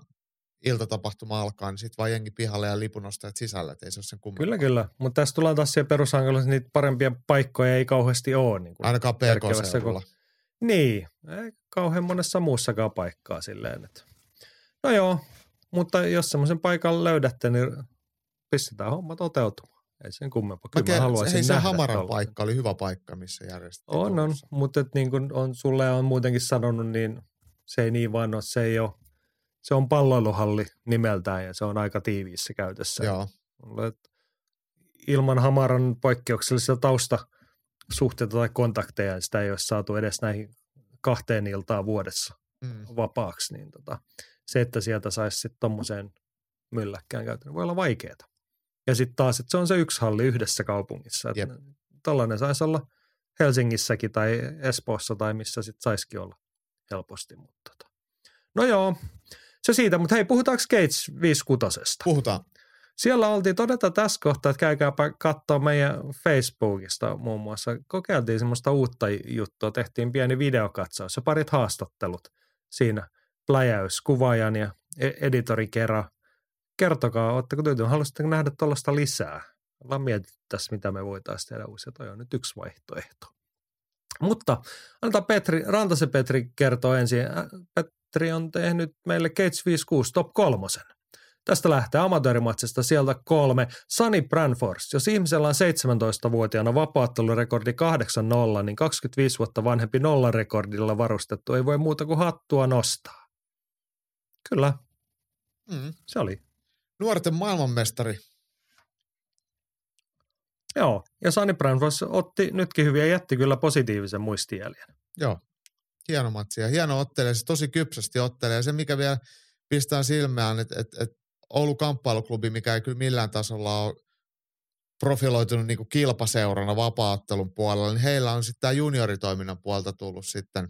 iltatapahtuma alkaa, niin sitten vaan jengi pihalle ja lipunostajat sisällä, ettei se ole sen kummempaa. Kyllä, kyllä. Mutta tässä tullaan taas siihen perushankalassa, niitä parempia paikkoja ei kauheasti ole. Niin ainakaan P K-seudulla. Kun... Niin, ei kauhean monessa muussakaan paikkaa silleen. Että... No joo, mutta jos semmoisen paikan löydätte, niin pistetään homma toteutumaan. Ei sen kummempaa. Kyllä mä haluaisin se, nähdä. Se Hamaran tolleen paikka oli hyvä paikka, missä järjestettiin. On, on. Mutta niin kuin on, sulle on muutenkin sanonut, niin se ei niin vaan ole. Se ei ole. Se on palloiluhalli nimeltään ja se on aika tiiviissä käytössä. Joo. Ilman Hamaran poikkeuksellisia taustasuhteita tai kontakteja sitä ei ole saatu edes näihin kahteen iltaan vuodessa mm. vapaaksi. Niin tota, se, että sieltä saisi sitten tuommoiseen mylläkkään käyttöön, voi olla vaikeaa. Ja sitten taas, että se on se yksi halli yhdessä kaupungissa. Tällainen saisi olla Helsingissäkin tai Espoossa tai missä sitten saisikin olla helposti. Mutta tota. No joo, se siitä. Mutta hei, puhutaanko Cage viisikymmentäkuusi? Puhutaan. Siellä oltiin todeta tässä kohtaa, että käykääpä katsoa meidän Facebookista muun muassa. Kokeiltiin semmoista uutta juttua, tehtiin pieni videokatsaus ja parit haastattelut siinä. Pläjäys, kuvaajan ja editori kerran. Kertokaa, ootteko tyytynyt, haluaisitteko nähdä tuollaista lisää? Ollaan mietittäisiin, mitä me voitaisiin tehdä uusia. Toi on nyt yksi vaihtoehto. Mutta annetaan Petri, Rantasen Petri kertoa ensin. Petri on tehnyt meille Cage viisikymmentäkuusi top kolmosen. Tästä lähtee amatöörimatsista sieltä kolme. Sunny Branfors, jos ihmisellä on seitsemäntoistavuotiaana vapaattelurekordi kahdeksan nolla, niin kaksikymmentäviisi vuotta vanhempi nollarekordilla varustettu ei voi muuta kuin hattua nostaa. Kyllä, mm. se oli. Nuorten maailmanmestari. Joo, ja Sunny Branfors otti nytkin hyviä, jätti kyllä positiivisen muistijäljen. Joo, hieno matsi ja hieno ottelee, se tosi kypsästi ottelee. Se, mikä vielä pistää silmään, että et, et Oulun kamppailuklubi, mikä ei kyllä millään tasolla ole profiloitunut niin kuin kilpaseurana vapaaottelun puolella, niin heillä on sitten tämä junioritoiminnan puolta tullut sitten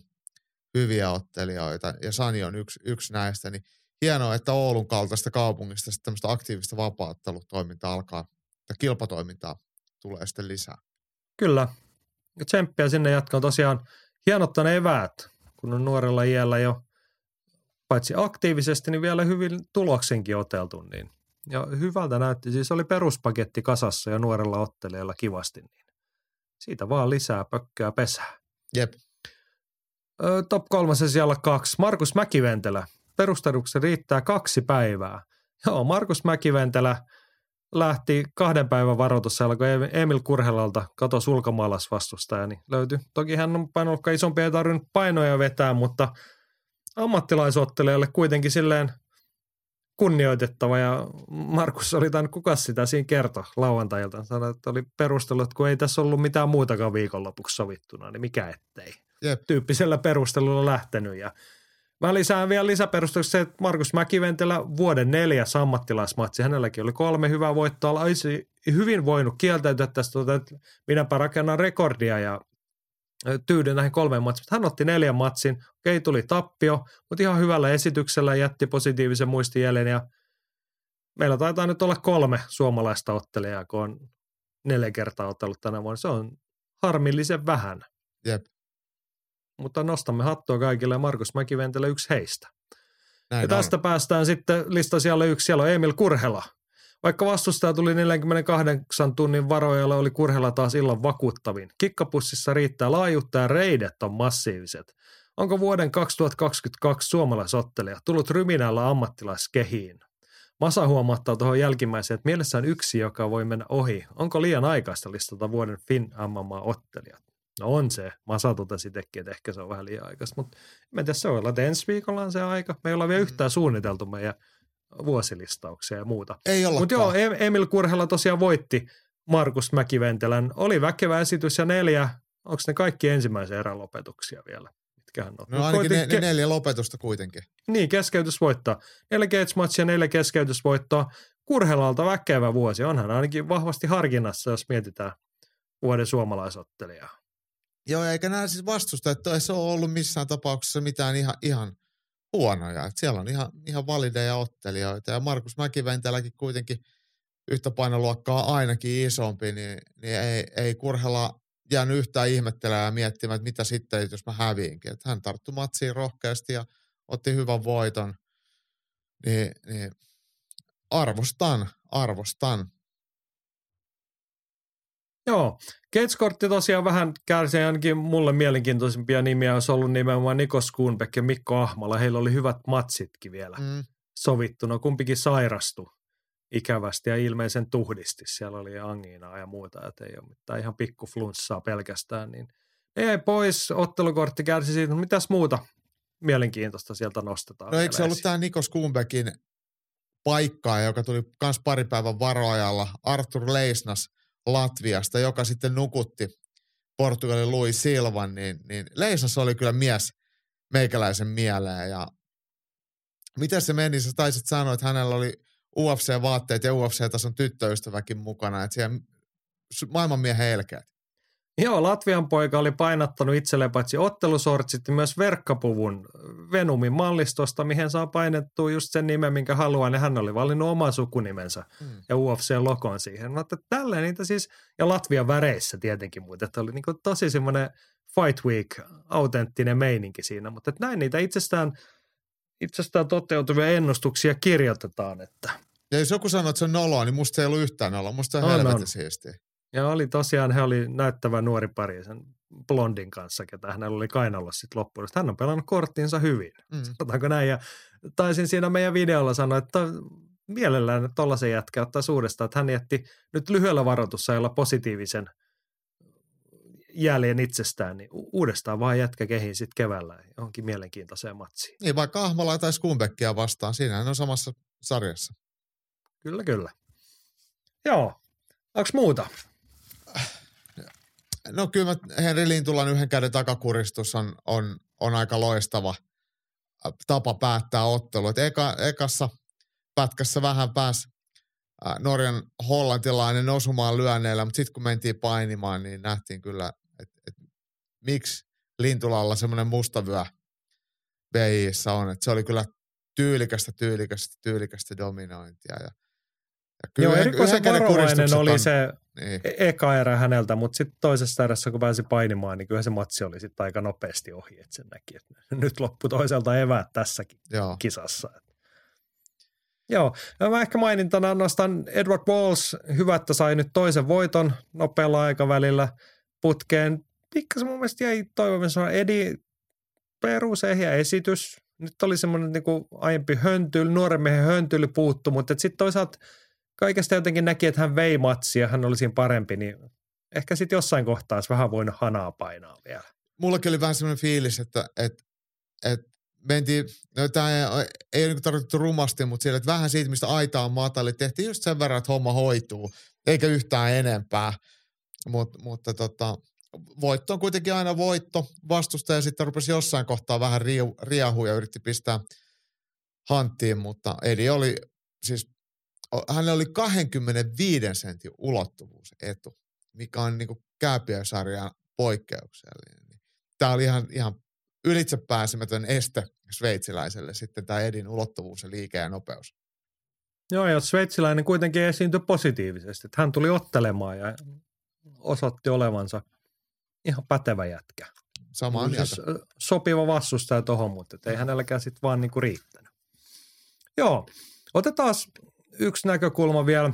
hyviä ottelijoita, ja Sani on yksi, yksi näistä, niin hienoa, että Oulun kaltaista kaupungista sitten tämmöistä aktiivista vapaaottelutoimintaa alkaa, tai kilpatoimintaa tulee sitten lisää. Kyllä, ja tsemppiä sinne jatkoon tosiaan. Hienot on eväät, kun on nuorella iällä jo paitsi aktiivisesti, niin vielä hyvin tuloksenkin oteltu. Niin. Ja hyvältä näytti. Siis oli peruspaketti kasassa ja nuorella ottelijalla kivasti. Niin. Siitä vaan lisää pökkää pesää. Jep. Ö, top kolmasen siellä kaksi. Markus Mäkiventelä. Perusteluksi riittää kaksi päivää. Joo, Markus Mäkiventelä lähti kahden päivän varoitusajalla, kun Emil Kurhelalta katosi ulkomaalaisvastustaja, niin löytyi. Toki hän on painolukka isompi, ei tarvinnut painoja vetää, mutta ammattilaisottelijalle kuitenkin silleen kunnioitettava, ja Markus oli tainnut, kukas sitä siinä kertoi lauantailta. Sanoi, että oli perustellut, että kun ei tässä ollut mitään muutakaan viikonlopuksi sovittuna, niin mikä ettei. Jep. Tyyppisellä perustelulla lähtenyt. Ja mä lisään vielä lisäperusteluksi se, että Markus Mäkiventelä vuoden neljäs ammattilaismatsi. Hänelläkin oli kolme hyvää voittoa. Olisi hyvin voinut kieltäytyä tästä, että minäpä rakennan rekordia ja tyyden näihin kolmeen matsiin. Hän otti neljän matsin, okei, tuli tappio, mutta ihan hyvällä esityksellä jätti positiivisen muistijäljen, ja meillä taitaa nyt olla kolme suomalaista ottelijaa, kun on neljä kertaa ottellut tänä vuonna. Se on harmillisen vähän. Jep. Mutta nostamme hattua kaikille, ja Markus Mäkiventelä yksi heistä. Näin ja tästä on. Päästään sitten lista siellä yksi, siellä on Emil Kurhela. Vaikka vastustaja tuli neljänkymmenenkahdeksan tunnin varoilla, oli Kurhela taas illan vakuuttavin. Kikkapussissa riittää laajuutta ja reidet on massiiviset. Onko vuoden kaksituhattakaksikymmentäkaksi suomalaisottelija tullut ryminällä ammattilaiskehiin? Masa huomauttaa tuohon jälkimmäiseen, että mielessä on yksi, joka voi mennä ohi. Onko liian aikaista listata vuoden Finn-M M A-ottelijat? No on se. Masa totesi itsekin, että ehkä se on vähän liian aikaista, mutta en tiedä, se voi olla, että ensi viikolla on se aika. Me ei olla vielä yhtään suunniteltu meidän vuosilistauksia ja muuta. Ei ollakaan. Mutta joo, Emil Kurhela tosiaan voitti Markus Mäkiventelän. Oli väkevä esitys ja neljä, onko ne kaikki ensimmäisen erän lopetuksia vielä? Mitkähän on? No ainakin ne, ne neljä lopetusta kuitenkin. Niin, keskeytys voittaa. Neljä cage-matsia, neljä keskeytys voittaa. Kurhelalta väkevä vuosi. Onhan ainakin vahvasti harkinnassa, jos mietitään vuoden suomalaisottelijaa. Joo, eikä nämä siis vastusta, että ei se ole ollut missään tapauksessa mitään ihan... ihan huonoja. Että siellä on ihan, ihan valideja ottelijoita, ja Markus Mäkiventeläkin kuitenkin yhtä painoluokkaa ainakin isompi, niin, niin ei, ei Kurhela jäänyt yhtään ihmettelemään ja miettimään, että mitä sitten, jos mä häviinkin. Että hän tarttui matsiin rohkeasti ja otti hyvän voiton. Niin, niin arvostan, arvostan. Joo, Cage-kortti tosiaan vähän kärsii, ainakin mulle mielenkiintoisimpia nimiä olisi ollut nimenomaan Nikos Kuhnbeck ja Mikko Ahmala. Heillä oli hyvät matsitkin vielä mm. sovittuna, kumpikin sairastui. ikävästi ja ilmeisen tuhdisti. Siellä oli angiinaa ja muuta, että ei ole mitään ihan pikku flunssaa pelkästään. Niin ei pois, ottelukortti kärsi siitä, mutta mitäs muuta mielenkiintoista sieltä nostetaan. No eikö se ollut tämä Nikos Kumbäkin paikkaa, joka tuli myös pari päivän varoajalla, Arthur Leisnas Latviasta, joka sitten nukutti Portugalin Luis Silvan, niin, niin Leisnas oli kyllä mies meikäläisen mieleen. Ja miten se meni? Sä taisit sanoa, että hänellä oli U F C-vaatteet ja U F C-tason tyttöystäväkin mukana, että siellä maailmanmiehen elkeät. Joo, Latvian poika oli painattanut itselleen paitsi ottelusortsit, niin myös verkkapuvun Venumin mallistosta, mihin saa painettua just sen nimen, minkä haluaa, niin hän oli valinnut oman sukunimensä mm. ja U F C-lokon siihen. No, että tälleen niitä siis, ja Latvian väreissä tietenkin muuten, että oli niin kuin tosi semmoinen Fight Week-autenttinen meininki siinä, mutta että näin niitä itsestään, itsestään toteutuvia ennustuksia kirjoitetaan. Että. Ja jos joku sanoo, että se on noloa, niin musta ei ollut yhtään noloa, musta on helvetin siistiä. Ja oli tosiaan, hän oli näyttävä nuori pari sen blondin kanssa, ketä hänellä oli kainalla sitten loppuun. Hän on pelannut korttinsa hyvin, mm. sanotaanko näin. Ja taisin siinä meidän videolla sanoa, että mielellään tollaisen jätkä ottaa uudestaan, että hän jätti nyt lyhyellä varoitussajalla positiivisen jäljen itsestään, niin uudestaan vaan jätkä kehiin sitten keväällä johonkin mielenkiintoiseen matsiin. Niin, vaikka Ahmalaa tai Skumbekia vastaan, siinähän on samassa sarjassa. Kyllä, kyllä. Joo, onko muuta? No kyllä mä, Henri Lintulan yhden käden takakuristus on, on, on aika loistava tapa päättää ottelu. Et eka, ekassa pätkässä vähän pääsi Norjan hollantilainen osumaan lyönneillä, mutta sitten kun mentiin painimaan, niin nähtiin kyllä, että et, miksi Lintulalla semmoinen mustavyö B J:ssä on. Et se oli kyllä tyylikästä, tyylikästä, tyylikästä dominointia ja Joo, erikoisen varovainen oli on, se niin. eka erä häneltä, mutta sitten toisessa erässä, kun pääsi painimaan, niin kyllä se matsi oli sitten aika nopeasti ohi, että sen näki, että nyt loppu toiselta eväät tässäkin Joo. kisassa. Joo, mä ehkä mainintana nostan Edward Walls, hyvä, että sai nyt toisen voiton nopealla aikavälillä putkeen. Pikkasen mun mielestä jäi toivomisen Edi perusehjä esitys. Nyt oli semmoinen niinku aiempi höntyily, nuoren miehen höntyily puuttu, mutta sitten toisaalta kaikesta jotenkin näki, että hän vei matsia, hän oli siinä parempi, niin ehkä sitten jossain kohtaa olisi vähän voinut hanaa painaa vielä. Mullakin oli vähän semmoinen fiilis, että, että, että mentiin, no tämä ei ole tarkoitettu rumasti, mutta siellä, että vähän siitä, mistä aita on matali, tehtiin just sen verran, että homma hoituu, eikä yhtään enempää, Mut, mutta tota, voitto on kuitenkin aina voitto, vastustaja sitten rupesi jossain kohtaa vähän riahua ja yritti pistää hanttiin, mutta Edi oli siis hänellä oli kaksikymmentäviisi sentin ulottuvuusetu, mikä on niin kuin kääpiösarjan poikkeuksellinen. Tämä oli ihan, ihan ylitsepääsemätön este sveitsiläiselle sitten tämä Edin ulottuvuus ja liike ja nopeus. Joo, ja sveitsiläinen kuitenkin esiintyi positiivisesti. Hän tuli ottelemaan ja osoitti olevansa ihan pätevä jätkä. Samaa mieltä. Siis sopiva vastustaja tuohon, mutta ei hänelläkään sitten vaan niin kuin riittänyt. Joo, otetaan yksi näkökulma vielä,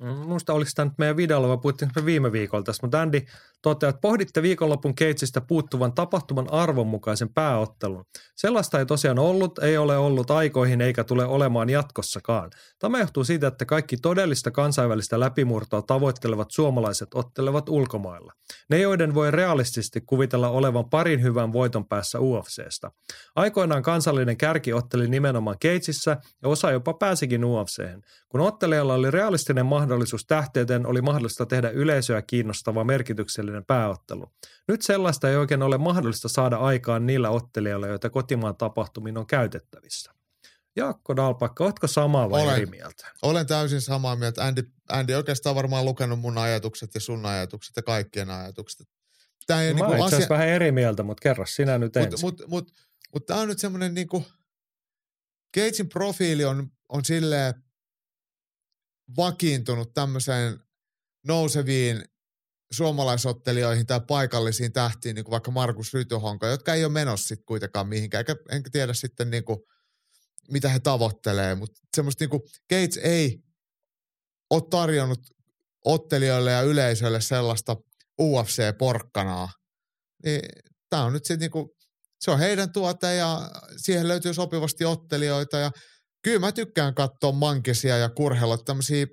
minusta oliko tämä nyt meidän videolla, vai puhuttiinko me viime viikolla tässä, mutta Andy toteaa, että pohditte viikonlopun keitsistä puuttuvan tapahtuman arvonmukaisen pääottelun. Sellaista ei tosiaan ollut, ei ole ollut aikoihin eikä tule olemaan jatkossakaan. Tämä johtuu siitä, että kaikki todellista kansainvälistä läpimurtoa tavoittelevat suomalaiset ottelevat ulkomailla. Ne, joiden voi realistisesti kuvitella olevan parin hyvän voiton päässä U F C:stä. Aikoinaan kansallinen kärki otteli nimenomaan keitsissä ja osa jopa pääsikin U F C:hen. Kun ottelijalla oli realistinen mahdollisuus tähteyteen, oli mahdollista tehdä yleisöä kiinnostava merkityksellinen pääottelu. Nyt sellaista ei oikein ole mahdollista saada aikaan niillä ottelijoilla, joita kotimaan tapahtumiin on käytettävissä. Jaakko Daupakka, ootko samaa vai olen, eri mieltä? Olen täysin samaa mieltä. Andy, Andy oikeastaan varmaan lukenut mun ajatukset ja sun ajatukset ja kaikkien ajatukset. Tämä ei no, niin mä asia... vähän eri mieltä, mutta kerro sinä nyt ensin. Mutta mut, mut, mut tämä on nyt semmoinen niin kuin Gatesin profiili on, on silleen vakiintunut tämmöiseen nouseviin suomalaisottelijoihin tai paikallisiin tähtiin, niin kuin vaikka Markus Rytyhonko, jotka ei ole menossa sitten kuitenkaan mihinkään, enkä, enkä tiedä sitten niin kuin, mitä he tavoittelee, mutta semmoista niin kuin Gates ei ole tarjonnut ottelijoille ja yleisölle sellaista U F C-porkkanaa. Niin, tämä on nyt sitten niin kuin, se on heidän tuote ja siihen löytyy sopivasti ottelijoita ja kyllä mä tykkään katsoa Mankisia ja Kurhela, tämmöisiä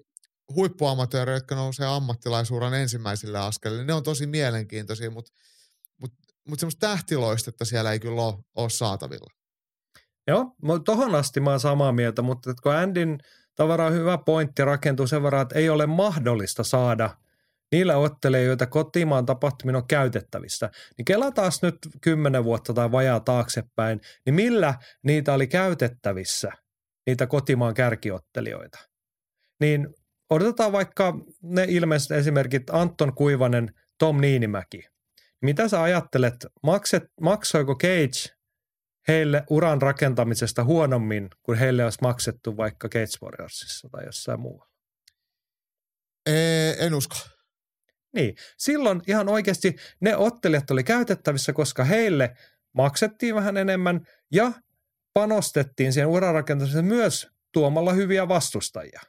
huippuamatöörejä, jotka nousee ammattilaisuuden ensimmäisille askelille. Ne on tosi mielenkiintoisia, mutta mut, mut semmoista tähtiloistetta siellä ei kyllä ole, ole saatavilla. Joo, tohon asti mä oon samaa mieltä, mutta kun Andyn tavallaan hyvä pointti rakentuu sen verran, että ei ole mahdollista saada niillä ottelijoilla, joita kotimaan tapahtuminen on käytettävissä. Niin kelaa taas nyt kymmenen vuotta tai vajaa taaksepäin, niin millä niitä oli käytettävissä, niitä kotimaan kärkiottelijoita? Niin odotetaan vaikka ne ilmeiset esimerkit Anton Kuivanen, Tom Niinimäki. Mitä sä ajattelet, makset, maksoiko Cage heille uran rakentamisesta huonommin, kuin heille olisi maksettu vaikka Cage Warriorsissa tai jossain muualla? En usko. Niin, silloin ihan oikeasti ne ottelijat oli käytettävissä, koska heille maksettiin vähän enemmän ja panostettiin siihen uran rakentamiseen myös tuomalla hyviä vastustajia.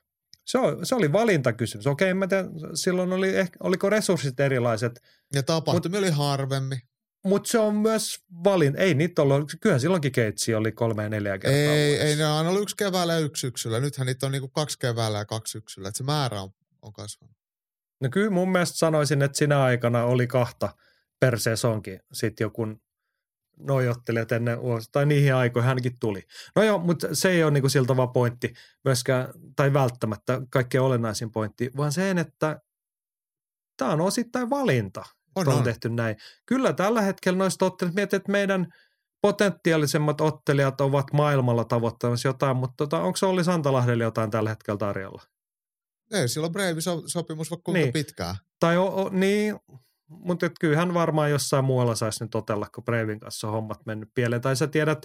Se, on, se oli valintakysymys. Okei, mä tiedän, silloin oli ehkä, oliko resurssit erilaiset. Ja tapahtumia oli harvemmin. Mutta se on myös valinta. Ei niitä ollut. Kyllähän silloinkin Keitsi oli kolme ja neljä kertaa. Ei, ei, ne on ollut yksi keväällä ja yksi syksyllä. Nythän niitä on niinku kaksi keväällä ja kaksi syksyllä. Et se määrä on, on kasvanut. No kyllä mun mielestä sanoisin, että sinä aikana oli kahta per sesonkin. Sitten joku nojottelijat ennen ulos, tai niihin aikoihin hänkin tuli. No joo, mutta se ei ole niinku siltä vaan pointti myöskään, tai välttämättä kaikkein olennaisin pointti, vaan sen, että tämä on osittain valinta. On, on tehty näin. Kyllä tällä hetkellä noista ottelijat, mietit, että meidän potentiaalisemmat ottelijat ovat maailmalla tavoittamassa jotain, mutta tota, onko Olli Santalahdelle jotain tällä hetkellä tarjolla? Ei, sillä on breivi sopimus vaikka kuinka niin pitkään. Tai o, o, niin, mutta kyllähän varmaan jossain muualla saisi nyt otella, kun Breivin kanssa hommat mennyt pieleen. Tai sä tiedät,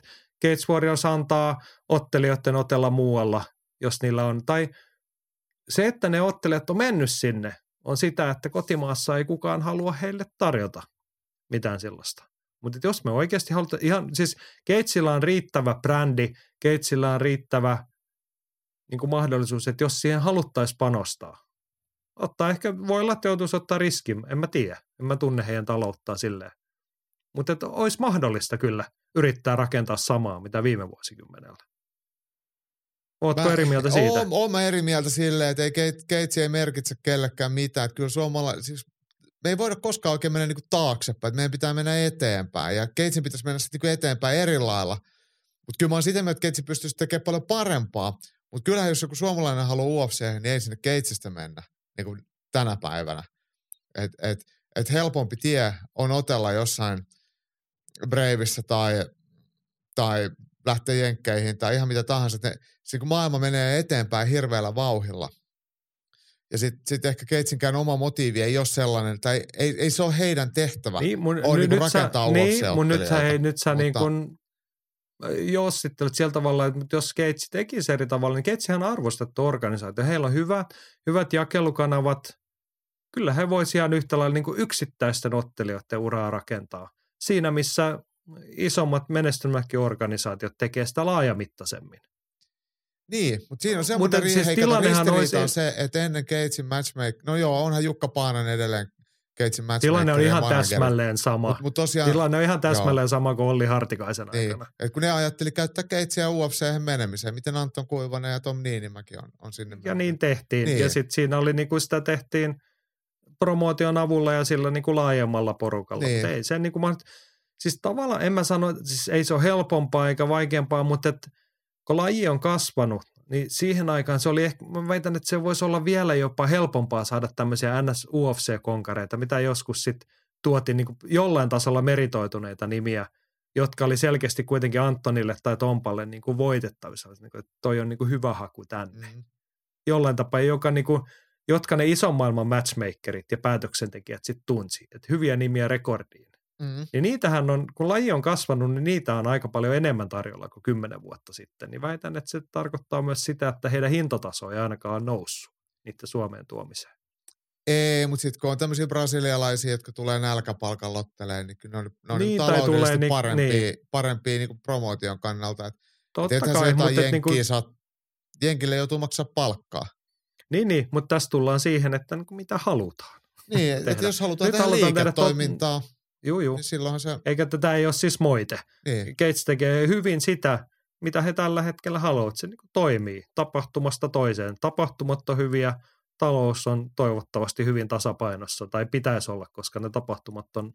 Cage Warriors antaa ottelijoiden otella muualla, jos niillä on. Tai se, että ne ottelijat on mennyt sinne, on sitä, että kotimaassa ei kukaan halua heille tarjota mitään sellaista. Mutta jos me oikeasti halutaan, ihan, siis Keitsillä on riittävä brändi, Keitsillä on riittävä niin kuin mahdollisuus, että jos siihen haluttaisiin panostaa. Ottaa ehkä, voi olla, että joutuisi ottaa riskin, en mä tiedä, en mä tunne heidän talouttaan silleen. Mutta että olisi mahdollista kyllä yrittää rakentaa samaa, mitä viime vuosikymmenellä. Ootko mä, eri mieltä siitä? Oon, oon mä eri mieltä silleen, että ei, Keitsi ei merkitse kellekään mitään. Että kyllä suomala, siis me ei voida koskaan oikein mennä niinku taaksepäin, että meidän pitää mennä eteenpäin. Ja Keitsin pitäisi mennä sitten niinku eteenpäin eri lailla. Mutta kyllä mä oon sitä mieltä, että Keitsi pystyisi tekemään paljon parempaa. Mutta kyllähän jos joku suomalainen haluaa U F C:hen, niin ei sinne Keitsistä mennä niinku tänä päivänä. Et, et, et helpompi tie on otella jossain Breivissä tai... tai lähtee jenkkeihin tai ihan mitä tahansa. Ne, se, kun maailma menee eteenpäin hirveällä vauhilla. Ja sitten sit ehkä Keitsinkin oma motiivi ei ole sellainen, että ei, ei, ei se ole heidän tehtävä niin, mun, on, nyt, niin rakentaa ulos niin, se mutta nyt sä, hei, nyt sä mutta, niin kuin jossittelet sillä tavalla, että jos Keitsi tekisi eri tavalla, niin Keitsihän on arvostettu organisaatio. Heillä on hyvä, hyvät jakelukanavat. Kyllä he voisivat ihan yhtä lailla niin kuin yksittäisten ottelijoiden uraa rakentaa. Siinä missä isommat menestymätkin organisaatiot tekee sitä laajamittaisemmin. Niin, mutta siinä on semmoinen siis ristiriita olisi... on se, että ennen Keitsin matchmaker, no joo, onhan Jukka Paanan edelleen Keitsin matchmaker. Tilanne on ihan manager. Täsmälleen sama. Mut, mut tosiaan, Tilanne on ihan täsmälleen joo. sama kuin Olli Hartikaisen niin. aikana. Et kun ne ajatteli käyttää Keitsiä U F C:hen menemiseen, miten Anton Kuivanen ja Tom Niinimäki on, on sinne mennyt. Ja niin tehtiin. Niin. Ja sitten siinä oli niin kuin sitä tehtiin promootion avulla ja sillä niin kuin laajemmalla porukalla. Niin. Ei sen niin kuin mahdollista. Siis tavallaan en mä sano, siis ei se ole helpompaa eikä vaikeampaa, mutta et, kun laji on kasvanut, niin siihen aikaan se oli ehkä, mä väitän, että se voisi olla vielä jopa helpompaa saada tämmöisiä N S U F C-konkareita, mitä joskus sitten tuotiin niin jollain tasolla meritoituneita nimiä, jotka oli selkeästi kuitenkin Antonille tai Tompalle niin kuin voitettavissa. Niin kuin, että toi on niin kuin hyvä haku tänne. Jollain tapaa, joka niin kuin, jotka ne ison maailman matchmakerit ja päätöksentekijät sitten tunsi, että hyviä nimiä rekordiin. Mm. Ja niitähän on, kun laji on kasvanut, niin niitä on aika paljon enemmän tarjolla kuin kymmenen vuotta sitten. Niin väitän, että se tarkoittaa myös sitä, että heidän hintataso ei ainakaan ole noussut niiden Suomeen tuomiseen. Ei, mutta sitten kun on tämmöisiä brasilialaisia, jotka tulee nälkäpalkan lotteleen, niin kyllä ne on, ne on niin, taloudellisesti tulee, parempia, niin. parempia niin kuin promootion kannalta. Et, totta et kai. Se jotain jenkiä niin kuin... saa, jenkille joutuu maksaa palkkaa. Niin, niin mutta tässä tullaan siihen, että niin kuin mitä halutaan Niin, että jos halutaan tehdä liiketoimintaa. Tot... Juu, juu. Niin se... Eikä tätä ei ole siis moite. Niin. Gates tekee hyvin sitä, mitä he tällä hetkellä haluavat. Se niin kuin toimii tapahtumasta toiseen. Tapahtumat on hyviä, talous on toivottavasti hyvin tasapainossa, tai pitäisi olla, koska ne tapahtumat on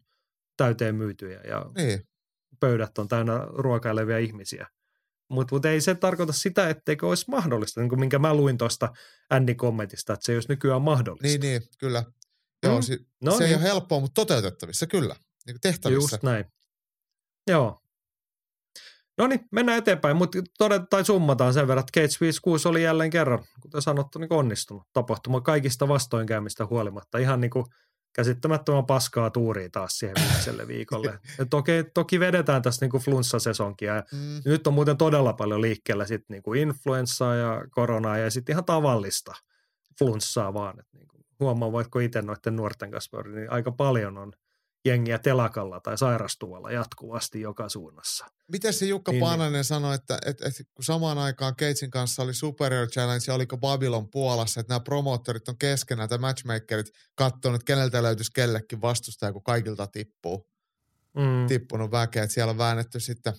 täyteen myytyjä ja niin. Pöydät on täynnä ruokailevia ihmisiä. Mutta mut ei se tarkoita sitä, etteikö olisi mahdollista, niin kuin minkä mä luin tuosta Andy-kommentista, että se olisi nykyään mahdollista. Niin, niin kyllä. Mm. Joo, si- no se niin. Ei ole helppoa, mutta toteutettavissa, kyllä. Niin kuin tehtävissä. Just näin. Joo. No niin, mennään eteenpäin, mutta todet- tai summataan sen verran, että Cage viisikymmentäkuusi oli jälleen kerran, kuten sanottu, niin onnistunut tapahtuma kaikista vastoinkäymistä huolimatta. Ihan niin kuin käsittämättömän paskaa tuuria taas siihen viikselle viikolle. Toki, toki vedetään tässä niin kuin flunssasesonkia. Ja mm. nyt on muuten todella paljon liikkeellä sit niin kuin influenssaa ja koronaa ja sitten ihan tavallista flunssaa vaan. Et niin kuin huomaa, voitko itse noiden nuorten kanssa, niin aika paljon on jengiä telakalla tai sairastuvalla jatkuvasti joka suunnassa. Miten se Jukka niin, Paananen niin. sanoi, että, että, että kun samaan aikaan Cagein kanssa oli Superior Challenge ja oliko Babylon Puolassa, että nämä promoottorit on keskenään tai matchmakerit katsonut, että keneltä löytyisi kellekin vastustaja, kun kaikilta tippuu. Mm. Tippunut väkeä, että siellä on väännetty sitten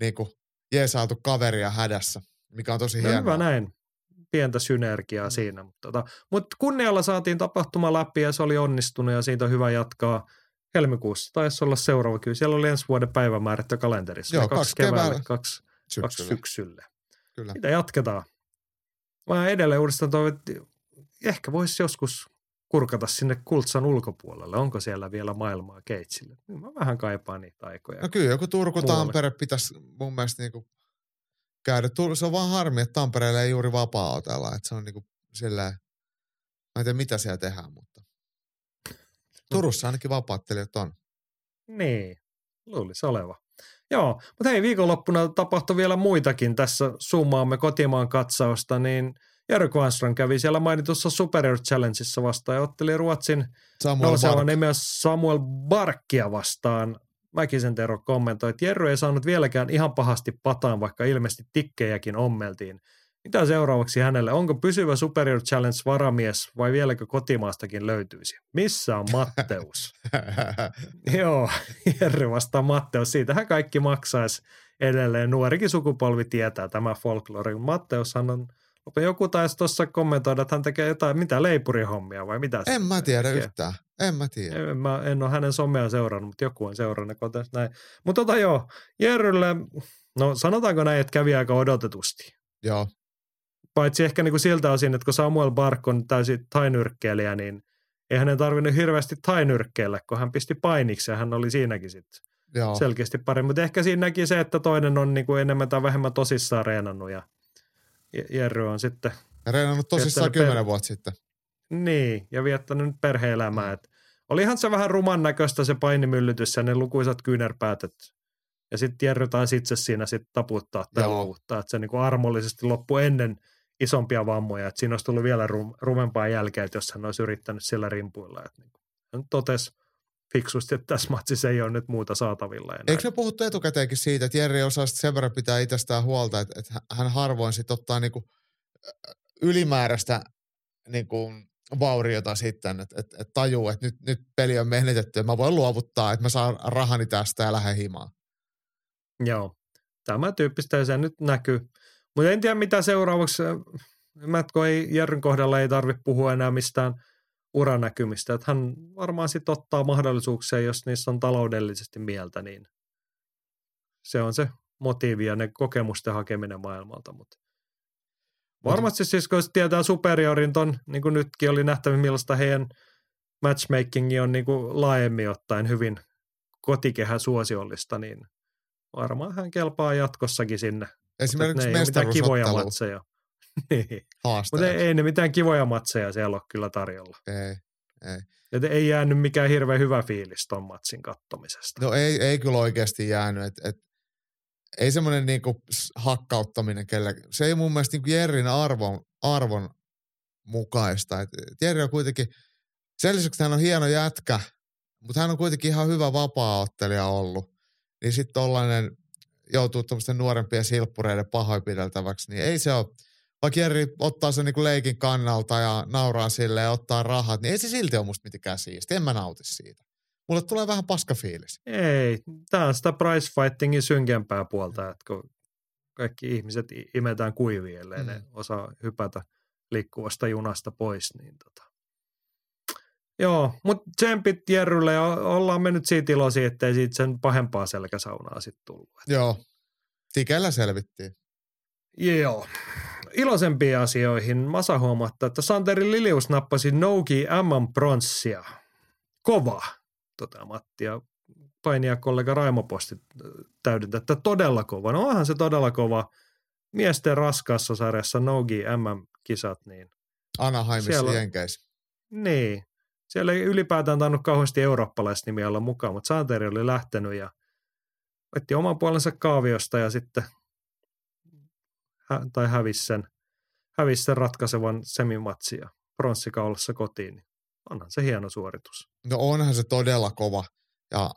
niin kuin jeesailtu kaveria hädässä, mikä on tosi no, hienoa. Hyvä näin. Pientä synergiaa mm. siinä. Mutta tota, mut kunnialla saatiin tapahtuma läpi ja se oli onnistunut ja siitä on hyvä jatkaa. Helmikuussa taisi olla seuraava. Kyllä siellä oli ensi vuoden päivämäärätty kalenterissa. Joo, kaksi, kaksi keväällä, keväällä. Kaksi, kaksi syksyllä. Kyllä. Mitä jatketaan? Mä edelleen uudestaan toivon, että ehkä voisi joskus kurkata sinne Kultsan ulkopuolelle. Onko siellä vielä maailmaa Cageille? Mä vähän kaipaan niitä aikoja. No kyllä, joku Turku-Tampere pitäisi mun mielestä niinku käydä. Se on vaan harmi, että Tampereella ei juuri vapaa-autella. Se on niinku sillä, mä en tiedä mitä siellä tehdään, mutta Turussa ainakin vapaattelijat on. Niin, luulisi oleva. Joo, mutta hei, viikonloppuna tapahtui vielä muitakin. Tässä summaamme kotimaan katsausta, niin Jerry Kvansran kävi siellä mainitussa Superior Challengeissa vastaan ja otteli Ruotsin nousevan nimeä Samuel Barkia vastaan. Mäkisen Tero kommentoi, että Jerry ei saanut vieläkään ihan pahasti pataan, vaikka ilmeisesti tikkejäkin ommeltiin. Mitä seuraavaksi hänelle? Onko pysyvä Superior Challenge varamies vai vieläkö kotimaastakin löytyisi? Missä on Matteus? Joo, Jerry vastaa Matteus. Siitähän kaikki maksaisi edelleen. Nuorikin sukupolvi tietää tämä folklore. Matteushan on, joku taisi tuossa kommentoida, että hän tekee jotain, mitä leipurihommia vai mitä? En mä tiedä tekee. yhtään. En mä tiedä. En, mä, en ole hänen somea seurannut, mutta joku on seurannut. Mutta tota joo, Jerrylle, no sanotaanko näin, että kävi aika odotetusti. Joo. Paitsi ehkä niin kuin siltä osin, että kun Samuel Bark on täysin tainyrkkeilijä, niin ei hänen tarvinnut hirveästi tainyrkkeillä, kun hän pisti painiksi ja hän oli siinäkin sitten selkeästi paremmin. Mutta ehkä siinä näki se, että toinen on niin kuin enemmän tai vähemmän tosissaan reenannut ja Jerry on sitten reenannut tosissaan kymmenen vuotta sitten. Niin, ja viettänyt perhe-elämää. Et olihan se vähän ruman näköistä se painimyllytys ja ne lukuisat kyynärpäät, että ja sitten Jerry taisi itse siinä sit taputtaa tai luovuttaa, että se niinku armollisesti loppui ennen isompia vammoja. Et siinä olisi tullut vielä rum, rumempaa jälkeä, jos hän olisi yrittänyt sillä rimpuilla. Et niinku, hän totesi fiksusti, että tässä matsissa ei ole nyt muuta saatavilla. Enää. Eikö me puhuttu etukäteenkin siitä, että Jerry osaa sen verran pitää itsestään huolta, että, että hän harvoin sitten ottaa niinku ylimääräistä niinku vauriota sitten, että, että, että tajuu, että nyt, nyt peli on menetetty ja mä voin luovuttaa, että mä saan rahani tästä ja lähden himaan. Joo, tämä tyyppistä se nyt näkyy. Mutta en tiedä mitä seuraavaksi. Mätkö ei Jerryn kohdalla ei tarvitse puhua enää mistään uranäkymistä. Että hän varmaan sitten ottaa mahdollisuuksia, jos niissä on taloudellisesti mieltä. Niin se on se motiivi ja ne kokemusten hakeminen maailmalta. Mut varmasti siis, kun tietää Superiorin ton, niin kuin nytkin oli nähtävissä, millaista heidän matchmakingi on niin kuin laajemmin ottaen hyvin kotikehän suosiollista, niin varmaan hän kelpaa jatkossakin sinne. Esimerkiksi ne ei mitään kivoja matseja. Niin. Mutta ei, ei ne mitään kivoja matseja siellä ole kyllä tarjolla. Ei, ei. Et ei jäänyt mikään hirveän hyvä fiilis ton matsin kattomisesta. No ei, ei kyllä oikeasti jäänyt. Et, et, ei semmoinen niinku hakkauttaminen kellekään. Se ei mun mielestä niinku Jerrin arvon, arvon mukaista. Et Jerri on kuitenkin, sen lisäksi hän on hieno jätkä, mutta hän on kuitenkin ihan hyvä vapaa-ottelija ollut. Niin sitten tollainen joutuu tuommoisten nuorempien silppureiden pahoinpideltäväksi, niin ei se ole. Vaikka Jerry ottaa sen niinku leikin kannalta ja nauraa sille ja ottaa rahat, niin ei se silti ole musta mitenkään siistiä. En mä nauti siitä. Mulle tulee vähän paska fiilis. Ei, tää on sitä price fightingin synkempää puolta, että kun kaikki ihmiset imetään kuiviin, ellei mm. ne osaa hypätä liikkuvasta junasta pois. Niin tota. Joo, mutta tsempit Jerrylle ja ollaan mennyt siitä iloisiin, ettei siitä sen pahempaa selkäsaunaa sitten tullut. Joo, tikällä selvittiin. Joo. Iloisempiin asioihin Masa huomattaa, että Santeri Lilius nappasi Nouki M M-pronssia. Kova, tota Matti ja painijakollega Raimo Posti täydentää, että todella kova. No onhan se todella kova. Miesten raskaassa sarjassa Nouki M M-kisat. Niin Anaheimissa on... jenkeissä. Niin. Siellä ei ylipäätään tainnut kauheasti eurooppalaisnimiä olla mukaan, mutta Santeri oli lähtenyt ja otti oman puolensa kaaviosta ja sitten tai hävisi sen, hävisi sen ratkaisevan semimatsia pronssikaulassa kotiin. Onhan se hieno suoritus. No onhan se todella kova. Ja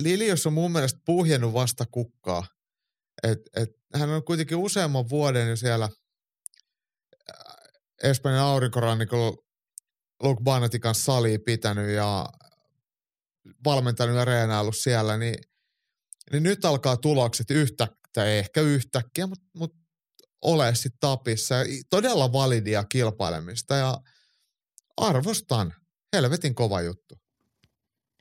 Lilius on mun mielestä puhjennut vasta kukkaa. Et, et, hän on kuitenkin useamman vuoden jo siellä Espanjan aurinkorannikolla Luke Barnettin kanssa salia pitänyt ja valmentanut ja reenaillut siellä, niin, niin nyt alkaa tulokset yhtäkkiä, ehkä yhtäkkiä, mutta mut ole sitten tapissa. Todella validia kilpailemista ja arvostan. Helvetin kova juttu.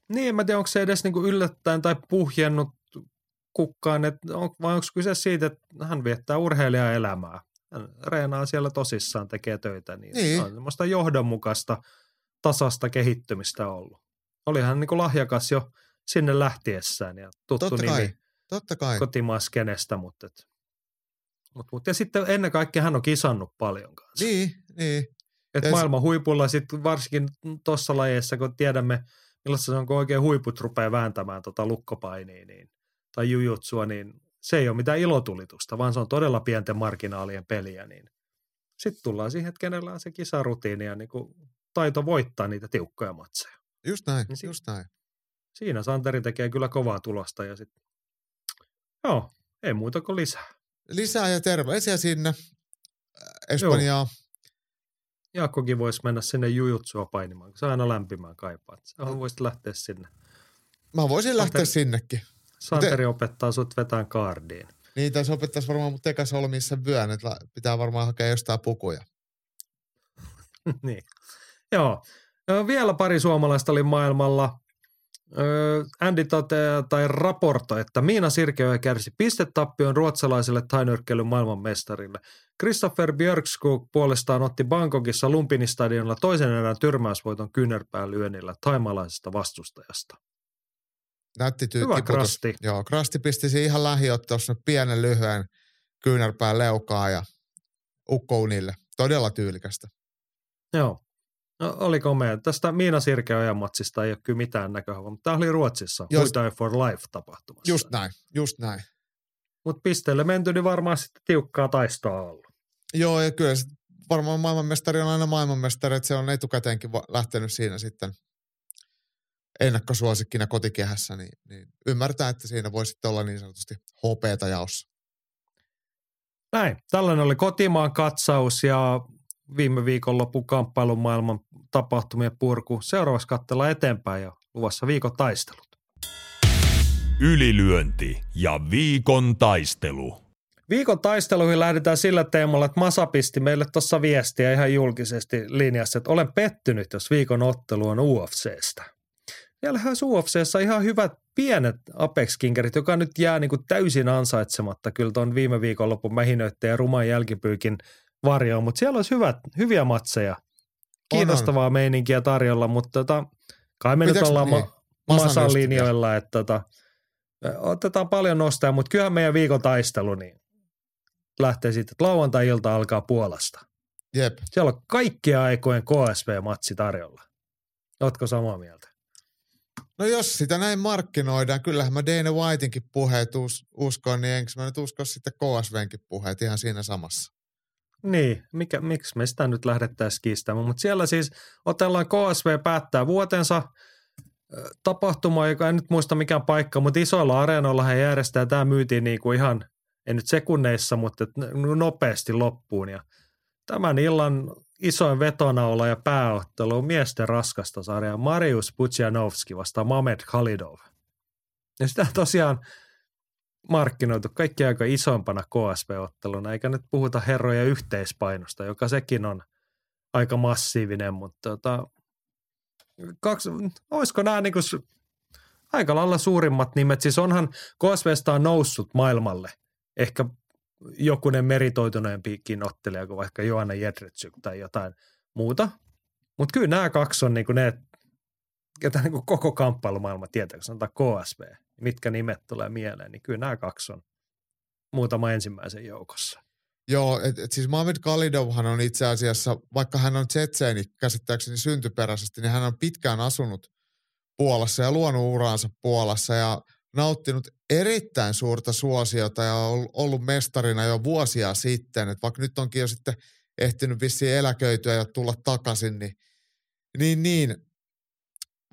Niin, en mä tiedä, onko se edes niinku yllättäen tai puhjennut kukkaan, et on, vai onko kyse siitä, että hän viettää urheilijaa elämää. Reenaa siellä tosissaan, tekee töitä, niin, niin. on semmoista johdonmukaista tasasta kehittymistä ollut. Olihan niin kuin lahjakas jo sinne lähtiessään ja tuttu totta nimi kai. Totta kai. Kotimaaskenestä, mutta, mutta, mutta ja sitten ennen kaikkea hän on kisannut paljon kanssa. Niin, niin. Että maailman huipulla sitten varsinkin tuossa lajeessa, kun tiedämme millaista se on, kun oikein huiput rupeaa vääntämään tota lukkopainia niin, tai jujutsua, niin se ei ole mitään ilotulitusta, vaan se on todella pienten marginaalien peliä. Niin. Sitten tullaan siihen, että kenellä on se kisarutiini ja niin kuin taito voittaa niitä tiukkoja matseja. Just näin, niin just si- näin. Siinä Santeri tekee kyllä kovaa tulosta ja sitten, joo, ei muuta kuin lisää. Lisää ja terveisiä sinne Espanjaan. Jaakkokin voisi mennä sinne jujutsua painimaan, kun se aina lämpimään kaipaat. Sä voisit lähteä sinne. Mä voisin Santeri... lähteä sinnekin. Santeri opettaa sut vetään kaardiin. Niin, tässä opettaisi varmaan mut tekäs olla missä vyön, että pitää varmaan hakea jostain pukuja. Niin. Joo. Vielä pari suomalaista oli maailmalla. Andy toteaa tai raportoi, että Miina Sirkevä kärsi pistetappion ruotsalaiselle tainyrkkeilyn maailmanmestarille. Kristoffer Björkskog puolestaan otti Bangkokissa Lumpinistadionilla toisen erään tyrmäysvoiton kyynärpäälyönnillä taimalaisesta vastustajasta. Nätti tyykki. Hyvä Krasti. Joo, Krasti pistisi ihan lähiottelussa pienen lyhyen kyynärpään leukaa ja ukkounille. Todella tyylikästä. Joo. No, oli komea. Tästä Miina Sirkeojan matsista ei ole kyllä mitään näköhavaa, mutta tämä oli Ruotsissa Muay Thai for Life -tapahtumassa. Just näin, just näin. Mutta pisteelle menty, niin varmaan sitten tiukkaa taistoa ollut. Joo, ja kyllä varmaan maailmanmestari on aina maailmanmestari, että se on etukäteenkin lähtenyt siinä sitten ennakkosuosikkina kotikehässä, niin, niin ymmärtää, että siinä voi sitten olla niin sanotusti hopeata jaossa. Näin. Tällainen oli kotimaan katsaus ja viime viikonlopun kamppailun maailman tapahtumien purku. Seuraavaksi katsellaan eteenpäin ja luvassa viikon taistelut. Ylilyönti ja viikon taistelu. Viikon taisteluihin lähdetään sillä teemalla, että Masa pisti meille tuossa viestiä ihan julkisesti linjassa, että olen pettynyt, jos viikon ottelu on U F C:stä. Siellähän U F C:ssä ihan hyvät pienet Apex-kinkerit, joka nyt jää niin kuin täysin ansaitsematta kyllä tuon viime viikonlopun mähinöitteen ja ruman jälkipyykin varjoon, mutta siellä olisi hyvät, hyviä matseja. Kiinnostavaa on, on. meininkiä tarjolla, mutta tota, kai me Mitäks nyt ollaan ma- Masan linjoilla, että tota, otetaan paljon nostaa, mutta kyllähän meidän viikon taistelu niin lähtee siitä, että lauantai-ilta alkaa Puolasta. Jep. Siellä on kaikkia aikojen K S V-matsi tarjolla. Ootko samaa mieltä? No jos sitä näin markkinoidaan, kyllähän mä Dana Whiteinkin puheet us, uskon, niin enkö mä nyt usko sitten K S V:nkin puheet ihan siinä samassa. Niin, mikä, miksi me sitä nyt lähdettäisiin kiistämään, mutta siellä siis otellaan K S V päättää vuotensa tapahtuma, joka en nyt muista mikään paikka, mutta isoilla areenoilla he järjestää, tämä myytiin niin kuin ihan, ei nyt sekunneissa, mutta nopeasti loppuun ja tämän illan isoin vetonaula ja pääottelu on miesten raskasta sarjaa Mariusz Pudzianowski vastaan Mamed Khalidov. Ja sitä tosiaan markkinoitu kaikki aika isompana K S V-otteluna, eikä nyt puhuta herroja yhteispainosta, joka sekin on aika massiivinen, mutta tota, kaksi, olisiko nämä niin kuin aika lailla suurimmat nimet, siis onhan K S V:stä on noussut maailmalle ehkä jokunen meritoituneempikin ottelija kuin vaikka Joanna Jedrzejczyk tai jotain muuta, mutta kyllä nämä kaksi on niin kuin ne, ketä niin kuin koko kamppailumaailma tietää, kun sanotaan K S V, mitkä nimet tulee mieleen, niin kyllä nämä kaksi on muutama ensimmäisen joukossa. Joo, et, et siis Mamed Khalidovhan on itse asiassa, vaikka hän on tsetseeni käsittääkseni syntyperäisesti, niin hän on pitkään asunut Puolassa ja luonut uraansa Puolassa ja nauttinut erittäin suurta suosiota ja on ollut mestarina jo vuosia sitten, että vaikka nyt onkin jo sitten ehtinyt vissiin eläköityä ja tulla takaisin, niin niin, niin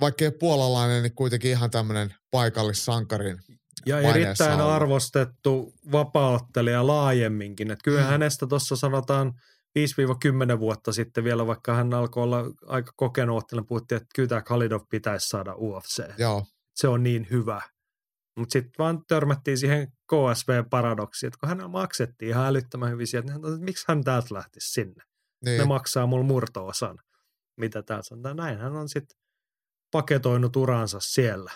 vaikkei puolalainen, niin kuitenkin ihan tämmöinen paikallissankarin. Ja erittäin ollut arvostettu vapaaottelija laajemminkin. Että kyllä mm. hänestä tuossa sanotaan viisi kymmenen vuotta sitten vielä, vaikka hän alkoi olla aika kokenut ottelen, puhuttiin, että kyllä tämä Khalidov pitäisi saada U F C. Joo. Se on niin hyvä. Mutta sitten vaan törmättiin siihen K S V-paradoksiin, että kun hänellä maksettiin ihan älyttömän hyvin sieltä, niin että miksi hän täältä lähtisi sinne? Niin. Ne maksaa mulle murto-osan, mitä täältä sanotaan. Näin hän on sitten paketoinut uransa siellä.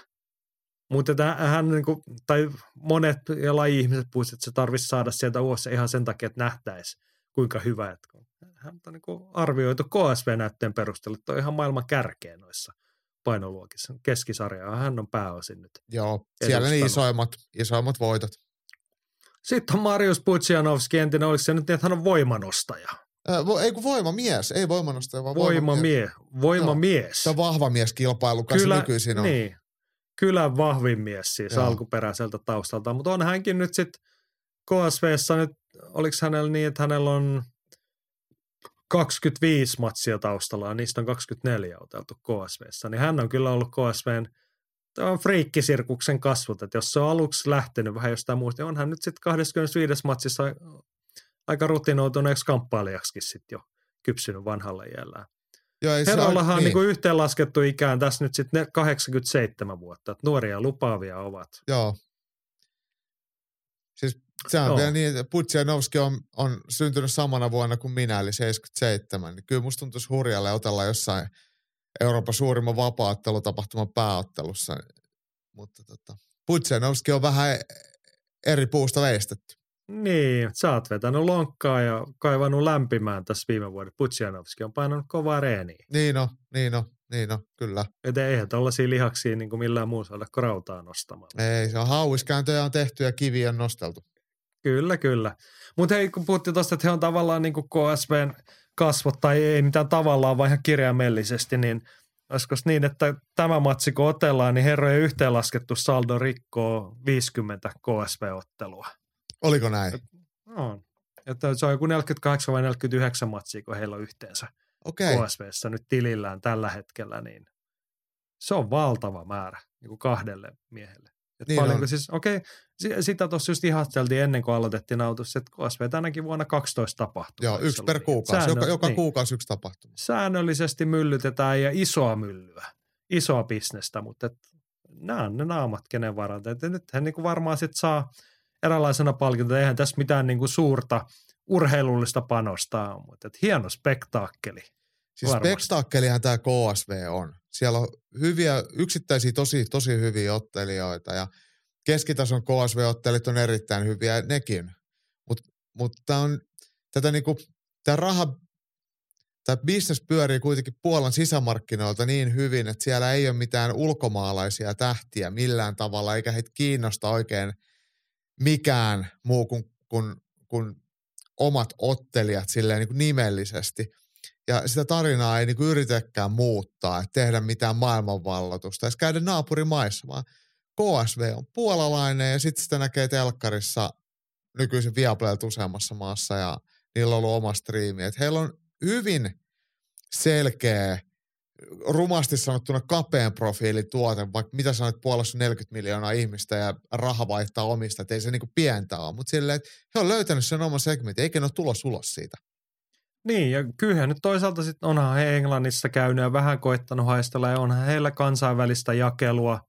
Mutta hän, niin kuin, tai monet ja laji-ihmiset puhuisivat, että se tarvitsisi saada sieltä ulos ihan sen takia, että nähtäisiin kuinka hyvä. Että hän on niin kuin arvioitu K S V-näytteen perusteella, että on ihan maailman kärkeä noissa painoluokissa. Keskisarjaa hän on pääosin nyt. Joo, siellä ne isoimmat, isoimmat voitot. Sitten on Mariusz Pudzianowski entinen, oliko se nyt niin, että hän on voimanostaja? Ei kun voimamies, ei voimanostaja, vaan voimamies. Voimamie- voimamies. Se on vahva mies kilpailu, kai se nykyisin on. Niin. Kylän vahvin mies siis Joo. alkuperäiseltä taustalta, mutta on hänkin nyt sitten K S V:ssä nyt, oliko hänellä niin, että hänellä on kaksikymmentäviisi matsia taustalla ja niistä on kaksikymmentäneljä oteltu K S V:ssä, niin hän on kyllä ollut K S V:n friikkisirkuksen kasvut, että jos se on aluksi lähtenyt vähän jostain muusta, niin on hän nyt sitten kahdeskymmenesviides matsissa aika rutinoituneeksi kamppailijaksikin sitten jo kypsynyt vanhalla iällään. Herrallahan on niin kuin yhteenlaskettu ikään tässä nyt sitten kahdeksankymmentäseitsemän vuotta, että nuoria lupaavia ovat. Joo. Siis sehän on vielä niin, että Pudzianowski on, on syntynyt samana vuonna kuin minä, eli seitsemänkymmentäseitsemän. Niin kyllä musta tuntuisi hurjalle otella jossain Euroopan suurimman vapaa-ottelutapahtuman pääottelussa. Mutta tota, Pudzianowski on vähän eri puusta veistetty. Niin, sä oot vetänyt lonkkaa ja kaivannut lämpimään tässä viime vuodet. Pudzianowski on painanut kovaa reeniä. Niin on, niin on, niin on, kyllä. Että eihän tollaisia lihaksia niin kuin millään muu saada rautaa nostamaan. Ei, se on hauiskääntöjä on tehty ja kiviä on nosteltu. Kyllä, kyllä. Mutta hei, kun puhuttiin tuosta, että he on tavallaan niin kuin K S V:n kasvot, tai ei mitään tavallaan, vaan ihan kirjaimellisesti, niin olisiko niin, että tämä matsi kun otellaan, niin herrojen yhteenlaskettu saldo rikkoo viisikymmentä K S V-ottelua. Oliko näin? No, että se on joku neljäkymmentäkahdeksan vai neljäkymmentäyhdeksän matsia, kun heillä on yhteensä okay. K S V:ssä nyt tilillään tällä hetkellä, niin se on valtava määrä niin kuin kahdelle miehelle. Et niin paljon, siis, okei, okay, sitä tuossa just ihasteltiin ennen kuin aloitettiin nautus, että K S V tänäkin vuonna kaksitoista tapahtumaa. Joo, yksi per kuukausi, Säännö... joka, joka niin. kuukausi yksi tapahtuma. Säännöllisesti myllytetään ja isoa myllyä, isoa bisnestä, mutta nämä on ne naamat, kenen varalta. Et nyt hän niin kuin varmaan sitten saa eräänlaisena palkinta, eihän tässä mitään niin kuin suurta urheilullista panosta on, mutta et hieno spektaakkeli. Siis varmasti. Spektaakkelihan tämä K S V on. Siellä on hyviä, yksittäisiä tosi, tosi hyviä ottelijoita ja keskitason K S V-ottelit on erittäin hyviä nekin, mutta mut tämä on tätä niin kuin, tämä raha, tämä bisnes pyörii kuitenkin Puolan sisämarkkinoilta niin hyvin, että siellä ei ole mitään ulkomaalaisia tähtiä millään tavalla, eikä heitä kiinnosta oikein mikään muu kuin, kuin, kuin omat ottelijat silleen niin kuin nimellisesti. Ja sitä tarinaa ei niin kuin yritetäkään muuttaa, että tehdä mitään maailmanvalloitusta, edes käydä naapurimaissa, vaan K S V on puolalainen ja sitten sitä näkee telkkarissa nykyisin Viaplaylta useammassa maassa ja niillä on ollut oma striimi. Että heillä on hyvin selkeä, rumasti sanottuna kapeen profiilituote, vaikka mitä sanoit, Puolassa on neljäkymmentä miljoonaa ihmistä ja raha vaihtaa omista, että ei se niinku pientä ole, mutta silleen, että he on löytänyt sen oman segmentin, eikä ne ole tulos ulos siitä. Niin, ja kyllähän nyt toisaalta sitten onhan he Englannissa käynyt ja vähän koittanut haistella, ja onhan heillä kansainvälistä jakelua,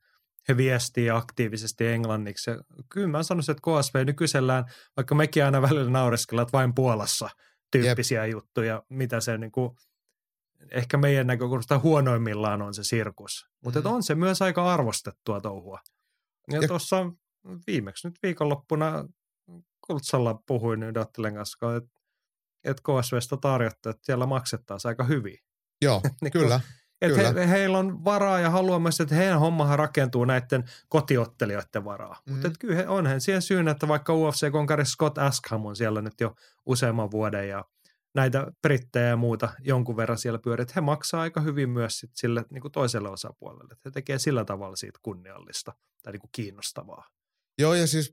he viestii aktiivisesti englanniksi. Ja kyllä mä sanoisin, että K S V nykyisellään, vaikka mekin aina välillä naureskellaan, että vain Puolassa tyyppisiä Jep. juttuja, mitä se niin kuin, ehkä meidän näkökulmasta huonoimmillaan on se sirkus. Mutta mm. on se myös aika arvostettua touhua. Ja, ja tuossa viimeksi nyt viikonloppuna Kultsalla puhuin Ydattelen kanssa, että et K S V:stä tarjottu, että siellä maksettaisiin aika hyvin. Joo, niin kyllä. Että he, heillä on varaa ja haluaa myös, että heidän hommahan rakentuu näiden kotiottelijoiden varaa. Mm. Mutta kyllä he, onhan siihen syynä, että vaikka U F C-konkari Scott Askham on siellä nyt jo useamman vuoden ja näitä brittejä ja muuta jonkun verran siellä pyörii, että he maksaa aika hyvin myös sit sille niin kuin toiselle osapuolelle. Että he tekee sillä tavalla siitä kunniallista tai niin kuin kiinnostavaa. Joo ja siis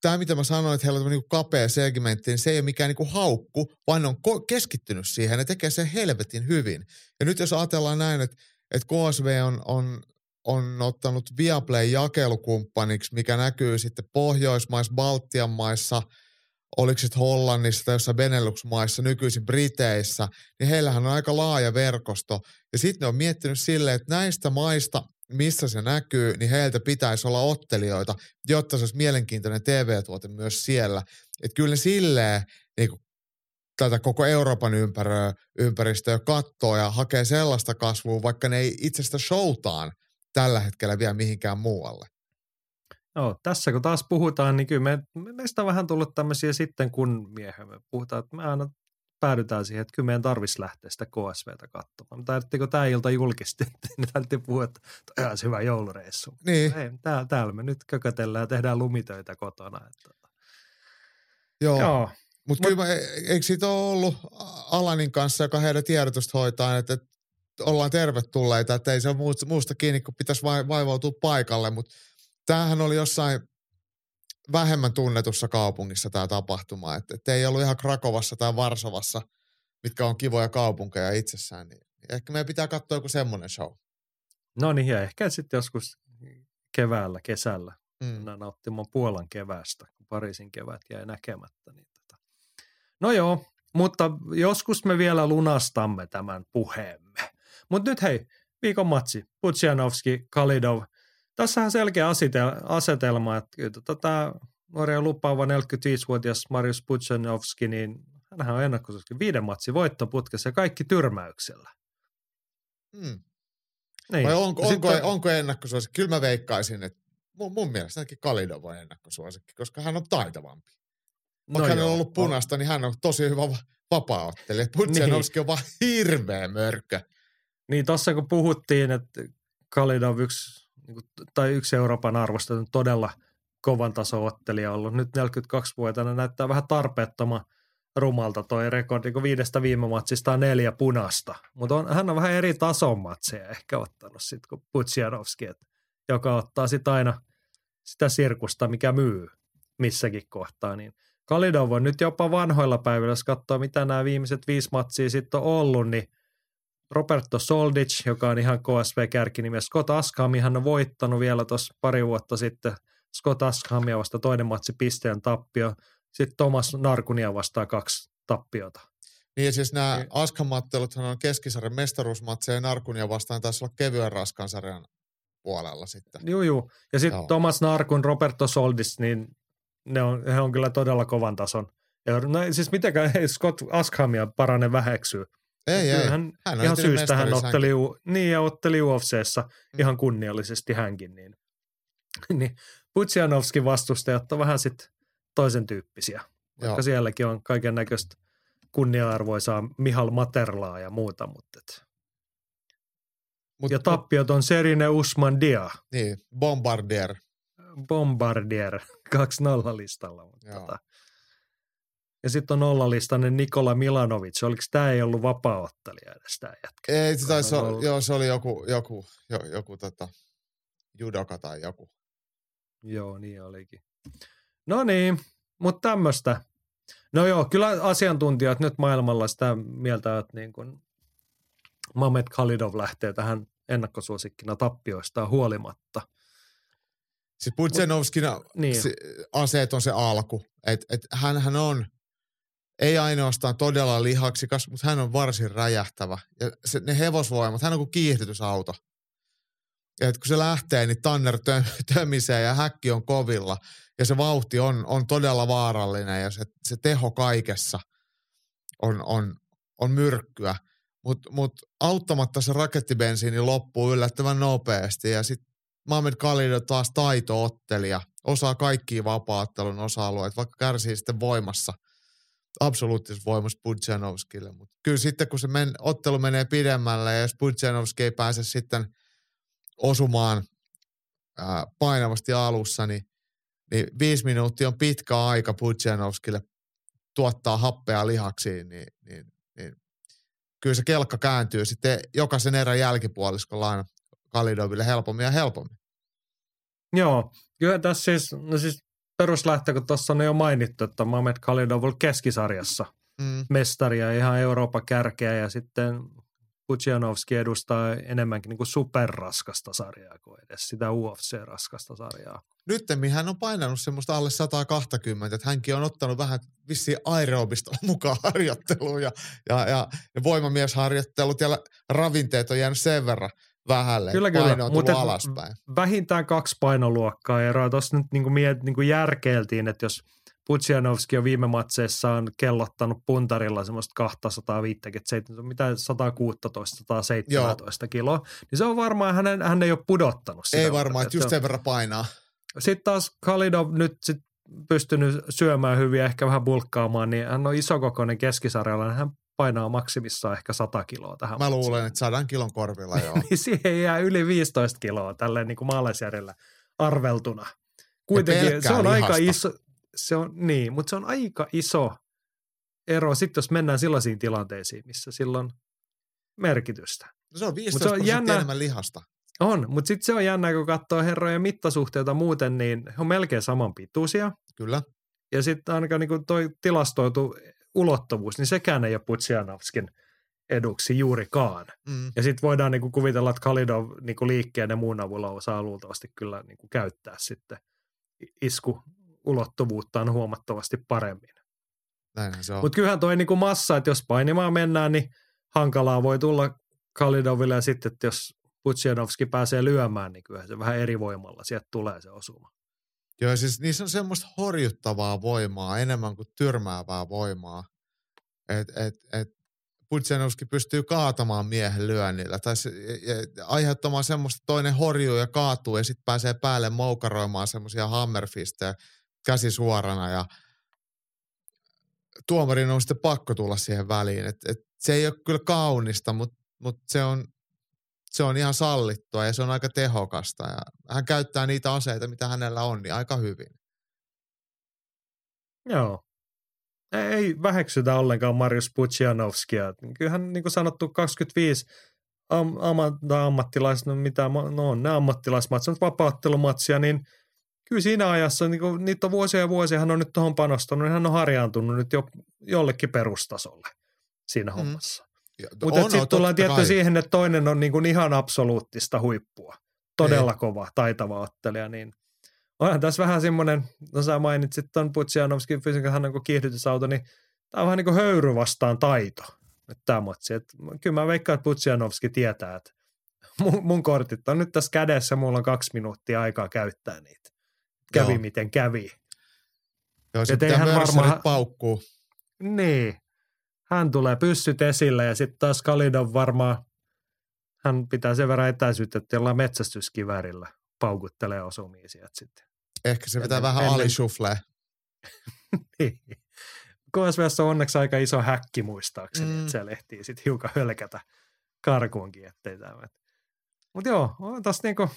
tämä mitä mä sanoin, että heillä on niin kuin kapea segmentti, niin se ei ole mikään niin kuin haukku, vaan on ko- keskittynyt siihen ja tekee sen helvetin hyvin. Ja nyt jos ajatellaan näin, että, että K S V on, on, on ottanut Viaplay-jakelukumppaniksi, mikä näkyy sitten Pohjoismaissa, Baltian maissa, oliko sitten Hollannissa tai jossain Benelux-maissa, nykyisin Briteissä, niin heillähän on aika laaja verkosto. Ja sitten ne on miettinyt silleen, että näistä maista, missä se näkyy, niin heiltä pitäisi olla ottelijoita, jotta se olisi mielenkiintoinen T V-tuote myös siellä. Että kyllä silleen niin kuin tätä koko Euroopan ympäröä, ympäristöä katsoo ja hakee sellaista kasvua, vaikka ne ei itsestä showtaan tällä hetkellä vielä mihinkään muualle. No, tässä kun taas puhutaan, niin kyllä me, meistä on vähän tullut tämmöisiä sitten kun miehemme puhutaan, että me aina päädytään siihen, että kyllä meidän tarvitsisi lähteä sitä K S V:tä katsomaan. Tarvittiinko tämä ilta julkisesti, niin tarvittiin puhua, että tämä olisi hyvä joulureissu. Niin. Ei, täällä, täällä me nyt kökötellään ja tehdään lumitöitä kotona. Että joo, Joo. mutta Mut... kyllä eikö siitä ole ollut Alanin kanssa, joka heidän tiedotusta hoitaa, että ollaan tervetulleita, että ei se ole muusta kiinni, kun pitäisi vaivautua paikalle, mutta tämähän oli jossain vähemmän tunnetussa kaupungissa tämä tapahtuma. Että et ei ollut ihan Krakovassa tai Varsovassa, mitkä on kivoja kaupunkeja itsessään. Niin ehkä meidän pitää katsoa joku semmoinen show. No niin, ja ehkä sitten joskus keväällä, kesällä. Mm. Nauttimaan Puolan keväästä, kun Pariisin kevät jäi näkemättä. Niin tota. No joo, mutta joskus me vielä lunastamme tämän puheemme. Mutta nyt hei, viikon matsi. Pudzianowski, Khalidov. Tässähän selkeä asetelma, että tämä nuori ja lupaava neljäkymmentäviisivuotias Mariusz Pudzianowski, niin hänhän on ennakkoisesti viiden matsin voittoputkessa ja kaikki tyrmäyksellä. Hmm. Niin. Vai onko, onko, sitten, onko ennakkosuosikki? Kyllä mä veikkaisin, että mun, mun mielestä ainakin Khalidov on ennakkosuosikki, koska hän on taitavampi. Vaikka no hän joo, on ollut punaista, niin hän on tosi hyvä vapaaottelija. Pudzianowski niin. on vaan hirveä mörkö. Niin tuossa kun puhuttiin, että Khalidov yksi... tai yksi Euroopan arvostetun todella kovan tason ottelija ollut. Nyt neljäkymmentäkaksivuotiaana näyttää vähän tarpeettoman rumalta toi rekordi, kun viidestä viime matsista on neljä punasta. Mutta hän on vähän eri tason matseja ehkä ottanut sitten kuin Pudzianowski, joka ottaa sitten aina sitä sirkusta, mikä myy missäkin kohtaa. Niin Khalidov on nyt jopa vanhoilla päivillä, jos katsoo mitä nämä viimeiset viisi matsia sitten on ollut, niin Roberto Soldic, joka on ihan K S V-kärkinimiä. Scott Askham, hän on voittanut vielä tuossa pari vuotta sitten. Scott Askhamia vasta toinen matsi pisteen tappio. Sitten Tomas Narkunia vastaa kaksi tappiota. Niin ja siis nämä Askham-matteluthan on keskisarjan mestaruusmatseja ja Narkunia vastaan taisi olla kevyen raskan sarjan puolella sitten. Joo, joo. Ja sitten Tomas Narkun, Roberto Soldic, niin ne on, he on kyllä todella kovan tason. Ja, no, siis mitenkään ei Scott Askhamia parane väheksyä. Ei, ei. Hän, hän ihan syystä hän otteli, niin, ja otteli U F C:ssä mm. ihan kunniallisesti hänkin. Niin. niin Pudzianowskin vastustajat on vähän sitten toisen tyyppisiä, joo. Vaikka sielläkin on kaiken näköistä kunnia-arvoisaa Mihal Materlaa ja muuta. Mutta Mut, ja tappiot on Serine Usmandia. Niin, Bombardier. Bombardier, kaksi nolla listalla. Mutta ja sitten on nollalistainen Nikola Milanovic. Oliko tämä ei ollut vapaa-ottelija edes tämä jätkä? Ei, se taisi olla, joo, se oli joku, joku, joku, joku tota, judoka tai joku. Joo, niin olikin. No niin, mutta tämmöistä. No joo, kyllä asiantuntijat nyt maailmalla sitä mieltä, että niin kun Mamed Khalidov lähtee tähän ennakkosuosikkina tappioistaan huolimatta. Siis Pudzianowskin niin. aseet on se alku. Että et hänhän on... Ei ainoastaan todella lihaksikas, mutta hän on varsin räjähtävä. Ja se, ne hevosvoimat, hän on kuin kiihdytysauto. Ja kun se lähtee, niin Tanner tömisee ja häkki on kovilla. Ja se vauhti on, on todella vaarallinen ja se, se teho kaikessa on, on, on myrkkyä. Mutta mut auttamatta se rakettibensiini loppuu yllättävän nopeasti. Ja sitten Mamed Khalidov taas taito-ottelija. Osaa kaikkia vapaa-ottelun osa-alueet, vaikka kärsii sitten voimassa, absoluuttisessa voimassa Pudzianowskille. Mutta kyllä sitten, kun se men, ottelu menee pidemmälle ja Pudzianowski ei pääse sitten osumaan ää, painavasti alussa, niin, niin viisi minuuttia on pitkä aika Pudzianowskille tuottaa happea lihaksiin, niin, niin, niin kyllä se kelkka kääntyy sitten jokaisen erän jälkipuoliskolla aina Khalidoville helpommin ja helpommin. Joo, kyllä tässä siis, no siis peruslähtö, kun tuossa on jo mainittu, että Mamed Khalidov on keskisarjassa mm. mestaria, ihan Euroopan kärkeä ja sitten Pudzianowski edustaa enemmänkin niin kuin superraskasta sarjaa kuin edes sitä U F C-raskasta sarjaa. Nyttemmin hän on painanut semmoista alle sata kaksikymmentä, että hänkin on ottanut vähän vissiin aerobista mukaan harjoitteluun ja, ja, ja voimamiesharjoittelut ja ravinteet on jäänyt sen verran vähälle. Kyllä, paino on tullut alaspäin. Vähintään kaksi painoluokkaa eroa. Tuossa nyt niin kuin miet, niin kuin järkeiltiin, että jos Pudzianowski on viime matseissaan kellottanut puntarilla semmoista kaksisataaviisikymmentäseitsemän, mitä sata kuusitoista sata seitsemäntoista kiloa, niin se on varmaan, hänen, hän ei ole pudottanut sitä. Ei varmaan, että just sen verran painaa. Sitten taas Khalidov nyt sit pystynyt syömään hyviä, ehkä vähän bulkkaamaan, niin hän on isokokoinen keskisarjalla, niin hän painaa maksimissaan ehkä sata kiloa tähän. Mä luulen, matsein. Että sadan kilon korvilla joo. Niin siihen jää yli viisitoista kiloa tälleen niin kuin maalaisjärjellä arveltuna. Kuitenkin se on lihasta. Aika iso. Se on, niin, mutta se on aika iso ero, sitten jos mennään sellaisiin tilanteisiin, missä sillä on merkitystä. No se on viisitoista prosenttia enemmän lihasta. On, mutta sitten se on jännä, kun katsoo herrojen mittasuhteita muuten, niin he on melkein samanpituisia. Kyllä. Ja sitten ainakaan niin toi tilastoitu ulottuvuus, niin sekään ei ole Pudzianowskin eduksi juurikaan. Mm. Ja sitten voidaan niin kuvitella, että Khalidov niin liikkeen ja muun avulla osaa luultavasti kyllä niin käyttää sitten isku ulottuvuuttaan huomattavasti paremmin. Näinhän se on. Mutta kyllähän toi niinku massa, että jos painimaan mennään, niin hankalaa voi tulla Khalidoville ja sitten, että jos Pudzianowski pääsee lyömään, niin kyllähän se vähän eri voimalla sieltä tulee se osuma. Joo, siis niissä on semmoista horjuttavaa voimaa enemmän kuin tyrmäävää voimaa. Että et, et Pudzianowski pystyy kaatamaan miehen lyönnillä tai se, ja aiheuttamaan semmoista, toinen horjuu ja kaatuu ja sitten pääsee päälle moukaroimaan semmoisia hammerfistejä käsi suorana ja tuomarin on sitten pakko tulla siihen väliin. Et, et se ei ole kyllä kaunista, mutta mut se, on, se on ihan sallittua ja se on aika tehokasta. Ja hän käyttää niitä aseita, mitä hänellä on, niin aika hyvin. Joo. Ei väheksytä ollenkaan Mariusz Pudzianowskia. Kyllähän niin kuin sanottu kaksikymmentäviisi am, am, ammattilais, no mitä, no ne ammattilaismatsia, vapaattelumatsia, niin kyllä siinä ajassa, niin kuin, niitä on vuosia ja vuosia, hän on nyt tuohon panostanut, niin hän on harjaantunut nyt jo, jollekin perustasolle siinä mm. hommassa. Mutta sitten tullaan tietty siihen, että toinen on niin kuin ihan absoluuttista huippua, todella ei. Kova, taitava ottelija, niin onhan tässä vähän semmoinen, no sä mainitsit tuon Pudzianowskin fysiikan, hän on kiihdytysauto, niin tämä on vähän niin kuin höyry vastaan taito, että tämä matsi. Et, kyllä mä veikkaan, että Pudzianowski tietää, että mun, mun kortit on nyt tässä kädessä, mulla on kaksi minuuttia aikaa käyttää niitä. Kävi joo. Miten kävi. Joo, se pitää varmaan paukkuu. Niin. Hän tulee pyssyt esille ja sitten taas Khalidov varmaan, hän pitää sen verran etäisyyttä, että jollain metsästyskivärillä paukuttelee osumia sieltä sitten. Ehkä se pitää ja vähän ennen alishufflea. Niin. K S V:ssä on onneksi aika iso häkki muistaakseni, mm. että se lehtii sitten hiukan hölkätä karkuunkin, ettei tämä. Mutta joo, on tässä niinku.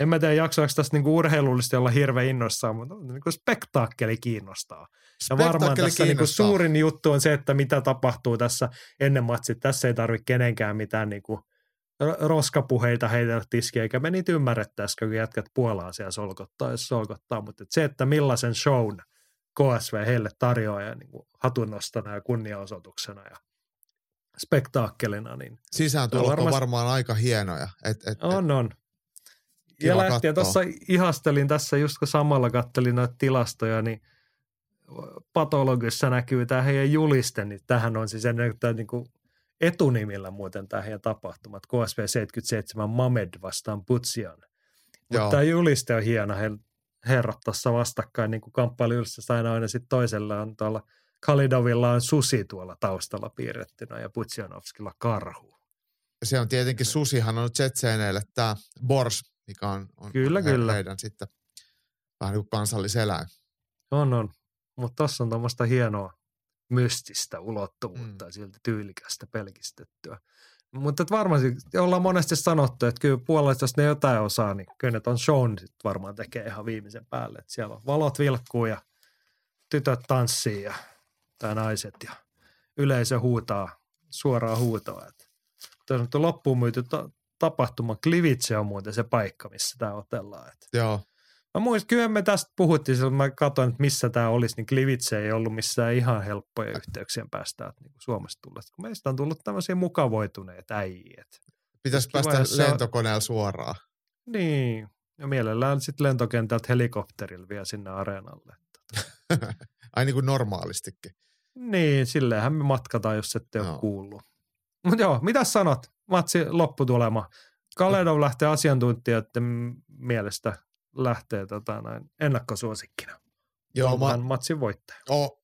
En mä tiedä, jaksoaako tässä niinku urheilullisesti olla hirveän innoissaan, mutta niinku spektaakkeli kiinnostaa. Ja varmaan tässä niinku suurin juttu on se, että mitä tapahtuu tässä ennen matsit. Tässä ei tarvitse kenenkään mitään niinku roskapuheita heitellä tiskiä, eikä me niitä ymmärrettäisikö, kun jätkät Puolaan siellä solkottaa, jos solkottaa. Mutta se, että millaisen shown K S V heille tarjoaa ja niinku hatunnostana ja kunniaosoituksena ja spektaakkelina. Niin sisääntuolot varmast... on varmaan aika hienoja. Et, et, et. On, on. Ja lähtien tuossa ihastelin tässä, just kun samalla kattelin noita tilastoja, niin patologissa näkyy tämä heidän juliste, niin tämähän on siis ennen kuin tämä niin kuin etunimillä muuten tämä heidän tapahtumat. K S V seitsemänkymmentäseitsemän Mamed vastaan Pudzian. Mutta tämä juliste on hieno. He herrat tuossa vastakkain, niin kuin kamppailujulisteessa aina aina sitten toisella on tuolla Khalidovilla on susi tuolla taustalla piirrettynä ja Pudzianovskilla karhu. Se on tietenkin, susihan on tsetseeneille tämä bors, mikä on, on kyllä, kyllä. Heidän sitten vähän niin kuin kansalliseläin. On, on. Mutta tuossa on tuommoista hienoa mystistä ulottuvuutta mm. ja silti tyylikästä pelkistettyä. Mutta varmasti ollaan monesti sanottu, että kyllä puolesta, jos ne jotain osaa, niin kyllä ne ton shown varmaan tekee ihan viimeisen päälle. Että siellä on valot vilkkuu ja tytöt tanssii ja tai naiset ja yleisö huutaa suoraan huutoa. Tuo loppuun myyty ta- tapahtuma Klivitse on muuten se paikka, missä tämä otellaan. Et. Joo. Mä muistin, kyllä me tästä puhuttiin, silloin mä katsoin, että missä tämä olisi, niin Klivitse ei ollut missään ihan helppoja yhteyksien päästä, että niin kuin Suomesta tullaan. Kun meistä on tullut tämmöisiä mukavoituneet äijät. Pitäisi päästä vaiheessa lentokoneella suoraan. Niin, ja mielellään sitten lentokentältä helikopterilla vielä sinne areenalle. Ai niin kuin normaalistikin. Niin, silleenhän me matkataan, jos ette no. ole kuullut. Mutta joo, mitä sanot? Matsi lopputulema. Khalidov lähtee asiantuntijoiden mielestä lähtee tota näin ennakkosuosikkina. Joo, ma- matsin voittaa. Joo,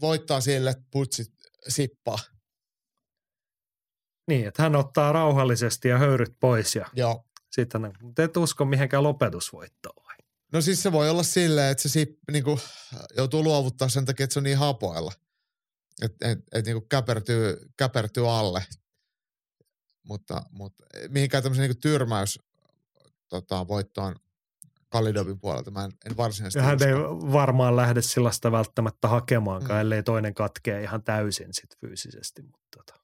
voittaa sille, että putsit sippaa. Niin, että hän ottaa rauhallisesti ja höyryt pois. Ja joo. Sitten hän, mutta et usko mihinkään lopetusvoittoon vai? No siis se voi olla silleen, että se sip, niinku, joutuu luovuttaa sen takia, että se on niin hapoilla. Että et, et niinku käpertyy, käpertyy alle, mutta, mutta mihinkään tämmöisen niinku tyrmäys tota, voittoon Khalidovin puolelta mä en, en varsinaisesti. Hän ei varmaan lähde sellaista välttämättä hakemaankaan, mm. ellei toinen katkee ihan täysin sit fyysisesti. Mutta tota.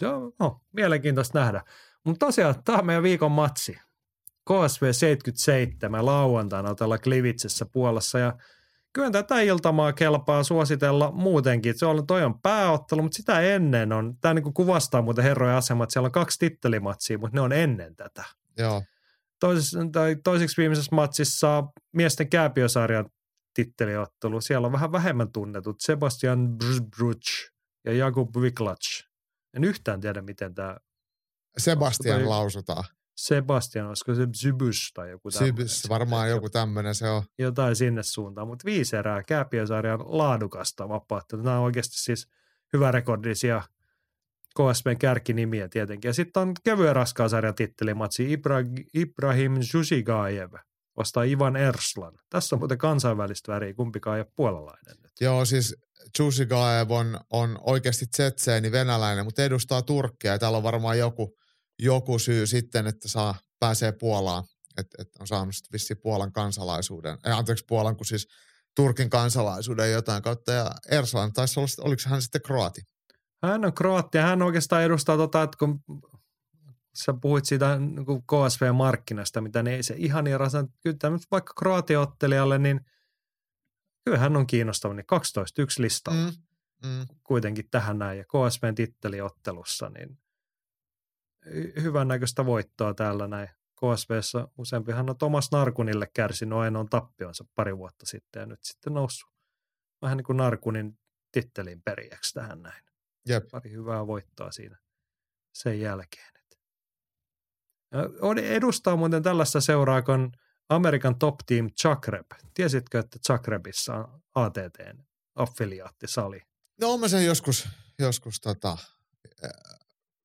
Joo, no, mielenkiintoista nähdä. Mutta tosiaan, tämä on meidän viikon matsi. K S V seitsemänkymmentäseitsemän lauantaina tällä Klivitsessä Puolassa ja kyllä tätä iltamaa kelpaa suositella muutenkin. Se on, toi on pääottelu, mutta sitä ennen on, tämä niin kuvastaa muuten herrojen asemat, siellä on kaksi tittelimatsia, mutta ne on ennen tätä. Joo. Tois, tai toiseksi viimeisessä matsissa miesten kääpiösarjan titteliottelu, siellä on vähän vähemmän tunnetut Sebastian Brzuch ja Jakub Wiklacz. En yhtään tiedä, miten tämä Sebastian tai lausutaan. Sebastian, olisiko se Zybys tai joku tämmöinen. Zybys, varmaan joku tämmöinen se on. Jotain sinne suuntaan, mutta viisi erää kääpiösarjan laadukasta vapautta. Nämä on oikeasti siis hyvärekordisia K S P:n kärkinimiä tietenkin. Ja sitten on kevyen raskaan sarjan tittelimatsi Ibra- Ibrahim Zhuzigaev vastaan Ivan Erslan. Tässä on muuten kansainvälistä väriä, kumpikaan ei ole puolalainen nyt. Joo, siis Zhuzigaev on, on oikeasti tsetseeni venäläinen, mutta edustaa Turkkia ja täällä on varmaan joku Joku syy sitten, että saa, pääsee Puolaan, että et on saanut sitten vissiin Puolan kansalaisuuden, ei anteeksi Puolan, kun siis Turkin kansalaisuuden jotain kautta, ja Erslan taisi olla, oliko hän sitten kroati? Hän on kroati, ja hän oikeastaan edustaa tota, että kun sä puhuit siitä niin kuin K S V-markkinasta, mitä ne ei se ihan irrasan, kyllä tämä vaikka kroatiottelijalle, niin kyllä hän on kiinnostava, niin kaksitoista yksi listalla mm, mm. kuitenkin tähän näin, ja K S V:n titteliottelussa, niin hyvän näköistä voittoa täällä näin K S V:ssä. Useampihan on Tomas Narkunille kärsinyt ainoan tappionsa pari vuotta sitten ja nyt sitten noussut vähän niin kuin Narkunin tittelin perijäksi tähän näin. Jep. Pari hyvää voittoa siinä sen jälkeen. Edustaa muuten tällaista seuraa kuin Amerikan Top Team Zagreb. Tiesitkö, että Zagrebissa on A T T:n affiliaattisali? No mä sen joskus, joskus tota...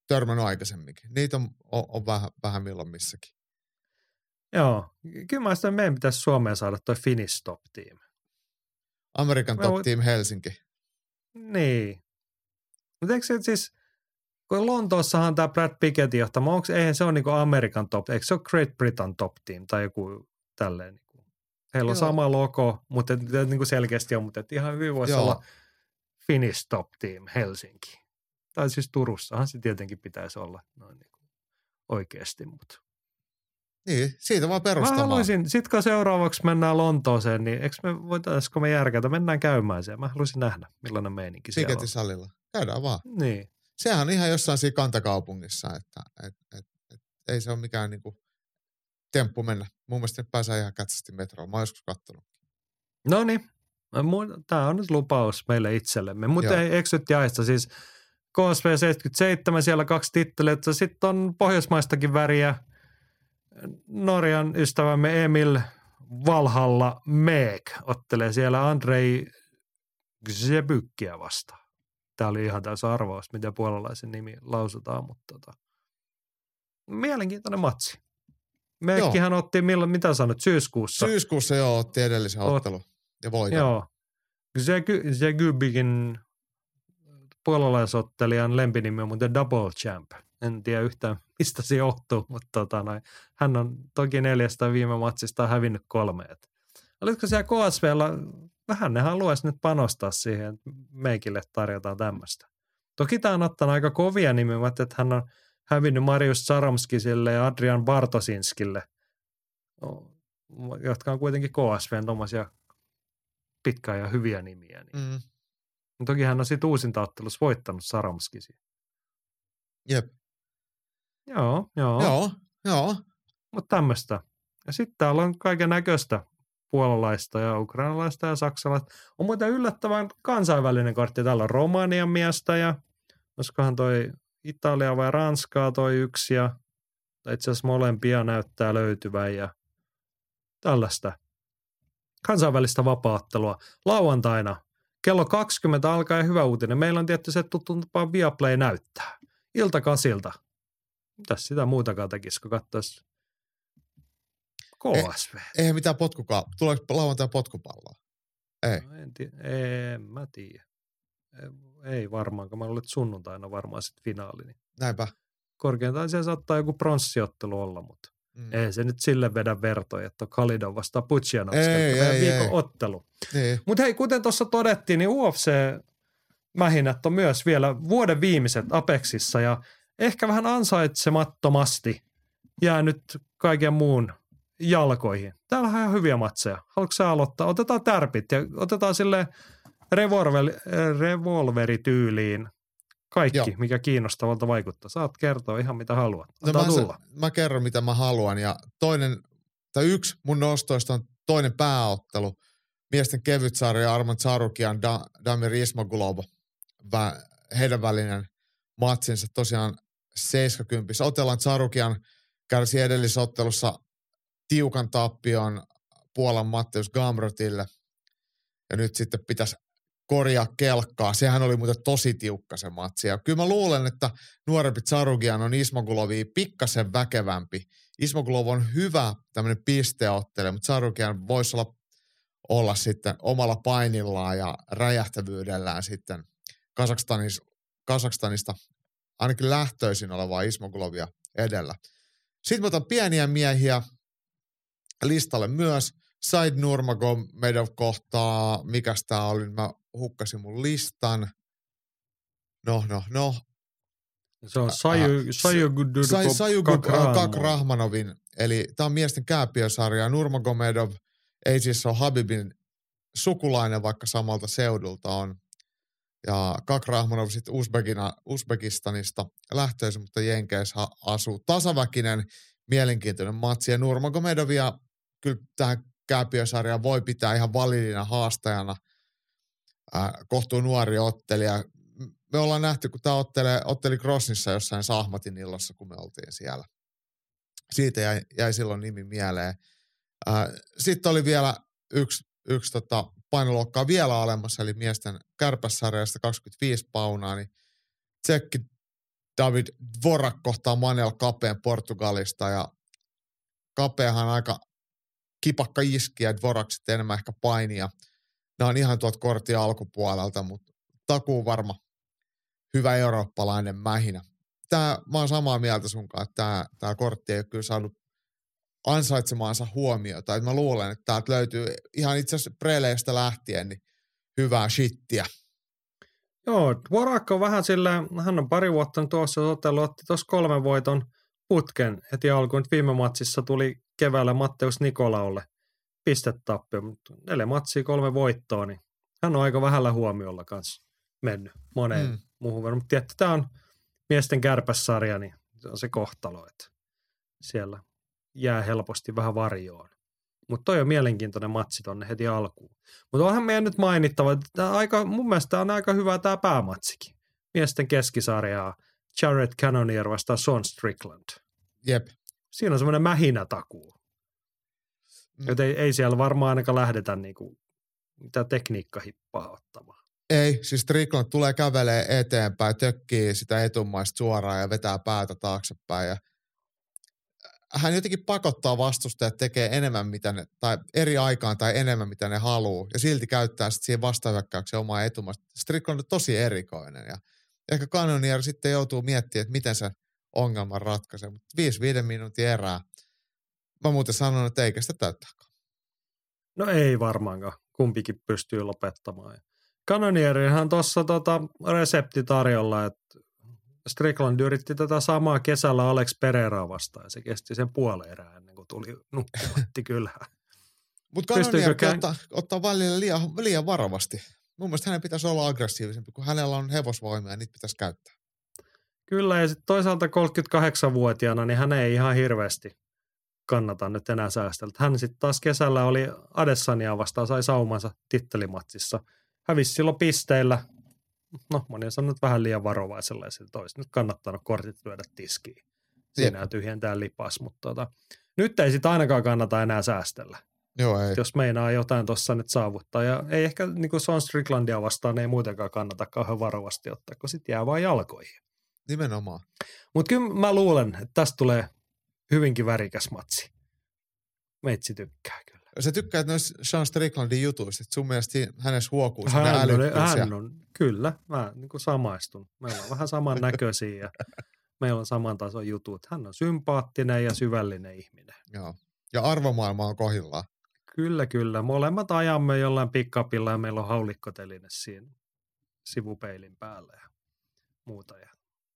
törmännyt aikaisemminkin. Niitä on, on, on vähän, vähän milloin missäkin. Joo. Kyllä mä sitä, meidän pitäisi Suomeen saada toi Finnish Top Team. Amerikan Top voit... Team Helsinki. Niin. Mutta eikö se siis, kun Lontoossahan tämä Brad Pikettin johtama, onko, eihän se ole niinku Amerikan Top, eikö se ole Great Britain Top Team tai joku tälleen. Niinku. Heillä on joo. sama logo, mutta niinku selkeästi on, mutta ihan hyvin voisi joo. olla Finnish Top Team Helsinki. Tai siis Turussahan se tietenkin pitäisi olla noin niin kuin oikeasti, mutta. Niin, siitä vaan perustamaan. Mä haluaisin, sit kun seuraavaksi mennään Lontooseen, niin eikö me voitaisiko me järkätä, mennään käymään siellä. Mä haluaisin nähdä, millainen meininki siellä on. Pikettisalilla, käydään vaan. Niin. Sehän on ihan jossain siinä kantakaupungissa, että et, et, et, ei se ole mikään niin kuin temppu mennä. Mun mielestä ne pääsee ihan kätsästi metroon, mä oon joskus kattonut. No niin, Tämä on nyt lupaus meille itsellemme, mutta ei eksytti aista. Siis K S V seitsemänkymmentäseitsemän, siellä kaksi titteleitä. Sitten on pohjoismaistakin väriä. Norjan ystävämme Emil Valhalla Mäk ottelee siellä Andrei Zebykkiä vastaan. Tämä oli ihan täysin arvaus, miten puolalaisen nimi lausutaan, mutta tota, mielenkiintoinen matsi. Mäkkihän otti, milloin, mitä sanot, syyskuussa? Syyskuussa joo, otti edellisen Ot- ottelun ja voitti. Joo, Zegubikin puolalaisottelijan lempinimi on muuten Double Champ. En tiedä yhtään, mistä se johtuu, mutta tota noin. Hän on toki neljästä viime matsista hävinnyt kolme. Et olisiko siellä K S V:llä, vähän ne haluaisi nyt panostaa siihen, että meikille tarjotaan tämmöistä. Toki tämä on ottanut aika kovia nimimät, että hän on hävinnyt Mariusz Saromskisille ja Adrian Bartosinskille, jotka on kuitenkin K S V:n tuommoisia pitkä ja hyviä nimiä. Niin. Mm. Toki hän on siitä uusintaottelussa voittanut Saromskisiin. Jep. Joo, joo. Joo, joo. Mutta tämmöistä. Ja sitten täällä on kaiken näköistä puolalaista ja ukrainalaista ja saksalaista. On muuten yllättävän kansainvälinen kortti. Täällä on Romanian miestä ja olisikohan toi Italia vai Ranskaa toi yksi ja itse asiassa molempia näyttää löytyvän ja tällaista kansainvälistä vapaattelua. Lauantaina kello kaksikymmentä alkaa hyvä uutinen. Meillä on tietty se tuttu tapaan Viaplay näyttää. Ilta kasilta. Mitäs sitä muutakaan tekisi, kun katsoisi K S V? Ei, eihän mitään potkukaa. Tuleeko lauantai potkupalloa? Ei. No en tiedä. Ei, mä tiedä. Ei varmaan, kun mä olet sunnuntaina varmaan sitten finaali. Niin. Näinpä. Korkeintaan siellä saattaa joku pronssiottelu olla, mutta mm. ei se nyt sille vedä vertoja, että Khalidov vastaa Pudzianowski. Ei, ei, viikon ei. Ottelu. Mutta hei, kuten tuossa todettiin, niin U F C mähinät on myös vielä vuoden viimeiset Apexissa ja ehkä vähän ansaitsemattomasti jää nyt kaiken muun jalkoihin. Täällä on ihan hyviä matseja. Haluatko sä aloittaa? Otetaan tärpit ja otetaan sille revolveri, revolverityyliin kaikki, joo, mikä kiinnostavalta vaikuttaa. Saat kertoa ihan mitä haluat. Antaa no mä, tulla. Sen, mä kerron mitä mä haluan ja toinen, tai yksi mun nostoista on toinen pääottelu. Miesten kevytsarja Arman Tsarukyan, da, Damir Ismagulov, vä, heidän välinen matsinsa tosiaan seitsemänkymmentä. Otellaan Tsarukyan kärsi edellisessä ottelussa tiukan tappion Puolan Matteus Gamrotille. Ja nyt sitten pitäisi korjaa kelkkaa. Sehän oli muuten tosi tiukka se matsi. Ja kyllä mä luulen, että nuorempi Tsarukyan on Ismagulovia pikkasen väkevämpi. Ismagulov on hyvä tämmöinen pisteottelija, mutta Tsarukyan voisi olla, olla sitten omalla painillaan ja räjähtävyydellään sitten Kazakstanissa Kazakstanista ainakin lähtöisin olevaa Ismagulovia edellä. Sitten otan pieniä miehiä listalle myös. Said Nurmagomedov kohtaa, mikäs tää oli, mä hukkasin mun listan. No, no, no. Se on Sayugud Kakrahmanovin, eli tää on miesten kääpiösarja. Nurmagomedov ei siis ole Habibin sukulainen, vaikka samalta seudulta on. Ja Kakrahmanov sitten Uzbekistanista lähtöisin, mutta Jenkeissä asuu. Tasaväkinen, mielenkiintoinen matsi. Ja Nurmagomedovia kyllä tähän kääpiösarjaan voi pitää ihan validina haastajana. Äh, kohtuu nuori ottelija. Me ollaan nähty, kun tämä otteli Krosnissa jossain Sahmatin illassa, kun me oltiin siellä. Siitä jäi, jäi silloin nimi mieleen. Äh, sitten oli vielä yksi, yksi tota, painoluokkaa vielä olemassa, eli miesten kärpässarjasta kaksikymmentäviisi paunaa, niin tsekki David Dvorak kohtaa Manel Kapeen Portugalista, ja Kapeahan aika kipakka iski, ja Dvorak sitten enemmän ehkä painia. Nämä on ihan tuolta kortin alkupuolelta, mutta takuu varma hyvä eurooppalainen mähinä. Tää, mä oon samaa mieltä sunkaan, että tämä, tämä kortti ei ole kyllä saanut ansaitsemaansa huomiota. Et mä luulen, että täältä löytyy ihan itse asiassa preleistä lähtien niin hyvää shittiä. Joo, Dvorak on vähän sillä, hän on pari vuotta tuossa ottelu, otti tuossa kolmen voiton putken heti alkuun. Viime matsissa tuli keväällä Matteus Nikolaulle pistetappio, mutta neljä matsia kolme voittoa, niin hän on aika vähällä huomiolla kanssa mennyt moneen mm. muuhun verran. Mutta tietysti tämä on miesten kärpässarja, niin se on se kohtalo, että siellä jää helposti vähän varjoon. Mutta toi on mielenkiintoinen matsi tonne heti alkuun. Mutta onhan meidän nyt mainittava, että aika, mun mielestä on aika hyvä tämä päämatsikin. Miesten keskisarjaa, Jared Cannonier vastaan Sean Strickland. Jep. Siinä on semmoinen mähinätakuu. Mm. Joten ei, ei siellä varmaan ainakaan lähdetä niinku mitä tekniikkahippaa ottamaan. Ei, siis Strickland tulee kävelee eteenpäin, tökkii sitä etumaista suoraan ja vetää päätä taaksepäin. Ja hän jotenkin pakottaa vastustajat tekee enemmän mitä ne, tai eri aikaan tai enemmän mitä ne haluaa. Ja silti käyttää sitten siihen vastahyökkäykseen omaa etumaista. Strickland on tosi erikoinen ja ehkä Cannonier sitten joutuu miettimään, että miten sen ongelman ratkaisee. Mutta viisi viiden minuutin erää. Mä muuten sanon, että eikä sitä täyttääkään. No ei varmaankaan. Kumpikin pystyy lopettamaan. Cannonierihan tuossa tota resepti tarjolla, että Strickland yritti tätä samaa kesällä Alex Pereiraa vastaan ja se kesti sen puolen erään ennen kuin tuli nukkimatti kylään. Mutta Cannonier kään... ottaa, ottaa välillä liian, liian varovasti. Mun mielestä hänen pitäisi olla aggressiivisempi, kun hänellä on hevosvoimia ja niitä pitäisi käyttää. Kyllä ja sitten toisaalta kolmekymmentäkahdeksanvuotiaana niin hän ei ihan hirveästi kannata nyt enää säästellä. Hän sitten taas kesällä oli Adesania vastaan, sai saumansa tittelimatsissa. Hävisi silloin pisteillä. No, moni on sanonut vähän liian varovaisella ja siltä olisi nyt kannattanut kortit lyödä tiskiin. Siinä tyhjentää lipas, mutta tota, nyt ei sitä ainakaan kannata enää säästellä. Joo, ei. Jos meinaa jotain tuossa nyt saavuttaa. Ja ei ehkä, niin kuin Sean Stricklandia vastaan, ei muutenkaan kannata kauhean varovasti ottaa, kun sit jää vaan jalkoihin. Nimenomaan. Mutta kyllä mä luulen, että tästä tulee hyvinkin värikäs matsi. Meitsi tykkää kyllä. Sä tykkäät noissa Sean Stricklandin jutuista, että sun mielestä hänessä huokuu sinne älykkyys. Hän on, kyllä. Mä niin kuin samaistun. Meillä on vähän samannäköisiä ja meillä on saman tason jutut. Hän on sympaattinen ja syvällinen ihminen. Joo. Ja arvomaailma on kohdillaan. Kyllä, kyllä. Molemmat ajamme jollain pick-upilla ja meillä on haulikkoteline siinä sivupeilin päällä ja muuta. Ja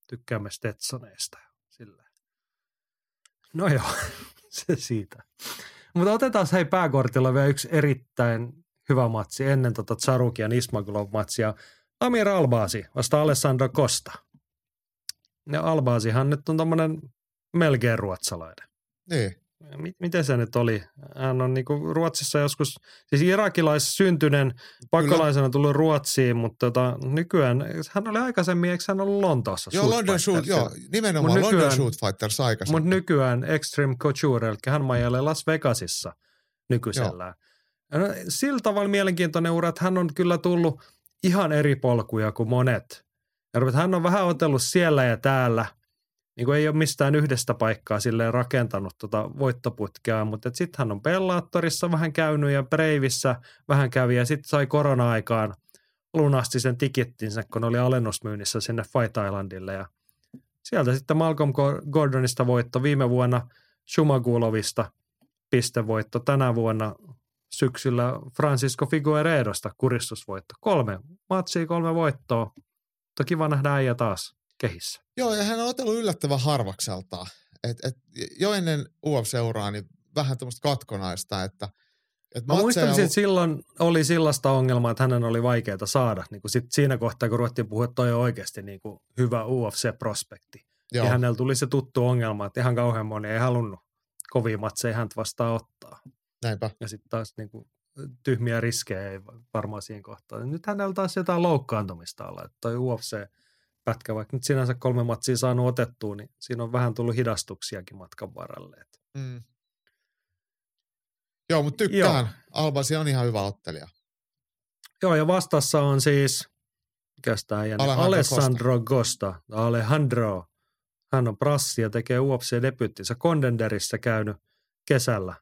tykkäämme Stetsoneista sillä. No joo, se siitä. Mutta otetaan hei pääkortilla vielä yksi erittäin hyvä matsi ennen tota Tsarukian Ismagulov-matsia. Amir Albasi vastaa Alessandro Costa. Ja Albasihan nyt on tommonen melkein ruotsalainen. Niin. Miten se nyt oli? Hän on niinku Ruotsissa joskus, siis irakilais syntynen, pakolaisena tullut Ruotsiin, mutta tota, nykyään, hän oli aikaisemmin, eikö hän ollut Lontoossa? Joo, London Shoot, joo, nimenomaan mut London Shoot Fighters aikaisemmin. Mutta nykyään Extreme Couture, eli hän majailee Las Vegasissa nykyisellään. No, sillä tavalla mielenkiintoinen ura, että hän on kyllä tullut ihan eri polkuja kuin monet. Hän on vähän otellut siellä ja täällä. Niin kuin ei ole mistään yhdestä paikkaa silleen rakentanut tota voittoputkea, mutta sitten hän on Bellatorissa vähän käynyt ja Breivissä vähän kävi ja sitten sai korona-aikaan lunasti sen tikettinsä, kun oli alennusmyynnissä sinne Fight Islandille. Ja sieltä sitten Malcolm Gordonista voitto viime vuonna, Shumagulovista pistevoitto tänä vuonna syksyllä Francisco Figueredosta kuristusvoitto. Kolme matsia, kolme voittoa, mutta kiva nähdä äijä taas. Kehissä. Joo, ja hän on otellut yllättävän harvakseltaan. Et, et, jo ennen U F C-uraa niin vähän tämmöistä katkonaista, että... Et mä muistelisin, ollut... että silloin oli sellaista ongelmaa, että hänen oli vaikeaa saada. Niin sit siinä kohtaa, kun ruvettiin puhua, että toi on oikeasti niin kuin hyvä U F C-prospekti. Joo. Ja hänellä tuli se tuttu ongelma, että ihan kauhean moni ei halunnut kovia matseja häntä vastaan ottaa. Näinpä. Ja sitten taas niin kuin, tyhmiä riskejä ei varmaan siihen kohtaan. Nyt hänellä taas jotain loukkaantumista alla, että toi U F C... pätkä, vaikka nyt sinänsä kolme matsia saanut otettua, niin siinä on vähän tullut hidastuksiakin matkan varalle. Mm. Joo, mutta tykkään. Albasi on ihan hyvä ottelija. Joo, ja vastassa on siis, mikäs tämä jännä, Alessandro Costa. Alejandro. Hän on brassi ja tekee U F C-debyyttinsä Contenderissä käynyt kesällä,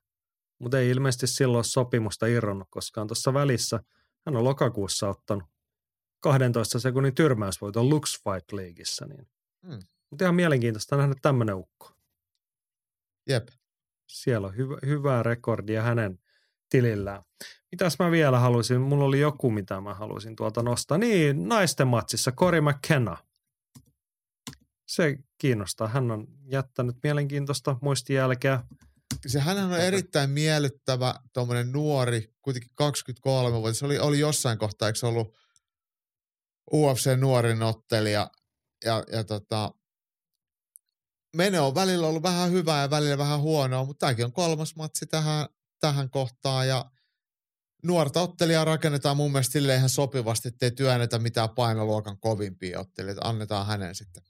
mutta ei ilmeisesti silloin sopimusta irronnut, koska on tuossa välissä. Hän on lokakuussa ottanut kahdentoista sekunnin tyrmäysvoiton Lux Fight Leagueissä. Niin. Mm. Mutta ihan mielenkiintoista nähdä tämmöinen ukko. Jep. Siellä on hyvä, hyvää rekordia hänen tilillään. Mitäs mä vielä halusin? Mulla oli joku, mitä mä halusin tuolta nostaa. Niin, naisten matsissa Corey McKenna. Se kiinnostaa. Hän on jättänyt mielenkiintoista muistijälkeä. Se hänhän on erittäin miellyttävä tuommoinen nuori, kuitenkin kaksikymmentäkolme vuotta. Se oli, oli jossain kohtaa, eikö se ollut U F C-nuorin ottelija ja, ja tota, mene on välillä ollut vähän hyvää ja välillä vähän huonoa, mutta tämäkin on kolmas matsi tähän tähän kohtaan ja nuorta ottelijaa rakennetaan mun mielestä silleen ihan sopivasti, ettei työnnetä mitään painoluokan kovimpia ottelijoita. Annetaan hänen sitten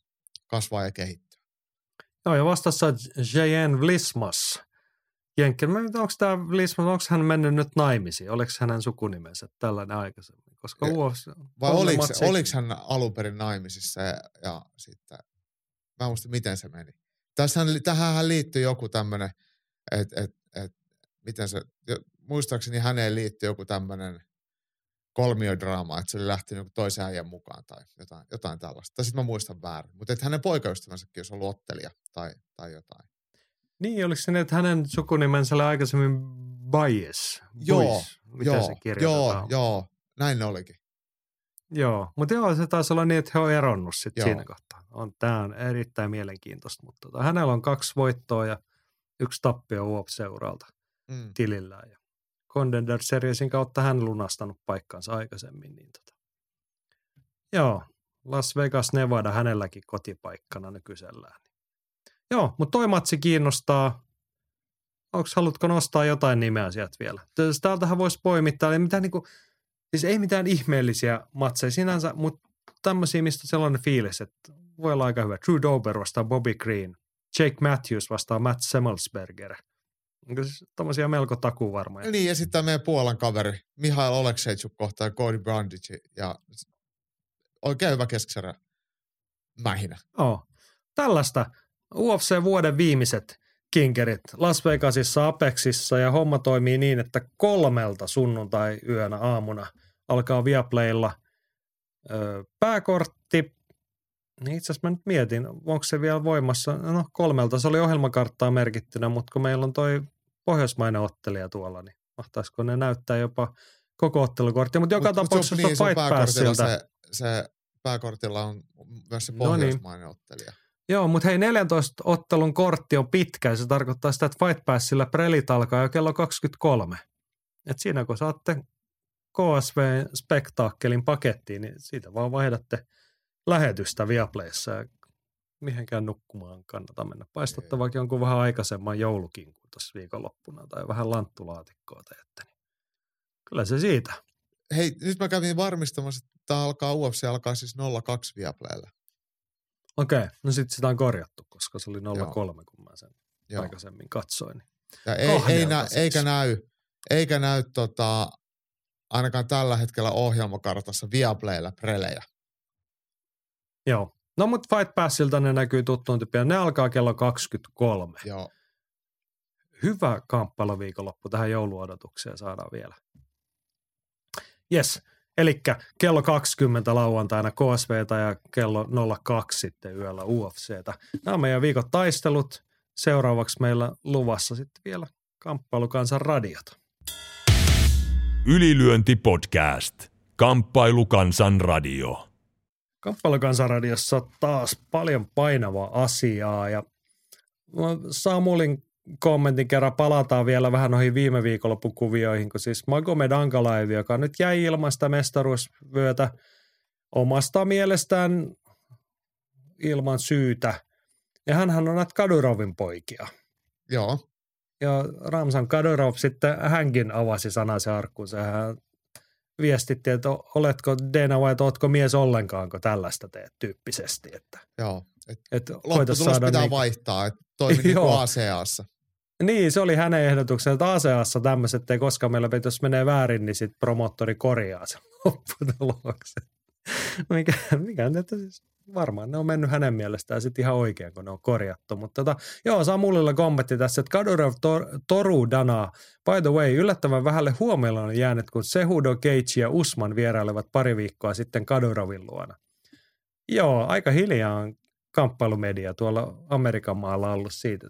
kasvaa ja kehittyä. Joo, ja vastassa J N Vlismas. Jenkkinen, onko tämä Vlismas, onko hän mennyt nyt naimisiin? Oliko hänen sukunimensä tällainen aikaisemmin? Koska e, uos, vai oliko, matse... oliko hän alun perin naimisissa ja, ja sitten, mä en muista miten se meni. Tässähän, tähän liittyy joku tämmöinen, että et, et, miten se... Muistaakseni häneen liittyy joku tämmöinen kolmiodraama, että se oli lähtenyt toisen äijän mukaan tai jotain, jotain tällaista. Tai sitten mä muistan väärin. Mutta että hänen poikaystävänsäkin olisi ollut ottelija tai, tai jotain. Niin, oliko se niin, että hänen sukunimensä oli aikaisemmin Bias? Joo, joo, joo, joo, näin ne olikin. Joo, mutta joo, se taisi olla niin, että he on eronnut sitten siinä kohtaa. On, tämä on erittäin mielenkiintoista, mutta tota, hänellä on kaksi voittoa ja yksi tappio U F C-uralta mm. tilillään ja Contender Seriesin kautta hän lunastanut paikkansa aikaisemmin. Niin tota. Joo, Las Vegas, Nevada hänelläkin kotipaikkana nykyisellään. Joo, mutta toi matsi kiinnostaa. Onko, halutko nostaa jotain nimeä sieltä vielä? Täältähän voisi poimittaa. Ei mitään, niinku, siis ei mitään ihmeellisiä matseja sinänsä, mutta tämmöisiä, mistä sellainen fiilis, että voi olla aika hyvä. Drew Dober vastaa Bobby Green. Jake Matthews vastaa Matt Semmelsberger. Onko siis tämmöisiä melko takuvarmoja? Niin, ja sitten tämä meidän Puolan kaveri, Mihail Oleksejczuk kohtaa Cody Brandage, ja oikein hyvä keskisarja mähinä. Oh. Tällaista U F C-vuoden viimeiset kinkerit Las Vegasissa, Apexissa, ja homma toimii niin, että kolmelta sunnuntai-yönä aamuna alkaa Viaplaylla ö, pääkortti. Itse asiassa mä nyt mietin, onko se vielä voimassa. No kolmelta se oli ohjelmakarttaa merkittynä, mutta kun meillä on toi pohjoismainen ottelija tuolla, niin mahtaisiko ne näyttää jopa koko ottelukorttia. Mutta joka mut, tapauksessa mut se on fight passilta. Se, se pääkortilla on myös se pohjoismainen Noniin. ottelija. Joo, mutta hei, neljäntoista ottelun kortti on pitkä ja se tarkoittaa sitä, että fight passilla prelit alkaa jo kello kaksikymmentäkolme. Et siinä kun saatte K S V-spektaakkelin pakettiin, niin siitä vaan vaihdatte lähetystä Viaplayssa ja mihinkään nukkumaan kannata mennä. Paistatte vaikka jonkun vähän aikaisemman joulukinkun tuossa viikonloppuna tai vähän lanttulaatikkoa teette. Niin. Kyllä se siitä. Hei, nyt mä kävin varmistamassa, että tämä alkaa U F C, alkaa siis nolla kaksi Viaplaylla. Okei, no sitten sitä on korjattu, koska se oli nolla kolme, Joo. kun mä sen Joo. aikaisemmin katsoin. Ja ei, ei nä, siis. Eikä näy, eikä näy tota, ainakaan tällä hetkellä ohjelmakartassa Viaplaylla prelejä. Joo. No mutta Fight Passilta ne näkyy tuttuun tyyppiä. Ne alkaa kello kaksikymmentäkolme. Joo. Hyvä kamppailuviikonloppu tähän jouluodotukseen saadaan vielä. Jes, elikkä kello kaksikymmentä lauantaina K S V:tä ja kello nolla kaksi sitten yöllä U F C:tä. Nämä on meidän viikon taistelut. Seuraavaksi meillä luvassa sitten vielä Kamppailukansan radiota. Ylilyönti podcast. Kamppailukansan radio. Kamppailukansanradiossa taas paljon painavaa asiaa ja Samulin kommentin kerran palataan vielä vähän noihin viime viikonloppukuvioihin, kun siis Magomed Ankalaev, joka nyt jäi ilman sitä mestaruusvyötä omasta mielestään ilman syytä. Ja hänhän on näitä Kadyrovin poikia. Joo. Ja Ramzan Kadyrov sitten hänkin avasi sanansa arkkuunsa ja hän viestitti, että oletko Dana vai että oletko mies ollenkaan, kun tällaista teet tyyppisesti. Että, joo, että et lopputulos pitää niin, vaihtaa, että toimi niin kuin A C A:ssa. Niin, se oli hänen ehdotuksensa, että A C A:ssa tämmöiset ei koskaan meillä, jos menee väärin, niin sitten promottori korjaa sen lopputuloksen. Mikä, mikä on, että siis varmaan ne on mennyt hänen mielestään sitten ihan oikein, kun ne on korjattu. Mutta tota, joo, Samulilla kommentti tässä, että Kadyrov tor, toru danaa. By the way, yllättävän vähälle huomiolla on jäänyt, kun Cejudo, Gaethje ja Usman vierailevat pari viikkoa sitten Kadyrovin luona. Joo, aika hiljaa on kamppailumedia tuolla Amerikan maalla ollut siitä.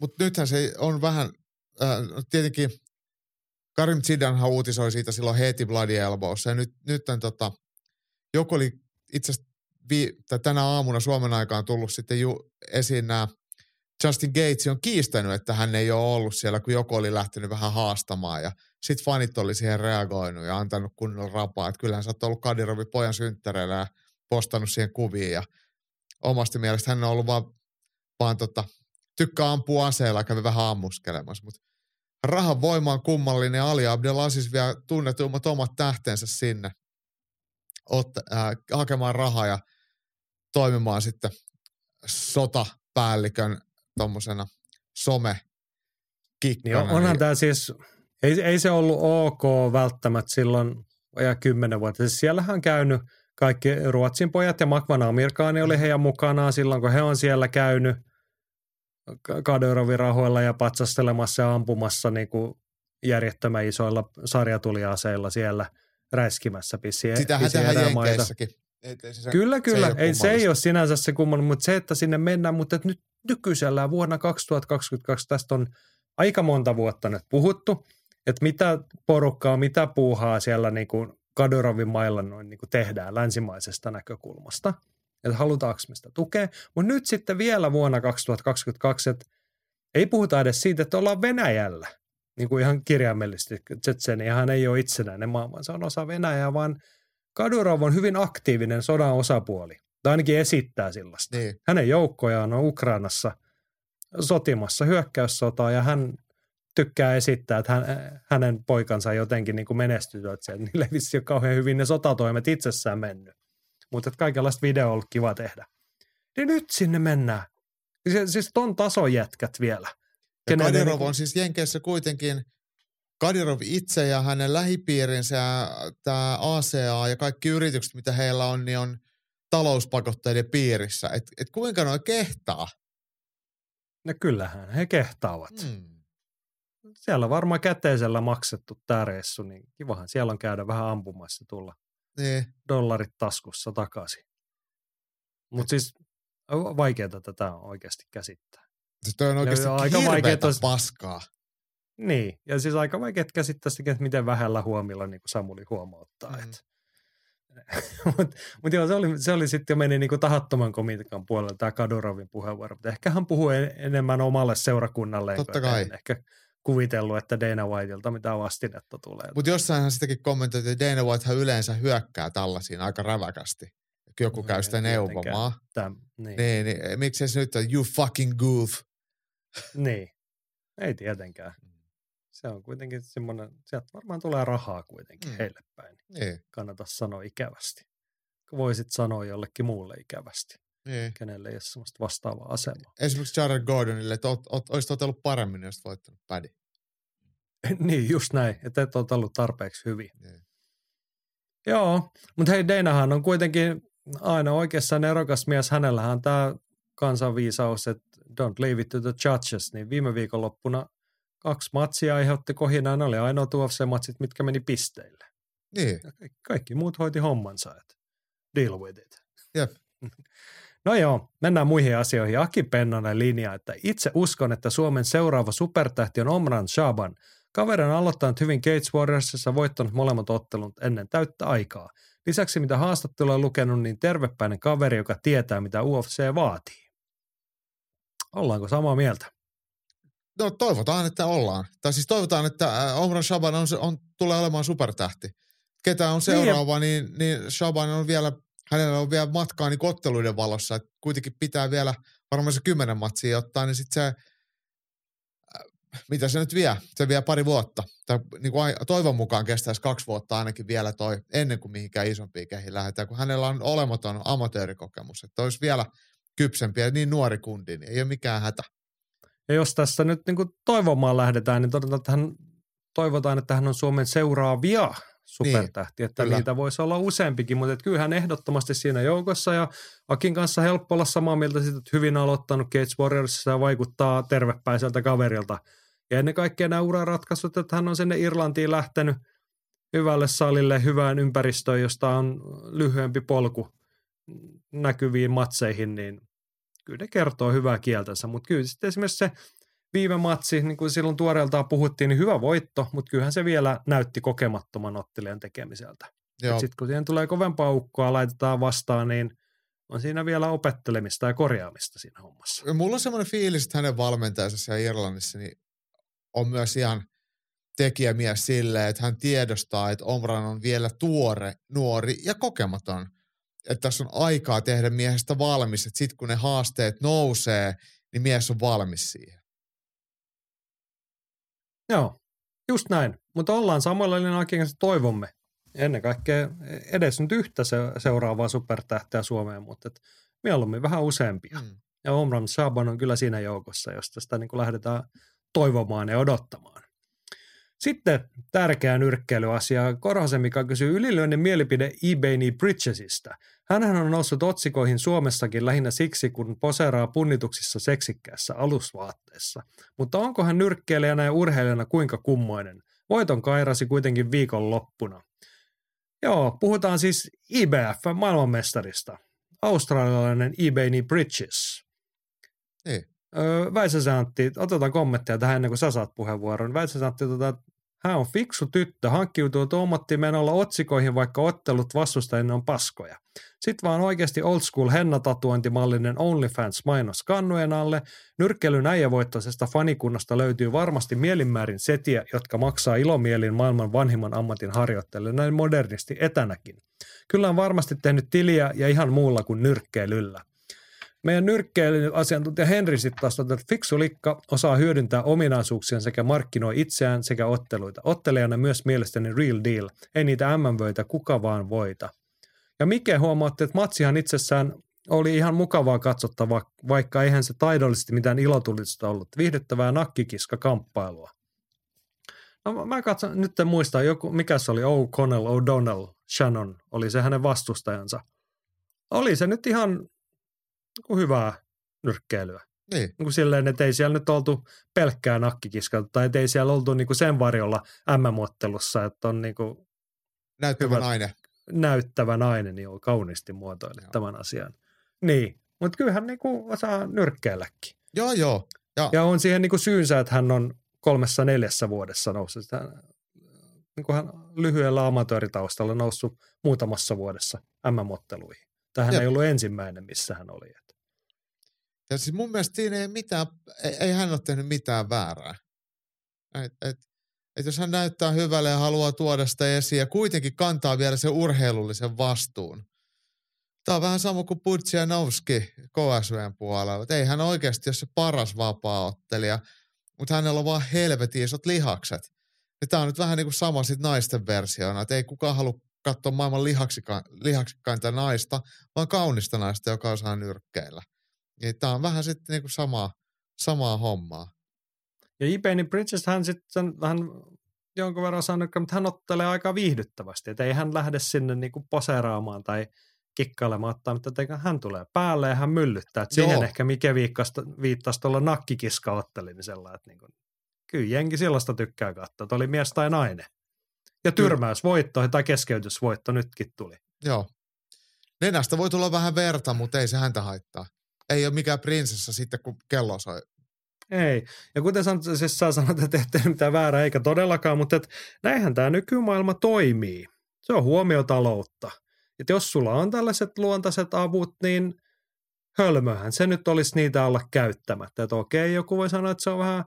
Mutta nythän se on vähän, äh, tietenkin Karim Zidanhan uutisoi siitä silloin heti Bloody Elbowssa. Ja nyt, nyt on, tota, joku oli itse asiassa Vi- tänä aamuna Suomen aikaan tullut sitten ju- esiin nämä Justin Gates on kiistänyt, että hän ei ole ollut siellä, kun joku oli lähtenyt vähän haastamaan ja sitten fanit oli siihen reagoinut ja antanut kunnolla rapaa, että kyllähän sä oot ollut Kadyrovin pojan synttäreillä ja postannut siihen kuviin ja omasta mielestä hän on ollut vaan, vaan tota, tykkää ampua aseella ja kävi vähän ammuskelemassa, mutta rahan voima on kummallinen ja Ali Abdelaziz vielä tunnetummat omat tähtensä sinne otta, äh, hakemaan rahaa ja toimimaan sitten sotapäällikön tommosena somekikkana. Niin onhan tämä siis, ei, ei se ollut ok välttämättä silloin ja kymmenen vuotta. Siis siellähän on käynyt kaikki Ruotsin pojat ja Makvan Amirkaani oli heidän mukanaan silloin, kun he on siellä käynyt Kadyrovin rahoilla ja patsastelemassa ja ampumassa niin kuin järjettömän isoilla sarjatuliaseilla siellä räiskimässä pisiä. Sitähän tähän jenkeissäkin. Kyllä, kyllä. Se ei, ei, se ei ole sinänsä se kummallinen, mutta se, että sinne mennään, mutta nyt nykyisellään vuonna kaksituhattakaksikymmentäkaksi tästä on aika monta vuotta nyt puhuttu, että mitä porukkaa, mitä puuhaa siellä niin kuin Kadyrovin mailla noin niin kuin tehdään länsimaisesta näkökulmasta, että halutaanko me sitä tukea. Mutta nyt sitten vielä vuonna kaksituhattakaksikymmentäkaksi, että ei puhuta edes siitä, että ollaan Venäjällä, niin kuin ihan kirjaimellisesti. Tsetseniahan ei ole itsenäinen maa, vaan se on osa Venäjää, vaan Kadyrov on hyvin aktiivinen sodan osapuoli, tai ainakin esittää sellaista. Niin. Hänen joukkojaan on Ukrainassa sotimassa hyökkäyssotaa, ja hän tykkää esittää, että hän, hänen poikansa jotenkin niin kuin menestytyt siellä. Niille vissi on kauhean hyvin ne sotatoimet itsessään mennyt. Mutta kaikenlaista videoa on kiva tehdä. Niin nyt sinne mennään. Siis ton tason jätkät vielä. Ja Kadyrov on siis Jenkeissä kuitenkin, Kadyrov itse ja hänen lähipiirinsä ja tämä A C A ja kaikki yritykset, mitä heillä on, niin on talouspakotteiden piirissä. Et, et kuinka noi kehtaa? No kyllähän he kehtaavat. Hmm. Siellä on varmaan käteisellä maksettu tämä reissu, niin kivahan siellä on käydä vähän ampumassa ja tulla niin dollarit taskussa takaisin. Mutta siis vaikeaa tätä on oikeasti käsittää. Siis toi on oikeasti hirveätä paskaa. Niin, ja siis aika vaikeaa käsittää sitä, että miten vähällä huomilla niin kuin Samuli huomauttaa. Mm. Mutta mut joo, se oli, se oli sitten jo meni niin kuin tahattoman komitean puolelle tämä Kadyrovin puheenvuoro. Mutta ehkä hän puhui en, enemmän omalle seurakunnalleen. Totta kai. Ehkä kuvitellut, että Dana Whiteilta mitä vastinetta tulee. Mutta jossainhan sitäkin kommentoi, että Dana Whitehan yleensä hyökkää tällaisiin aika räväkästi. Joku no, käy sitä neuvomaa. Täm, niin. Niin, niin, miksei se nyt on you fucking goof? Niin, ei tietenkään. Se on kuitenkin semmoinen, sieltä varmaan tulee rahaa kuitenkin mm. heille päin. Niin. Kannata sanoa ikävästi. Voisit sanoa jollekin muulle ikävästi. Niin. Kenelle ei ole semmoista vastaavaa asemaa. Esimerkiksi Jared Gordonille, että oot, oot, olisit otellut paremmin, jos voittanut Paddy. Niin, just näin. Että et oot ollut tarpeeksi hyvin. Niin. Joo, mutta hei, Deinahan on kuitenkin aina oikeassaan erokas mies. Hänellähän on tämä kansanviisaus, että don't leave it to the judges. Niin viime viikonloppuna kaksi matsia aiheutti kohinaa. Ne oli ainoat U F C-matsit, mitkä meni pisteille. Niin. Kaikki muut hoiti hommansa, että deal with it. Jep. No joo, mennään muihin asioihin. Aki Pennanen linjaa, että itse uskon, että Suomen seuraava supertähti on Omran Shaban. Kaveri on aloittanut hyvin Cage Warriorsissa, voittanut molemmat ottelut ennen täyttä aikaa. Lisäksi mitä haastattelua on lukenut, niin tervepäinen kaveri, joka tietää mitä U F C vaatii. Ollaanko samaa mieltä? No toivotaan, että ollaan. Tai siis toivotaan, että Omran Shaban on, on, tulee olemaan supertähti. Ketä on seuraava, niin, niin Shaban on vielä, hänellä on vielä matkaa niin otteluiden valossa. Et kuitenkin pitää vielä varmaan se kymmenen matsia ottaa, niin sitten se, mitä se nyt vie? Se vie pari vuotta. Tai niin kuin toivon mukaan kestäisi kaksi vuotta ainakin vielä toi, ennen kuin mihinkään isompiin kehiin lähdetään, kun hänellä on olematon amatöörikokemus. Että olisi vielä kypsempi ja niin nuori kundi, niin ei ole mikään hätä. Ja jos tässä nyt niin kuin toivomaan lähdetään, niin todetaan, että hän, toivotaan, että hän on Suomen seuraavia supertähtiä, niin, että kyllä niitä voisi olla useampikin, mutta että kyllähän ehdottomasti siinä joukossa ja Akin kanssa helppo olla samaa mieltä siitä, että hyvin aloittanut Cage Warriorsissa ja vaikuttaa tervepäiseltä kaverilta. Ja ennen kaikkea nämä uraratkaisut, että hän on sinne Irlantiin lähtenyt hyvälle salille, hyvään ympäristöön, josta on lyhyempi polku näkyviin matseihin, niin kyllä ne kertoo hyvää kieltänsä, mutta kyllä sitten esimerkiksi se viime matsi, niin kuin silloin tuoreeltaan puhuttiin, niin hyvä voitto, mutta kyllähän se vielä näytti kokemattoman ottelijan tekemiseltä. Sitten kun siihen tulee kovempaa ukkoa, laitetaan vastaan, niin on siinä vielä opettelemista ja korjaamista siinä hommassa. Mulla on semmoinen fiilis, että hänen valmentajansa siellä Irlannissa niin on myös ihan tekijämies silleen, että hän tiedostaa, että Omran on vielä tuore, nuori ja kokematon. Että tässä on aikaa tehdä miehestä valmis, että sitten kun ne haasteet nousee, niin mies on valmis siihen. Joo, just näin. Mutta ollaan samoilla linjoilla, toivomme. Ennen kaikkea edes nyt yhtä seuraavaa supertähteä Suomeen, mutta et mieluummin vähän useampia. Mm. Ja Omran Saban on kyllä siinä joukossa, josta sitä niin kuin lähdetään toivomaan ja odottamaan. Sitten tärkeä nyrkkeilyasia. Korhosen Mika kysyy ylilyönnin mielipide Ebaney Bridgesistä. Hänhän on noussut otsikoihin Suomessakin lähinnä siksi, kun poseeraa punnituksissa seksikkäässä alusvaatteessa. Mutta onko hän nyrkkeilijänä ja urheilijana kuinka kummoinen? Voiton kairasi kuitenkin viikonloppuna. Joo, puhutaan siis I B F-maailmanmestarista. Australialainen Ebaney Bridges. Ei. Öö, Väisäsen Antti, otetaan kommentteja tähän ennen kuin sä saat puheenvuoron. Väisäsen Antti, tota, hän on fiksu tyttö, hankkiutuu tuomattimeen olla otsikoihin, vaikka ottelut vastustajien on paskoja. Sitten vaan oikeasti old school hennatatuointimallinen OnlyFans-mainos kannujen alle. Nyrkkelyn äijävoittoisesta fanikunnasta löytyy varmasti mielinmäärin setiä, jotka maksaa ilomielin maailman vanhimman ammatin harjoittelijalle näin modernisti etänäkin. Kyllä on varmasti tehnyt tiliä ja ihan muulla kuin nyrkkeilyllä. Meidän nyrkkeilyasiantuntija Henri sitten taas on, että fiksu likka osaa hyödyntää ominaisuuksiaan sekä markkinoi itseään sekä otteluita. Ottelijana myös mielestäni real deal. Ei niitä M M-vöitä kuka vaan voita. Ja Mike huomaatte, että matsihan itsessään oli ihan mukavaa katsottavaa, vaikka eihän se taidollisesti mitään ilotulitusta ollut. Viihdyttävää nakkikiskakamppailua. No mä katson, nyt en muista, joku, mikä se oli, O'Connell, O'Donnell, Shannon, oli se hänen vastustajansa. Oli se nyt ihan hyvää nyrkkeilyä. Niin. Niin silleen, että ei siellä nyt oltu pelkkää nakkikiskaa, tai ei siellä oltu niin kuin sen varjolla M M-ottelussa, että on niin kuin näyttävä hyvä, nainen. Näyttävä nainen, niin on kauniisti muotoille tämän asian. Niin, mutta kyllähän niin kuin osaa nyrkkeilläkin. Joo, joo. Ja, ja on siihen niin kuin syynsä, että hän on kolmessa neljässä vuodessa noussut. Hän, niin kuin hän lyhyellä amatööritaustalla noussut muutamassa vuodessa M M-otteluihin. Tähän ei ollut ensimmäinen, missä hän oli. Ja siis mun mielestä siinä ei mitään, ei, ei hän ole tehnyt mitään väärää. Et, et, et jos hän näyttää hyvälle ja haluaa tuoda sitä esiin ja kuitenkin kantaa vielä sen urheilullisen vastuun. Tämä on vähän sama kuin Pudzianowski K S V:n puolella. Et ei hän oikeasti ole se paras vapaaottelija, mutta hänellä on vaan helvetin isot lihakset. Ja tämä on nyt vähän niin kuin sama sit naisten versiona, että ei kukaan halua katsoa maailman lihaksika, lihaksikkainta naista, vaan kaunista naista, joka osaa nyrkkeillä. Tämä on vähän sitten niinku samaa, samaa hommaa. Ja Ebaney Bridges, hän sitten hän jonkun verran sanoi, että hän ottelee aika viihdyttävästi. Että ei hän lähde sinne niinku poseeraamaan tai kikkailemaan, mutta hän tulee päälle ja hän myllyttää. Et siihen ehkä Mike viittasi tuolla nakkikiska-ottelemisella. Niinku, kyllä jenki sellaista tykkää katsoa, että oli mies tai nainen. Ja tyrmäysvoitto tai keskeytysvoitto nytkin tuli. Joo. Nenästä voi tulla vähän verta, mutta ei se häntä haittaa. Ei ole mikään prinsessa sitten, kun kello soi. Ei. Ja kuten sanot, siis sä sanot, että ettei mitään väärää eikä todellakaan, mutta et näinhän tämä nykymaailma toimii. Se on huomiotaloutta. Että jos sulla on tällaiset luontaiset avut, niin hölmöhän se nyt olisi niitä olla käyttämättä. Että okei, joku voi sanoa, että se on vähän...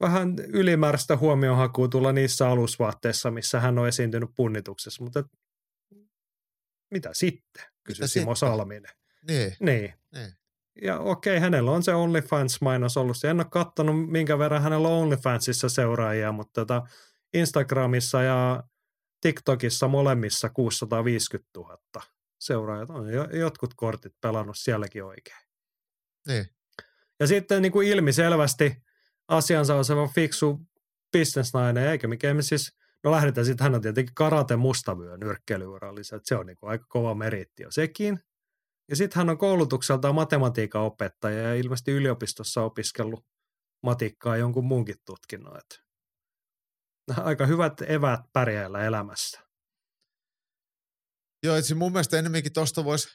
Vähän ylimääräistä huomionhakua tulla niissä alusvaatteissa, missä hän on esiintynyt punnituksessa, mutta mitä sitten, kysyi Simo Salminen. Niin. Niin. Niin. Ja okei, hänellä on se OnlyFans-mainos ollut. En ole katsonut, minkä verran hänellä on OnlyFansissa seuraajia, mutta tota Instagramissa ja TikTokissa molemmissa kuusisataaviisikymmentätuhatta seuraajat. On jotkut kortit pelannut sielläkin oikein. Niin. Ja sitten niin kuin ilmiselvästi asiansa on sellainen fiksu bisnesnainen, eikä mikään siis, no lähdetään sitten, hän on tietenkin karate mustavyö nyrkkeilyuran lisää, se on niinku aika kova meriitti jo sekin. Ja sitten hän on koulutukseltaan matematiikan opettaja ja ilmeisesti yliopistossa opiskellut matikkaa jonkun muunkin tutkinnon. Aika hyvät eväät pärjäillä elämässä. Joo, etsi mun mielestä enemmänkin tuosta voisi...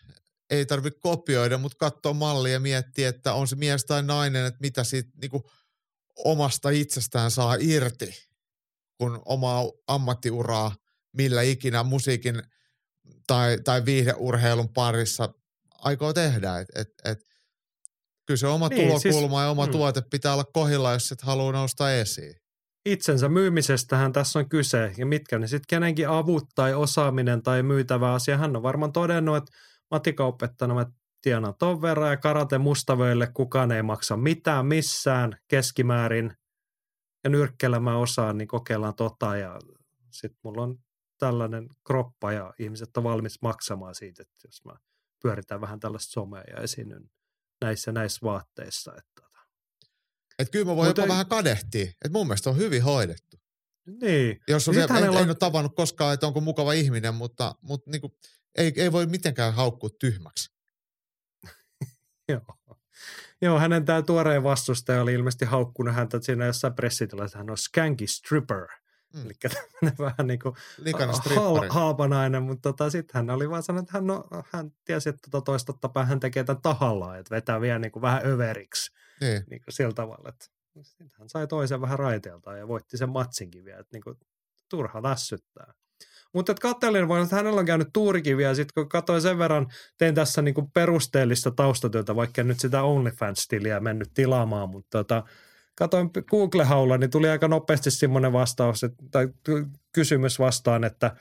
Ei tarvitse kopioida, mutta katsoa mallia ja miettiä, että on se mies tai nainen, että mitä siitä niinku omasta itsestään saa irti, kun omaa ammattiuraa, millä ikinä musiikin tai, tai viihdeurheilun parissa aikoo tehdä. Et, et, et, kyllä se oma niin, tulokulma siis, ja oma mm. tuote pitää olla kohdilla, jos et haluaa nousta esiin. Itsensä myymisestähän tässä on kyse, ja mitkä ne sitten kenenkin avut tai osaaminen tai myytävä asia. Hän on varmaan todennut, että matikaopettajana mä tienaan ton verran ja karate mustavöille kukaan ei maksa mitään missään keskimäärin. ja nyrkkelämään osaan, niin kokeillaan tota ja sitten mulla on tällainen kroppa ja ihmiset on valmis maksamaan siitä, että jos mä pyöritän vähän tällaista somea ja esiinnyn näissä näissä vaatteissa. Että et kyllä mä voin jopa ei... vähän kadehtia, että mun mielestä on hyvin hoidettu. Niin. Jos on se, en, on... en ole tavannut koskaan, että onko mukava ihminen, mutta, mutta niin kuin, ei, ei voi mitenkään haukkua tyhmäksi. Joo. Joo, hänen tämä tuoreen vastustaja oli ilmeisesti haukkunut häntä siinä jossain pressitellä, että hän on skanky stripper. Mm. Eli tämmöinen vähän niin kuin ha- haapanainen, mutta tota, sitten hän oli vaan sanonut, että hän, no, hän tiesi, että tota toista tapaa hän tekee tämän tahallaan, että vetää vielä niin kuin vähän överiksi. Niin. Niin kuin sillä tavalla, että sitten hän sai toisen vähän raiteeltaan ja voitti sen matsinkin vielä, että niin kuin turha lässyttää. Mutta katselin vaan, että hänellä on käynyt tuurikin vielä, sitten kun katsoin sen verran, tein tässä niin kuin perusteellista taustatyötä, vaikka nyt sitä OnlyFans-tiliä mennyt tilaamaan, mutta tota, katoin Google-haulla, niin tuli aika nopeasti semmoinen vastaus, että, tai kysymys vastaan, että,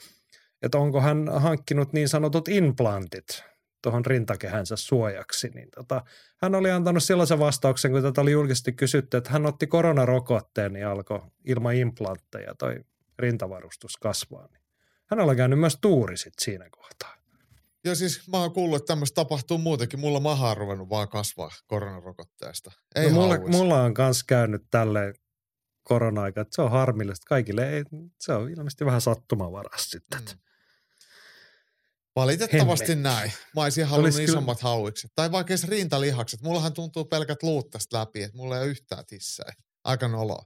että onko hän hankkinut niin sanotut implantit tuohon rintakehänsä suojaksi. Niin tota, hän oli antanut sellaisen vastauksen, kun tätä oli julkisesti kysytty, että hän otti koronarokotteen ja alkoi ilman implantteja toi rintavarustus kasvaa. Hänellä on käynyt myös tuuri sitten siinä kohtaa. Ja siis mä oon kuullut, että tämmöistä tapahtuu muutenkin. Mulla maha on ruvennut vaan kasvaa koronarokotteesta. Ei no mulla, mulla on kanssa käynyt tälleen korona-aika, että se on harmillista. Kaikille ei, se on ilmeisesti vähän sattumavaras sitten. Mm. Valitettavasti Hemmet. Näin. Mä olisin halunnut Olis isommat kyllä... hauikset. Tai vaikka edes rintalihakset. Mullahan tuntuu pelkät luut tästä läpi, että mulla ei ole yhtään tissää. Aika noloa.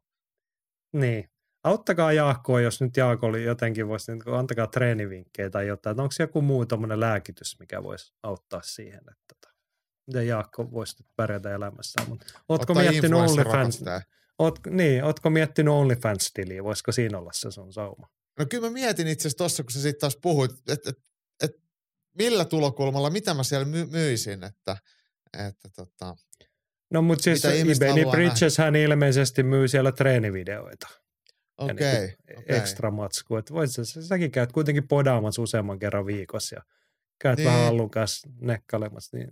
Niin. Auttakaa Jaakkoa, jos nyt Jaakko oli jotenkin, voisi, niin antakaa treenivinkkejä tai jotain. Onko joku muu tommoinen lääkitys, mikä voisi auttaa siihen, että miten Jaakko voisi nyt pärjätä elämässään. Mutta ootko miettinyt OnlyFans? Oot, niin, ootko miettinyt OnlyFans-tiliä? Voisiko siinä olla se sun sauma? No kyllä mä mietin itse asiassa tuossa, kun sä sitten taas puhuit, että et, et, millä tulokulmalla, mitä mä siellä my, myisin, että, että tota, no mutta siis Ebony Bridges hän ilmeisesti myy siellä treenivideoita. Okei. Okay, okay. Ekstra matsku. Että voit sä, säkin käyt kuitenkin podaamassa useamman kerran viikossa ja käyt niin. Vähän allukas nekkalemassa, niin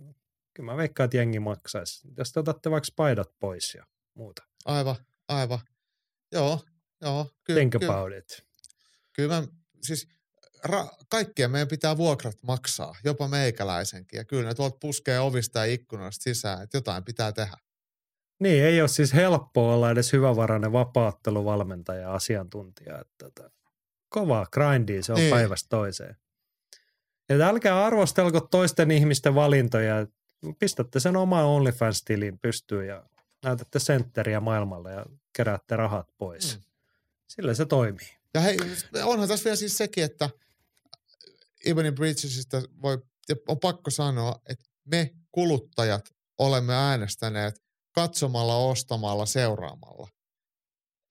kyllä mä veikkaan, että jengi maksaisi. Jos te otatte vaikka paidat pois ja muuta. Aivan, aivan. Joo, joo. Ky- Think ky- about it. Kyllä mä, siis ra- kaikkia meidän pitää vuokrat maksaa, jopa meikäläisenkin. Ja kyllä ne tuolta puskee ovista ja ikkunoista sisään, että jotain pitää tehdä. Niin, ei ole siis helppoa olla edes hyvävarainen vapaatteluvalmentaja ja asiantuntija. Että kovaa grindia se on niin. Päivästä toiseen. Ja älkää arvostelko toisten ihmisten valintoja. Pistätte sen oman OnlyFans-tilin pystyyn ja näytätte sentteriä maailmalle ja keräätte rahat pois. Mm. Sillä se toimii. Ja hei, onhan tässä vielä siis sekin, että Ebony Bridgesista voi, on pakko sanoa, että me kuluttajat olemme äänestäneet katsomalla, ostamalla, seuraamalla.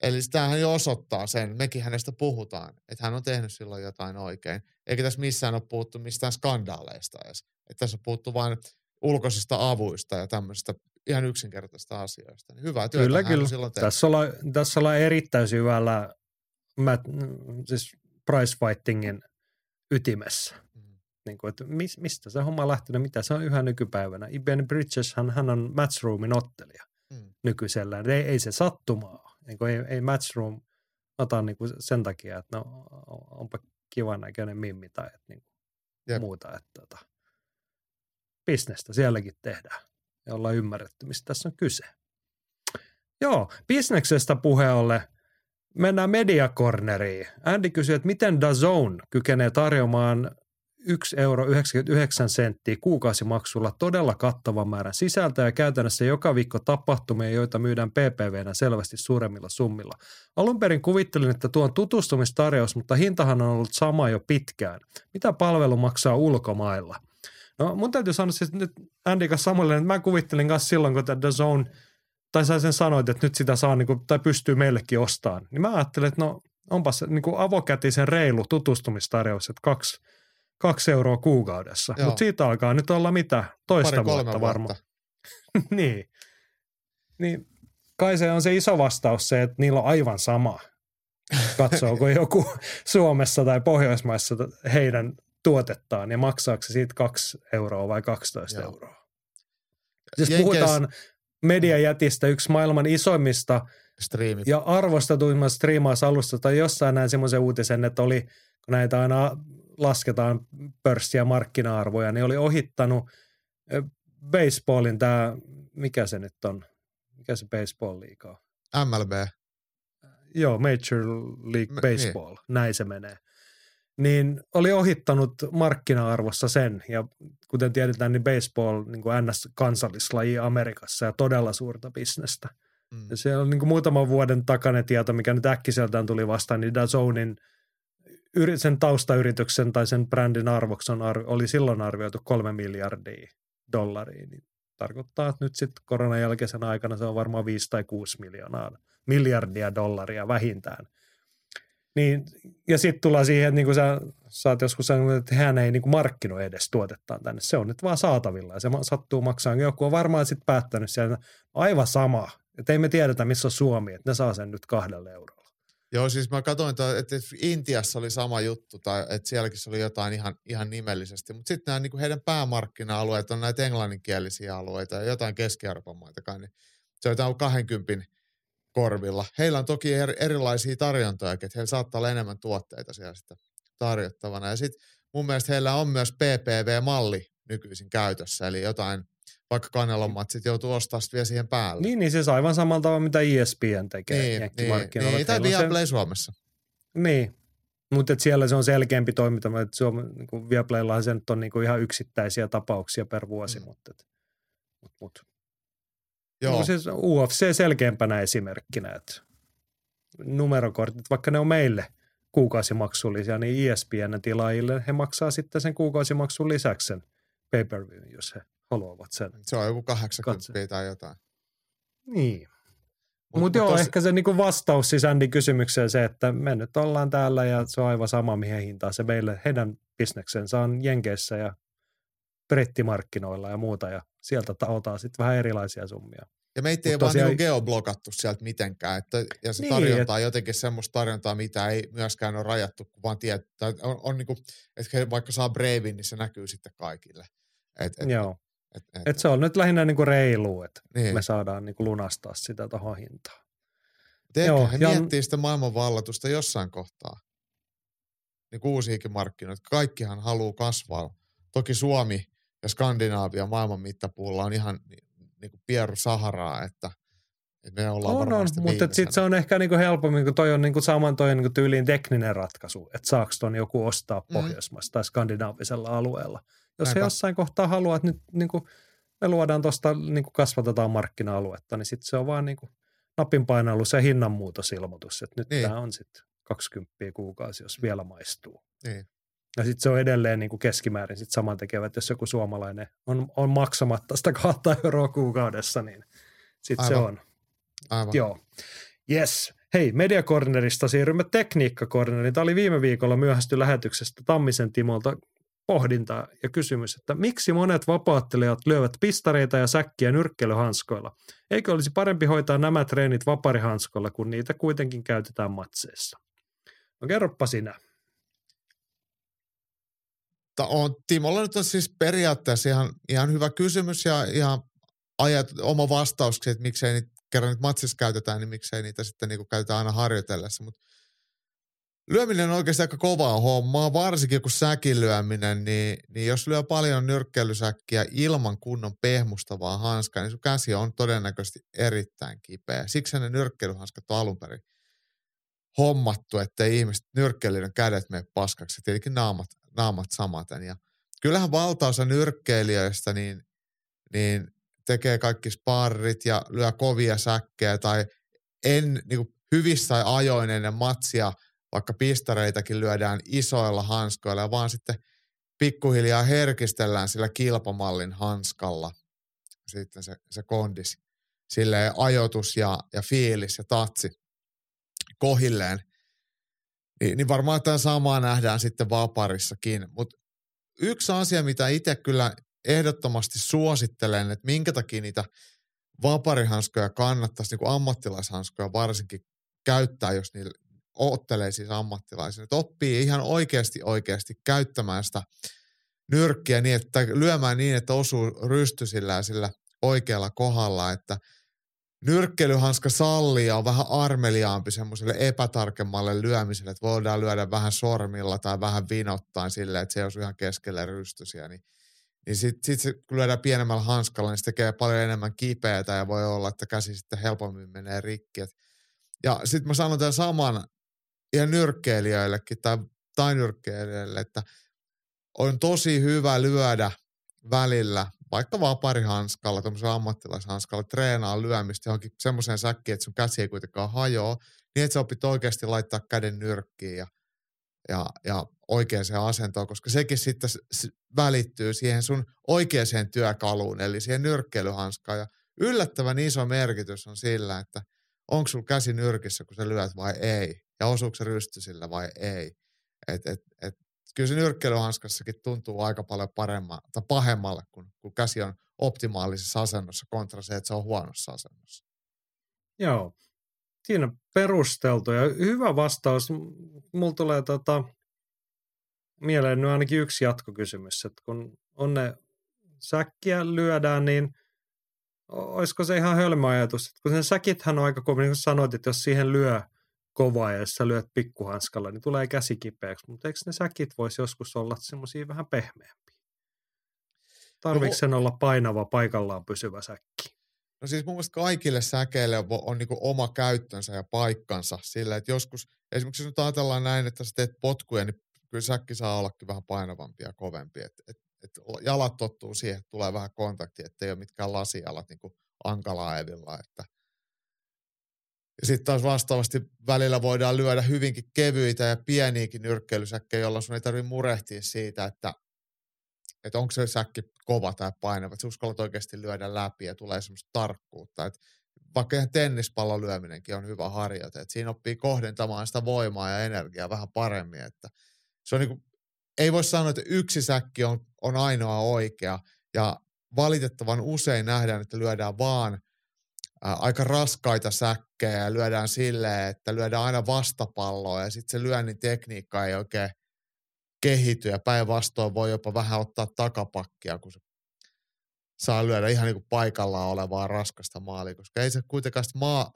Eli sitähän jo osoittaa sen, mekin hänestä puhutaan, että hän on tehnyt silloin jotain oikein. Eikä tässä missään ole puhuttu mistään skandaaleista edes. Että tässä on puhuttu vain ulkoisista avuista ja tämmöisistä ihan yksinkertaisista asioista. Hyvää työtä kyllä, hän kyllä. Silloin tehnyt. Tässä ollaan, tässä ollaan erittäin syvällä mä, siis pricefightingin ytimessä. Niin kuin, että mistä se homma on lähtenyt, mitä se on yhä nykypäivänä. Ebony Bridges, hän, hän on matchroomin ottelija mm. nykyisellään. Ei, ei se sattumaa. Niin kuin, ei, ei matchroom ota niin kuin sen takia, että no, onpa kivan näköinen mimmi tai että, niin kuin, yep. muuta. Että, tota, bisnestä sielläkin tehdään ja ollaan ymmärretty, mistä tässä on kyse. Joo, bisneksestä puheolle. Mennään mediakorneriin. Andy kysyi, että miten DAZN kykenee tarjoamaan yksi euro yhdeksänkymmentäyhdeksän senttiä kuukausimaksulla todella kattavan määrän sisältöä ja käytännössä joka viikko tapahtumia, joita myydään P P V:nä selvästi suuremmilla summilla. Alun perin kuvittelin, että tuo on tutustumistarjous, mutta hintahan on ollut sama jo pitkään. Mitä palvelu maksaa ulkomailla? No mun täytyy sanoa siis nyt Andy kanssa samoin, että mä kuvittelin kanssa silloin, kun tämä DAZN, tai sä sen sanoit, että nyt sitä saa niin kuin, tai pystyy meillekin ostamaan. Niin mä ajattelin, että no onpas niin kuin avokätisen reilu tutustumistarjous, että kaksi Kaksi euroa kuukaudessa, mutta siitä alkaa nyt olla mitä? Toista Pari, vuotta varmaan. niin. niin. Kai se on se iso vastaus se, että niillä on aivan sama. Katsooko joku Suomessa tai Pohjoismaissa heidän tuotettaan ja maksaako se siitä kaksi euroa vai kaksitoista Joo. euroa? Siis Jenkes... puhutaan mediajätistä, yksi maailman isoimmista – striimit. Ja arvostetuimmat striimausalustat tai jossain näin semmoisen uutisen, että oli, kun näitä aina lasketaan pörssiä markkina-arvoja, niin oli ohittanut baseballin tämä, mikä se nyt on, mikä se baseball-liiga on? M L B. Joo, Major League Baseball, Me, näin se menee. Niin oli ohittanut markkina-arvossa sen, ja kuten tiedetään, niin baseball niin kuin N S-kansallislaji Amerikassa ja todella suurta bisnestä. Mm. Ja siellä on niin kuin muutaman vuoden takainen tieto, mikä nyt äkkiseltään tuli vastaan, niin DAZNin, sen taustayrityksen tai sen brändin arvoksi arvi, oli silloin arvioitu kolme miljardia dollaria. Niin tarkoittaa, että nyt sitten koronan jälkeisen aikana se on varmaan viisi tai kuusi miljoonaa, miljardia dollaria vähintään. Niin, ja sitten tullaan siihen, että niin kuin sä, sä oot joskus sanonut, että hän ei niin kuin markkinoi edes tuotettaan tänne. Se on nyt vaan saatavilla ja se sattuu maksaa. Joku on varmaan sitten päättänyt siellä, aivan sama, että ei me tiedetä missä on Suomi, että ne saa sen nyt kahdelle eurolla. Joo, siis mä katsoin, että Intiassa oli sama juttu tai että sielläkin se oli jotain ihan, ihan nimellisesti. Mutta sitten nämä niin kuin heidän päämarkkina-alueet on näitä englanninkielisiä alueita ja jotain Keski-Euroopan maitakaan. Niin se on jotain kaksikymmentä korvilla. Heillä on toki er, erilaisia tarjontoja, että heillä saattaa olla enemmän tuotteita siellä sitten tarjottavana. Ja sitten mun mielestä heillä on myös P P V-malli nykyisin käytössä, eli jotain, vaikka Kanelonmatsit joutuu ostamaan vielä siihen päälle. Niin, niin siis aivan samalla tavalla, mitä E S P N tekee. Niin, niin, niin tai Viaplay Suomessa. Niin, mutta siellä se on selkeämpi toiminta, että Suomen, niin Viaplayllahan se nyt on niin ihan yksittäisiä tapauksia per vuosi, mm. mutta mut, mut. No, siis U F C selkeämpänä esimerkkinä, että numerokortit, vaikka ne on meille kuukausimaksullisia, niin E S P N-tilaajille he maksaa sitten sen kuukausimaksun lisäksi sen pay-per-view, jos he haluavat sen. Se on joku kahdeksankymmentä tai jotain. Niin. Mutta mut mut joo, tos... ehkä se niinku vastaus siis Andin kysymykseen se, että me nyt ollaan täällä ja se on aivan sama mihin hintaan se meille, heidän bisneksensä on Jenkeissä ja brittimarkkinoilla ja muuta ja sieltä taotaan sitten vähän erilaisia summia. Ja meitä ei tosiaan... vaan niin geoblokattu sieltä mitenkään. Että, ja se niin, tarjontaa et... jotenkin semmoista tarjontaa, mitä ei myöskään ole rajattu, kun vaan tietää. On, on niin kuin, että vaikka saa Bravin, niin se näkyy sitten kaikille. Et, et, Joo. Et, et, et se on nyt lähinnä niin kuin reilu, että niin. me saadaan niin kuin lunastaa sitä tuohon hintaan. Joo, he ja... miettii sitä maailmanvallatusta jossain kohtaa. Niin kuin uusiakin markkinoita. Kaikkihan haluaa kasvaa. Toki Suomi ja Skandinaavia maailman mittapuulla on ihan niin kuin pieru Saharaa, että, että me ollaan on, varmasti on, mutta sitten se on ehkä niin kuin helpommin, kun toi on niin kuin saman toi niin kuin tyyliin tekninen ratkaisu, että saako ton joku ostaa Pohjoismaissa mm. tai skandinaavisella alueella. Jos Näinpä. he jossain kohtaa haluaa, että nyt niin kuin me luodaan tuosta, niin kuin kasvatetaan markkina-aluetta, niin sitten se on vaan niin kuin napinpainallu se hinnanmuutosilmoitus, että nyt niin. tämä on sitten kaksikymmentä kuukausi, jos vielä maistuu. Niin. Ja sitten se on edelleen niin kuin keskimäärin sit saman tekevä, että jos joku suomalainen on, on maksamatta sitä kahta euroa kuukaudessa, niin sitten se on. Aivan. Joo. Yes. Hei, Mediakornerista siirrymme Tekniikkakorneriin. Tämä oli viime viikolla myöhästy lähetyksestä Tammisen Timolta pohdinta ja kysymys, että miksi monet vapaattelijat lyövät pistareita ja säkkiä nyrkkeilyhanskoilla? Eikö olisi parempi hoitaa nämä treenit vaparihanskoilla, kun niitä kuitenkin käytetään matseissa? No kerropa sinä. On, Timolla nyt on siis periaatteessa ihan, ihan hyvä kysymys ja ihan ajat, oma vastauksesi, että miksei niitä, kerran nyt matsissa käytetään, niin miksei niitä sitten niin käytetään aina harjoitellessa. Mut lyöminen on oikeasti aika kovaa hommaa, varsinkin kun säkin lyöminen, niin, niin jos lyö paljon nyrkkeilysäkkiä ilman kunnon pehmustavaa hanskaa, niin sun käsi on todennäköisesti erittäin kipeä. Siksi ne nyrkkeilyhanskat on alun perin hommattu, ettei ihmiset nyrkkeilijöiden kädet mene paskaksi, tietenkin naamat. naamat samaten. Ja kyllähän valtaosa nyrkkeilijöistä niin, niin tekee kaikki sparrit ja lyö kovia säkkejä tai en, niin kuin hyvissä ajoin ennen matsia, vaikka pistareitakin lyödään isoilla hanskoilla ja vaan sitten pikkuhiljaa herkistellään sillä kilpamallin hanskalla. Sitten se, se kondis, silleen ajoitus ja, ja fiilis ja tatsi kohilleen. Niin varmaan tämä samaa nähdään sitten vaparissakin, mutta yksi asia, mitä itse kyllä ehdottomasti suosittelen, että minkä takia niitä vaparihanskoja kannattaisi, niin kuin ammattilaishanskoja varsinkin käyttää, jos niillä ottelee siis ammattilaisia, että oppii ihan oikeasti oikeasti käyttämään sitä nyrkkiä niin, että lyömään niin, että osuu rystysillä ja sillä oikealla kohdalla, että nyrkkeilyhanska sallii ja on vähän armeliaampi semmoiselle epätarkemmalle lyömiselle, että voidaan lyödä vähän sormilla tai vähän vinottaen silleen, että se ei olisi ihan keskellä rystysiä. Niin, niin sitten sit se, kun lyödään pienemmällä hanskalla, niin se tekee paljon enemmän kipeätä ja voi olla, että käsi sitten helpommin menee rikki. Et, ja sitten mä sanon tämän saman ihan nyrkkeilijöillekin tai, tai nyrkkeilijöille, että on tosi hyvä lyödä välillä, vaikka vaparihanskalla, tuollaisella ammattilaishanskalla, treenaa lyömistä johonkin semmoiseen säkkiin, että sun käsi ei kuitenkaan hajoa, niin että sä opit oikeasti laittaa käden nyrkkiin ja, ja, ja oikeaan asentoon, koska sekin sitten välittyy siihen sun oikeaan työkaluun, eli siihen nyrkkeilyhanskaan. Ja yllättävän iso merkitys on sillä, että onko sulla käsi nyrkissä, kun sä lyöt vai ei, ja osuuko se rystysillä vai ei. Et, et, et, kyllä se nyrkkeilyhanskassakin tuntuu aika paljon paremma, tai pahemmalle, kun, kun käsi on optimaalisessa asennossa kontra se, että se on huonossa asennossa. Joo, siinä perusteltu ja hyvä vastaus. Mulla tulee tota, mieleen nyt ainakin yksi jatkokysymys, että kun on ne säkkiä lyödään, niin olisiko se ihan hölmä ajatus, että kun sen säkithän on aika kovin, niin kuin sanoit, että jos siihen lyö kovaa ja jos sä lyöt pikkuhanskalla, niin tulee käsi kipeäksi, mutta eikö ne säkit voisi joskus olla semmoisia vähän pehmeämpiä? Tarviiko no, sen olla painava, paikallaan pysyvä säkki? No siis mun mielestä kaikille säkeille on, on niin kuin oma käyttönsä ja paikkansa sillä, että joskus, esimerkiksi jos ajatellaan näin, että sä teet potkuja, niin kyllä säkki saa ollakin vähän painavampi ja kovempi, että et, et jalat tottuu siihen, että tulee vähän kontaktia, ettei ole mitkään lasijalat niin kuin Ankalaevilla, että sitten taas vastaavasti välillä voidaan lyödä hyvinkin kevyitä ja pieniäkin nyrkkeilysäkkejä, jolloin sun ei tarvitse murehtia siitä, että, että onko se säkki kova tai painava. Että sä uskallat oikeasti lyödä läpi ja tulee semmoista tarkkuutta. Että vaikka ihan tennispallon lyöminenkin on hyvä harjoite. Että siinä oppii kohdentamaan sitä voimaa ja energiaa vähän paremmin. Että se on niin kuin, ei voi sanoa, että yksi säkki on, on ainoa oikea. Ja valitettavan usein nähdään, että lyödään vaan aika raskaita säkkejä ja lyödään silleen, että lyödään aina vastapalloa ja sitten se lyönnin tekniikka ei oikein kehity ja päinvastoin voi jopa vähän ottaa takapakkia, kun se saa lyödä ihan niin kuin paikallaan olevaa raskasta maalia, koska ei se kuitenkaan maa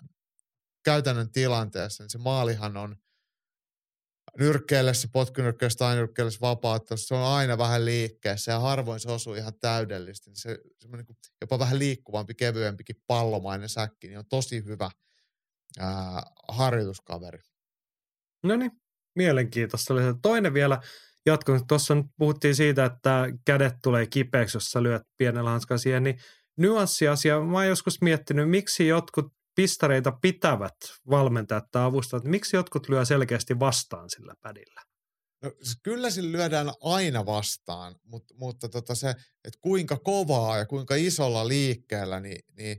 käytännön tilanteessa, niin se maalihan on nyrkkeellessä, potkunyrkkeellessä tai nyrkkeellessä vapauttelussa, se on aina vähän liikkeessä ja harvoin se osuu ihan täydellisesti. Se semmoinen jopa vähän liikkuvampi, kevyempikin pallomainen säkki, niin on tosi hyvä ää, harjoituskaveri. No niin, mielenkiintoista. Toinen vielä jatkuu. Tuossa nyt puhuttiin siitä, että kädet tulee kipeäksi, jos sä lyöt pienellä hanskaa siihen, niin nyanssiasia. Mä oon joskus miettinyt, miksi jotkut pistareita pitävät valmentajat tai avustajat, miksi jotkut lyö selkeästi vastaan sillä pädillä? No, kyllä sillä lyödään aina vastaan, mutta, mutta tota se, että kuinka kovaa ja kuinka isolla liikkeellä, niin, niin,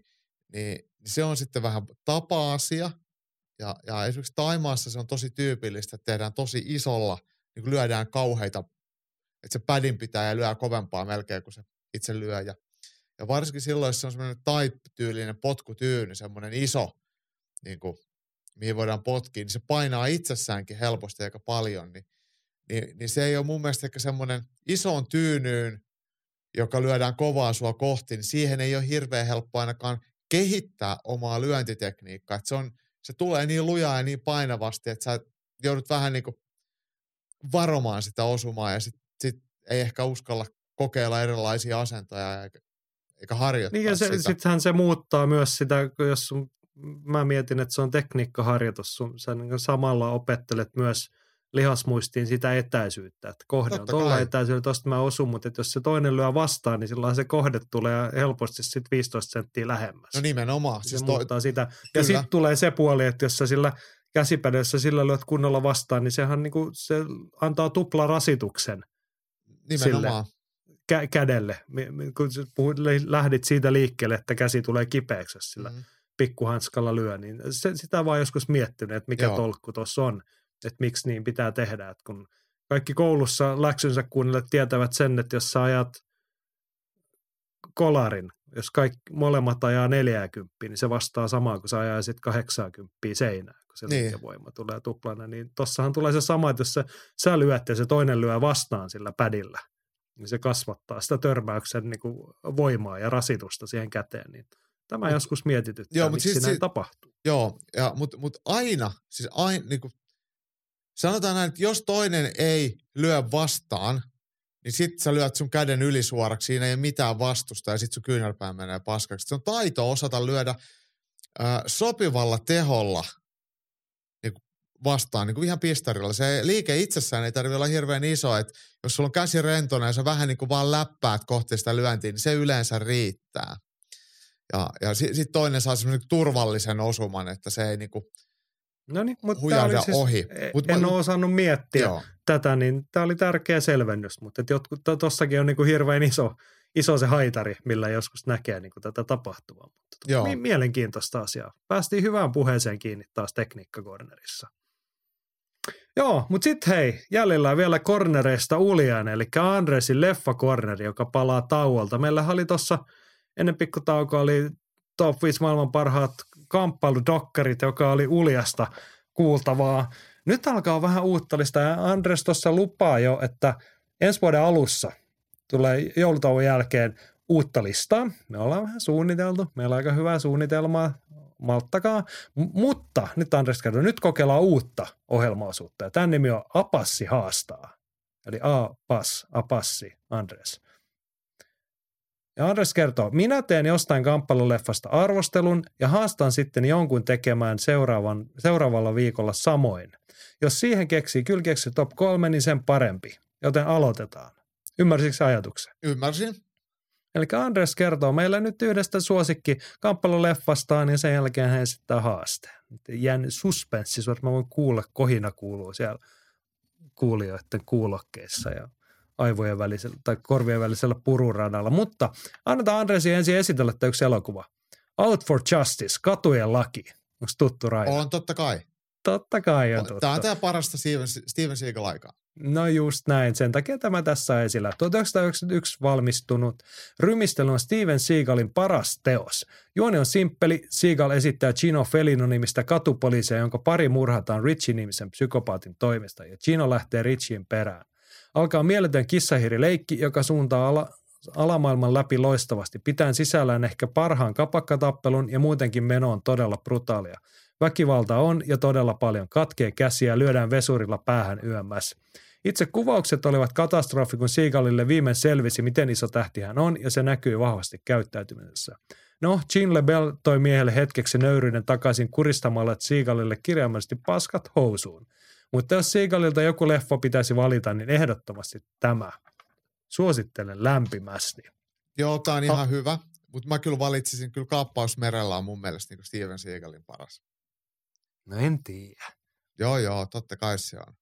niin se on sitten vähän tapa-asia. Ja, ja esimerkiksi Thaimaassa se on tosi tyypillistä, että tehdään tosi isolla, niin kun lyödään kauheita, että se pädin pitää ja lyö kovempaa melkein kuin se itse lyö ja Ja varsinkin silloin, jos se on semmoinen tyylinen potkutyyny, semmoinen iso, niin kuin, mihin voidaan potkia, niin se painaa itsessäänkin helposti aika paljon. Niin, niin, niin se ei ole mun mielestä ehkä semmoinen isoon tyynyyn, joka lyödään kovaa sua kohti, niin siihen ei ole hirveän helppo ainakaan kehittää omaa lyöntitekniikkaa. Se, on, se tulee niin lujaa ja niin painavasti, että sä joudut vähän niin kuin varomaan sitä osumaa ja sit, sit ei ehkä uskalla kokeilla erilaisia asentoja eikä harjoittaa niin se, sitä. Sittenhän se muuttaa myös sitä, jos sun, mä mietin, että se on tekniikkaharjoitus. Sun, sä niin samalla opettelet myös lihasmuistiin sitä etäisyyttä, että kohde on tuolla etäisyydellä, tuosta mä osun, mutta jos se toinen lyö vastaan, niin silloin se kohde tulee helposti sitten viisitoista senttiä lähemmäs. No nimenomaan. Se siis muuttaa toi... sitä. Ja sitten tulee se puoli, että jos sä sillä käsipädessä sillä lyöt kunnolla vastaan, niin sehän niin kuin, se antaa tupla rasituksen. Nimenomaan. Sille Kä- kädelle. Kun puhut, lähdit siitä liikkeelle, että käsi tulee kipeäksi, sillä mm-hmm. pikkuhanskalla lyö, niin se, sitä vaan joskus miettinyt, että mikä Joo. tolkku tuossa on, että miksi niin pitää tehdä. Että kun kaikki koulussa läksynsä kuunnelle tietävät sen, että jos sä ajat kolarin, jos kaikki, molemmat ajaa neljäkymmentä, niin se vastaa samaa, kun sä ajaisit kahdeksankymmentä seinään, kun se niin. voima tulee tuplana. Niin tossahan tulee se sama, että jos sä, sä lyöt ja se toinen lyö vastaan sillä pädillä, niin se kasvattaa sitä törmäyksen niin kuin voimaa ja rasitusta siihen käteen, niin Tämä joskus mietityttää, joo, miksi siis, näin si- tapahtuu. Joo, mutta mut aina, siis aina, niin kuin, sanotaan näin, että jos toinen ei lyö vastaan, niin sit sä lyöt sun käden ylisuoraksi, siinä ei ole mitään vastusta ja sit sun kyynärpää menee paskaksi. Se on taito osata lyödä ää, sopivalla teholla niin kuin vastaan, niin kuin ihan pistarilla. Se liike itsessään ei tarvitse olla hirveän iso, että jos sulla on käsi rentona ja sä vähän niin kuin vaan läppäät kohti sitä lyöntiä, niin se yleensä riittää. Ja, ja sitten toinen saa semmoisen turvallisen osuman, että se ei niinku Noniin, mutta hujarda siis, ohi. Mut en mä... ole osannut miettiä joo. tätä, niin tämä oli tärkeä selvennys. Mutta tuossakin on niinku hirveän iso, iso se haitari, millä joskus näkee niinku tätä tapahtumaa. Mutta mielenkiintoista asiaa. Päästiin hyvään puheeseen kiinni taas tekniikkakornerissa. Joo, mutta sitten hei, jäljellä vielä kornereista Ulian, eli Andresin leffakorneri, joka palaa tauolta. Meillähän oli tuossa... Ennen pikkutaukoa oli top viisi maailman parhaat kamppailudokkarit, joka oli Uljasta kuultavaa. Nyt alkaa vähän uutta listaa ja Andres tuossa lupaa jo, että ensi vuoden alussa tulee joulutauon jälkeen uutta listaa. Me ollaan vähän suunniteltu, meillä on aika hyvää suunnitelmaa, malttakaa. M- mutta nyt Andres kertoo, nyt kokeillaan uutta ohjelmaosuutta ja tämän nimi on Apassi haastaa. Eli A-Pass, Apassi, Andres. Ja Andres kertoo, minä teen jostain kamppailuleffasta arvostelun ja haastan sitten jonkun tekemään seuraavan, seuraavalla viikolla samoin. Jos siihen keksii kylkeksi top kolme, niin sen parempi. Joten aloitetaan. Ymmärsitkö ajatuksen? Ymmärsin. Eli Andres kertoo meille nyt yhdestä suosikki kamppailuleffastaan ja sen jälkeen hän esittää haasteen. Jään suspenssi, että mä voin kuulla, kohina kuuluu siellä kuulijoiden kuulokkeissa ja... aivojen välisellä tai korvien välisellä pururadalla, mutta annetaan Andresin ensin esitellä tämä yksi elokuva. Out for Justice, katujen laki. Onko tuttu Raina? On totta kai. Totta kai on, on tuttu. Tämä on tämä parasta Steven, Steven Seagal-aikaa. No just näin, sen takia tämä tässä esillä. tuhatyhdeksänsataayhdeksänkymmentäyksi valmistunut rymistely on Steven Seagalin paras teos. Juoni on simppeli. Seagal esittää Gino Felino-nimistä katupoliisia, jonka pari murhataan Richie-nimisen psykopaatin toimesta ja Gino lähtee Richien perään. Alkaa mieletön kissahirileikki, joka suuntaa ala, alamaailman läpi loistavasti, pitäen sisällään ehkä parhaan kapakkatappelun ja muutenkin meno on todella brutaalia. Väkivalta on ja todella paljon. Katkee käsiä, lyödään vesurilla päähän yömmässä. Itse kuvaukset olivat katastrofi, kun Seagalille viimein selvisi, miten iso tähti hän on, ja se näkyy vahvasti käyttäytymisessä. No, Jean LaBelle toi miehelle hetkeksi nöyryyden takaisin kuristamalla Seagalille kirjaimellisesti paskat housuun. Mutta jos Seagalilta joku leffa pitäisi valita, niin ehdottomasti tämä. Suosittelen lämpimästi. Joo, tämä on ihan oh. hyvä, mutta mä kyllä valitsisin, kyllä Kaappaus merellä on mun mielestä niin kuin Steven Seagalin paras. No en tiedä. Joo, joo, totta kai se on.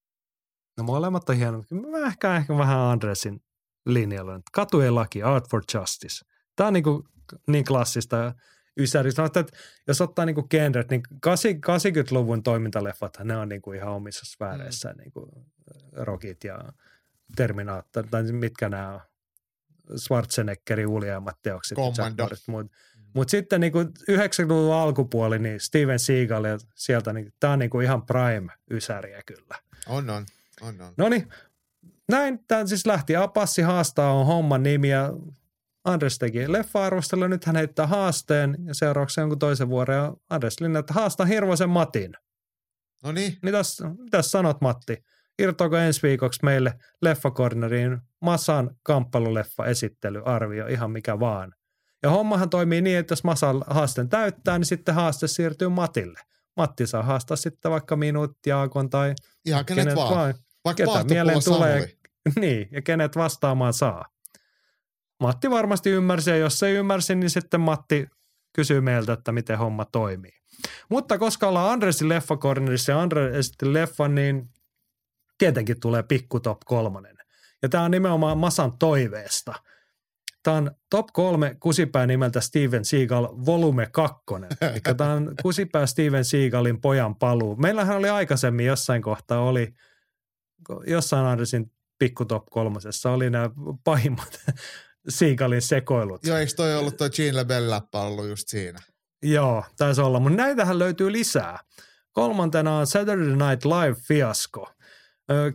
No molemmat on hienoja, mutta mä ehkä, ehkä vähän Andresin linjalla. Katujen laki, Out for Justice. Tämä on niin, kuin, niin klassista ysäri. Sanotaan, että jos ottaa niinku genret, niin kahdeksankymmentäluvun toimintaleffat, ne on niinku ihan omissa sfääreissä, mm. niinku Rockit ja Terminaattori, tai mitkä nämä Schwarzeneggerin uljaimmat teokset. Mutta mut sitten niinku yhdeksänkymmentäluvun alkupuoli, niin Steven Seagal ja sieltä, niin tämä on niinku ihan prime ysäriä kyllä. On, on, on, on. No niin, näin tämä siis lähti. Apassi haastaa on homman nimi ja Andres teki leffa-arvostelua, nyt hän heittää haasteen ja seuraavaksi jonkun toisen vuoden ja Andres linjaa, että haastaa Hirvosen Matin. No niin. Mitäs, mitäs sanot Matti? Irtoako ensi viikoksi meille leffakorneriin Masan kamppailuleffa esittelyarvio, ihan mikä vaan. Ja hommahan toimii niin, että jos Masan haasteen täyttää, niin sitten haaste siirtyy Matille. Matti saa haastaa sitten vaikka minut, Jaakon tai ihan kenet, kenet vaan. vaan. Vaikka ketä mieleen tulee. Niin, ja kenet vastaamaan saa. Matti varmasti ymmärsi ja jos ei ymmärsi, niin sitten Matti kysyy meiltä, että miten homma toimii. Mutta koska ollaan Andresin leffakornerissa ja Andres esitti leffan, niin tietenkin tulee pikku top kolmonen. Ja tämä on nimenomaan Masan toiveesta. Tämä on top kolme kusipää nimeltä Steven Seagal volume kaksi. Eli tämä on kusipää Steven Seagalin pojan paluu. Meillähän oli aikaisemmin jossain kohtaa, oli jossain Andresin pikku top kolmosessa oli nämä pahimmat Seagalin sekoilut. Joo, eikö toi ollut toi Jean LaBelle-läppä ollut just siinä? Joo, taisi olla, mutta näitähän löytyy lisää. Kolmantena on Saturday Night Live-fiasko.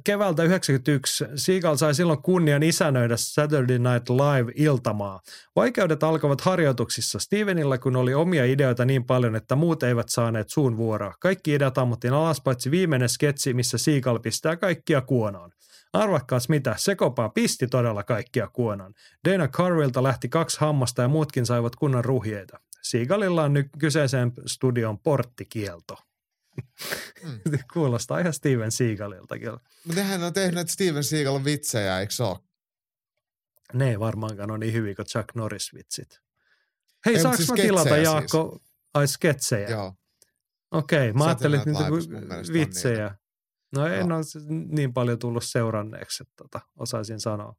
Keväältä yhdeksänkymmentäyksi Seagal sai silloin kunnian isännöidä Saturday Night Live-iltamaa. Vaikeudet alkoivat harjoituksissa Stevenillä, kun oli omia ideoita niin paljon, että muut eivät saaneet suun vuoroa. Kaikki ideat ammuttiin alas, paitsi viimeinen sketsi, missä Seagal pistää kaikkia kuonoon. Arvakkaas mitä, sekopaa pisti todella kaikkia kuonoon. Dana Carvilta lähti kaksi hammasta ja muutkin saivat kunnan ruhjeita. Seagalilla on nyt kyseiseen studion porttikielto. Mm. Kuulostaa ihan Steven Seagalilta kyllä. Mutta nehän on tehnyt Steven Seagalin vitsejä, eikö se ole? Ne ei varmaankaan ole niin hyviä kuin Chuck Norris vitsit. Hei, ei, saanko siis mä tilata siis. Jaakko, ai sketsejä? Joo. Okei, okay, mä ajattelin niitä vitsejä. No en Joo. ole niin paljon tullut seuranneeksi, että tota, osaisin sanoa.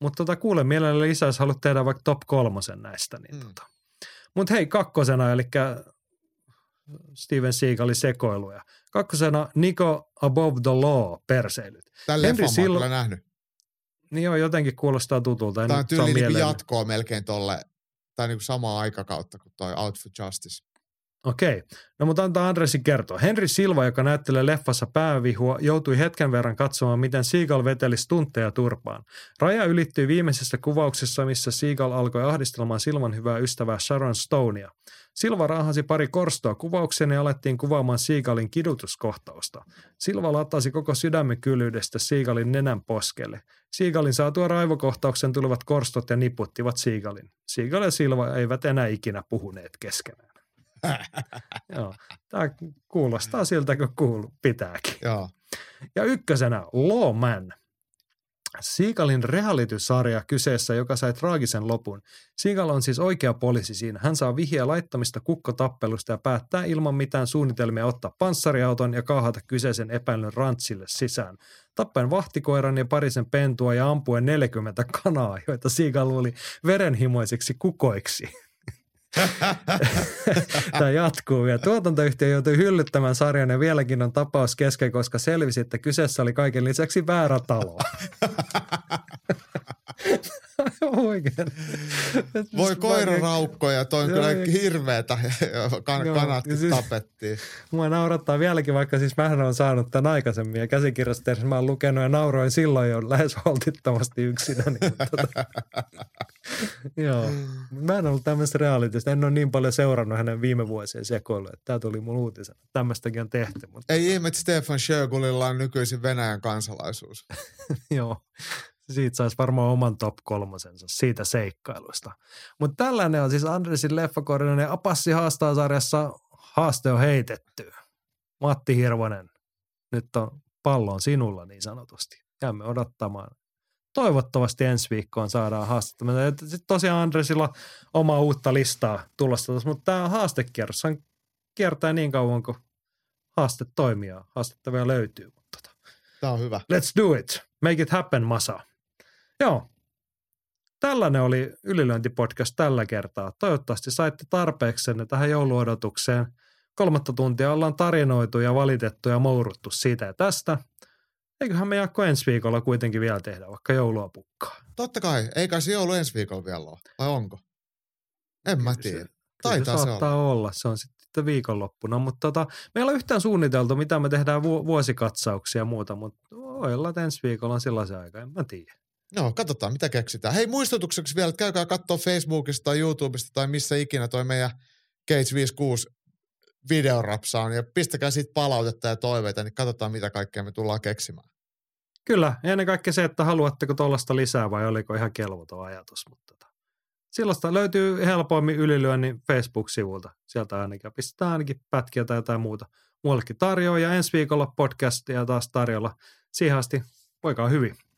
Mutta tota, kuule mielelläni lisää, jos haluat tehdä vaikka top kolmosen näistä. Niin mm. tota. Mutta hei, kakkosena, eli Steven Seagalin sekoiluja. Kakkosena Nico Above the Law perseilyt. Tällä leffa mä oon kyllä nähnyt. Niin joo, jotenkin kuulostaa tutulta. Tämä on tyyli niin jatkoa melkein tolle, tai niin kuin samaa aikakautta kuin toi Out for Justice. Okei. No mutta antaa Andresin kertoa. Henry Silva, joka näyttelee leffassa päävihua, joutui hetken verran katsomaan, miten Seagal veteli stuntteja turpaan. Raja ylittyi viimeisessä kuvauksessa, missä Seagal alkoi ahdistelemaan Silvan hyvää ystävää Sharon Stonea. Silva raahasi pari korstoa kuvaukseen ja alettiin kuvaamaan Seagalin kidutuskohtausta. Silva latasi koko sydämekylyydestä Seagalin nenän poskelle. Seagalin saatua raivokohtauksen tulivat korstot ja niputtivat Seagalin. Seagal ja Silva eivät enää ikinä puhuneet keskenään. Joo, tämä kuulostaa siltä, kun kuulu pitääkin. Joo. Ja ykkösenä Lawman. Seagalin reality-sarja kyseessä, joka sai traagisen lopun. Seagal on siis oikea poliisi siinä. Hän saa vihjeä laittamista kukkotappelusta ja päättää ilman mitään suunnitelmia ottaa panssariauton ja kaahata kyseisen epäilyn rantsille sisään. Tappaen vahtikoiran ja parisen pentua ja ampuen neljäkymmentä kanaa, joita Seagal luuli verenhimoisiksi kukoiksi. Tämä jatkuu vielä. Tuotantoyhtiö joutui hyllyttämään sarjan ja vieläkin on tapaus kesken, koska selvisi, että kyseessä oli kaiken lisäksi väärä talo. Oikein. Voi koiraraukkoja, toi on kyllä hirveetä, kan- kanat siis tapettiin. Mua naurattaa vieläkin, vaikka siis mähän olen saanut tämän aikaisemmin ja käsikirjasta mä oon lukenut ja nauroin silloin jo lähes holtittomasti yksinä. Niin, tota. Joo, mä en ollut tämmöistä realitista, en ole niin paljon seurannut hänen viime vuosien sekoilua, että tää tuli mun uutisena, tämmöistäkin on tehty. Mutta ei ihme, että Stefan Sjögulilla on nykyisin Venäjän kansalaisuus. Joo. Siitä saisi varmaan oman top kolmosensa siitä seikkailusta. Mutta tällainen on siis Andresin leffakoordinen ja Apassi haastaa sarjassa haaste on heitetty. Matti Hirvonen, nyt on pallon sinulla niin sanotusti. Jäämme odottamaan. Toivottavasti ensi viikkoon saadaan haastattelua. Sitten tosiaan Andresilla oma uutta listaa tulossa, mutta tämä haastekierros kiertää niin kauan, kun haaste toimii ja haastattavia löytyy. Tämä on hyvä. Let's do it. Make it happen, Masa. Joo, tällainen oli Ylilyöntipodcast tällä kertaa. Toivottavasti saitte tarpeeksenne tähän jouluodotukseen. Kolmatta tuntia ollaan tarinoitu ja valitettu ja mouruttu siitä ja tästä. Eiköhän me Jaakko ensi viikolla kuitenkin vielä tehdä, vaikka joulua pukkaa. Totta kai, eikä se joulu ensi viikolla vielä ole, vai onko? En mä tiedä. Taitaa se, se saattaa olla. olla, se on sitten viikonloppuna, mutta tota, meillä on yhtään suunniteltu, mitä me tehdään vuosikatsauksia ja muuta, mutta oilla ensi viikolla on sellaisen aikaa, en mä tiedä. No, katsotaan, mitä keksitään. Hei, muistutukseksi vielä, että käykää katsoa Facebookista tai YouTubesta tai missä ikinä toi meidän Cage viisikymmentäkuusi videorapsa on. Ja pistäkää siitä palautetta ja toiveita, niin katsotaan, mitä kaikkea me tullaan keksimään. Kyllä, ennen kaikkea se, että haluatteko tuollaista lisää vai oliko ihan kelvoton ajatus. Mutta tota, silloista löytyy helpoimmin Ylilyönnin Facebook-sivulta. Sieltä ainakin pistetään ainakin pätkiä tai jotain muuta. Muillekin tarjoaa ja ensi viikolla podcastia taas tarjolla. Siihen asti, voikaa hyvin.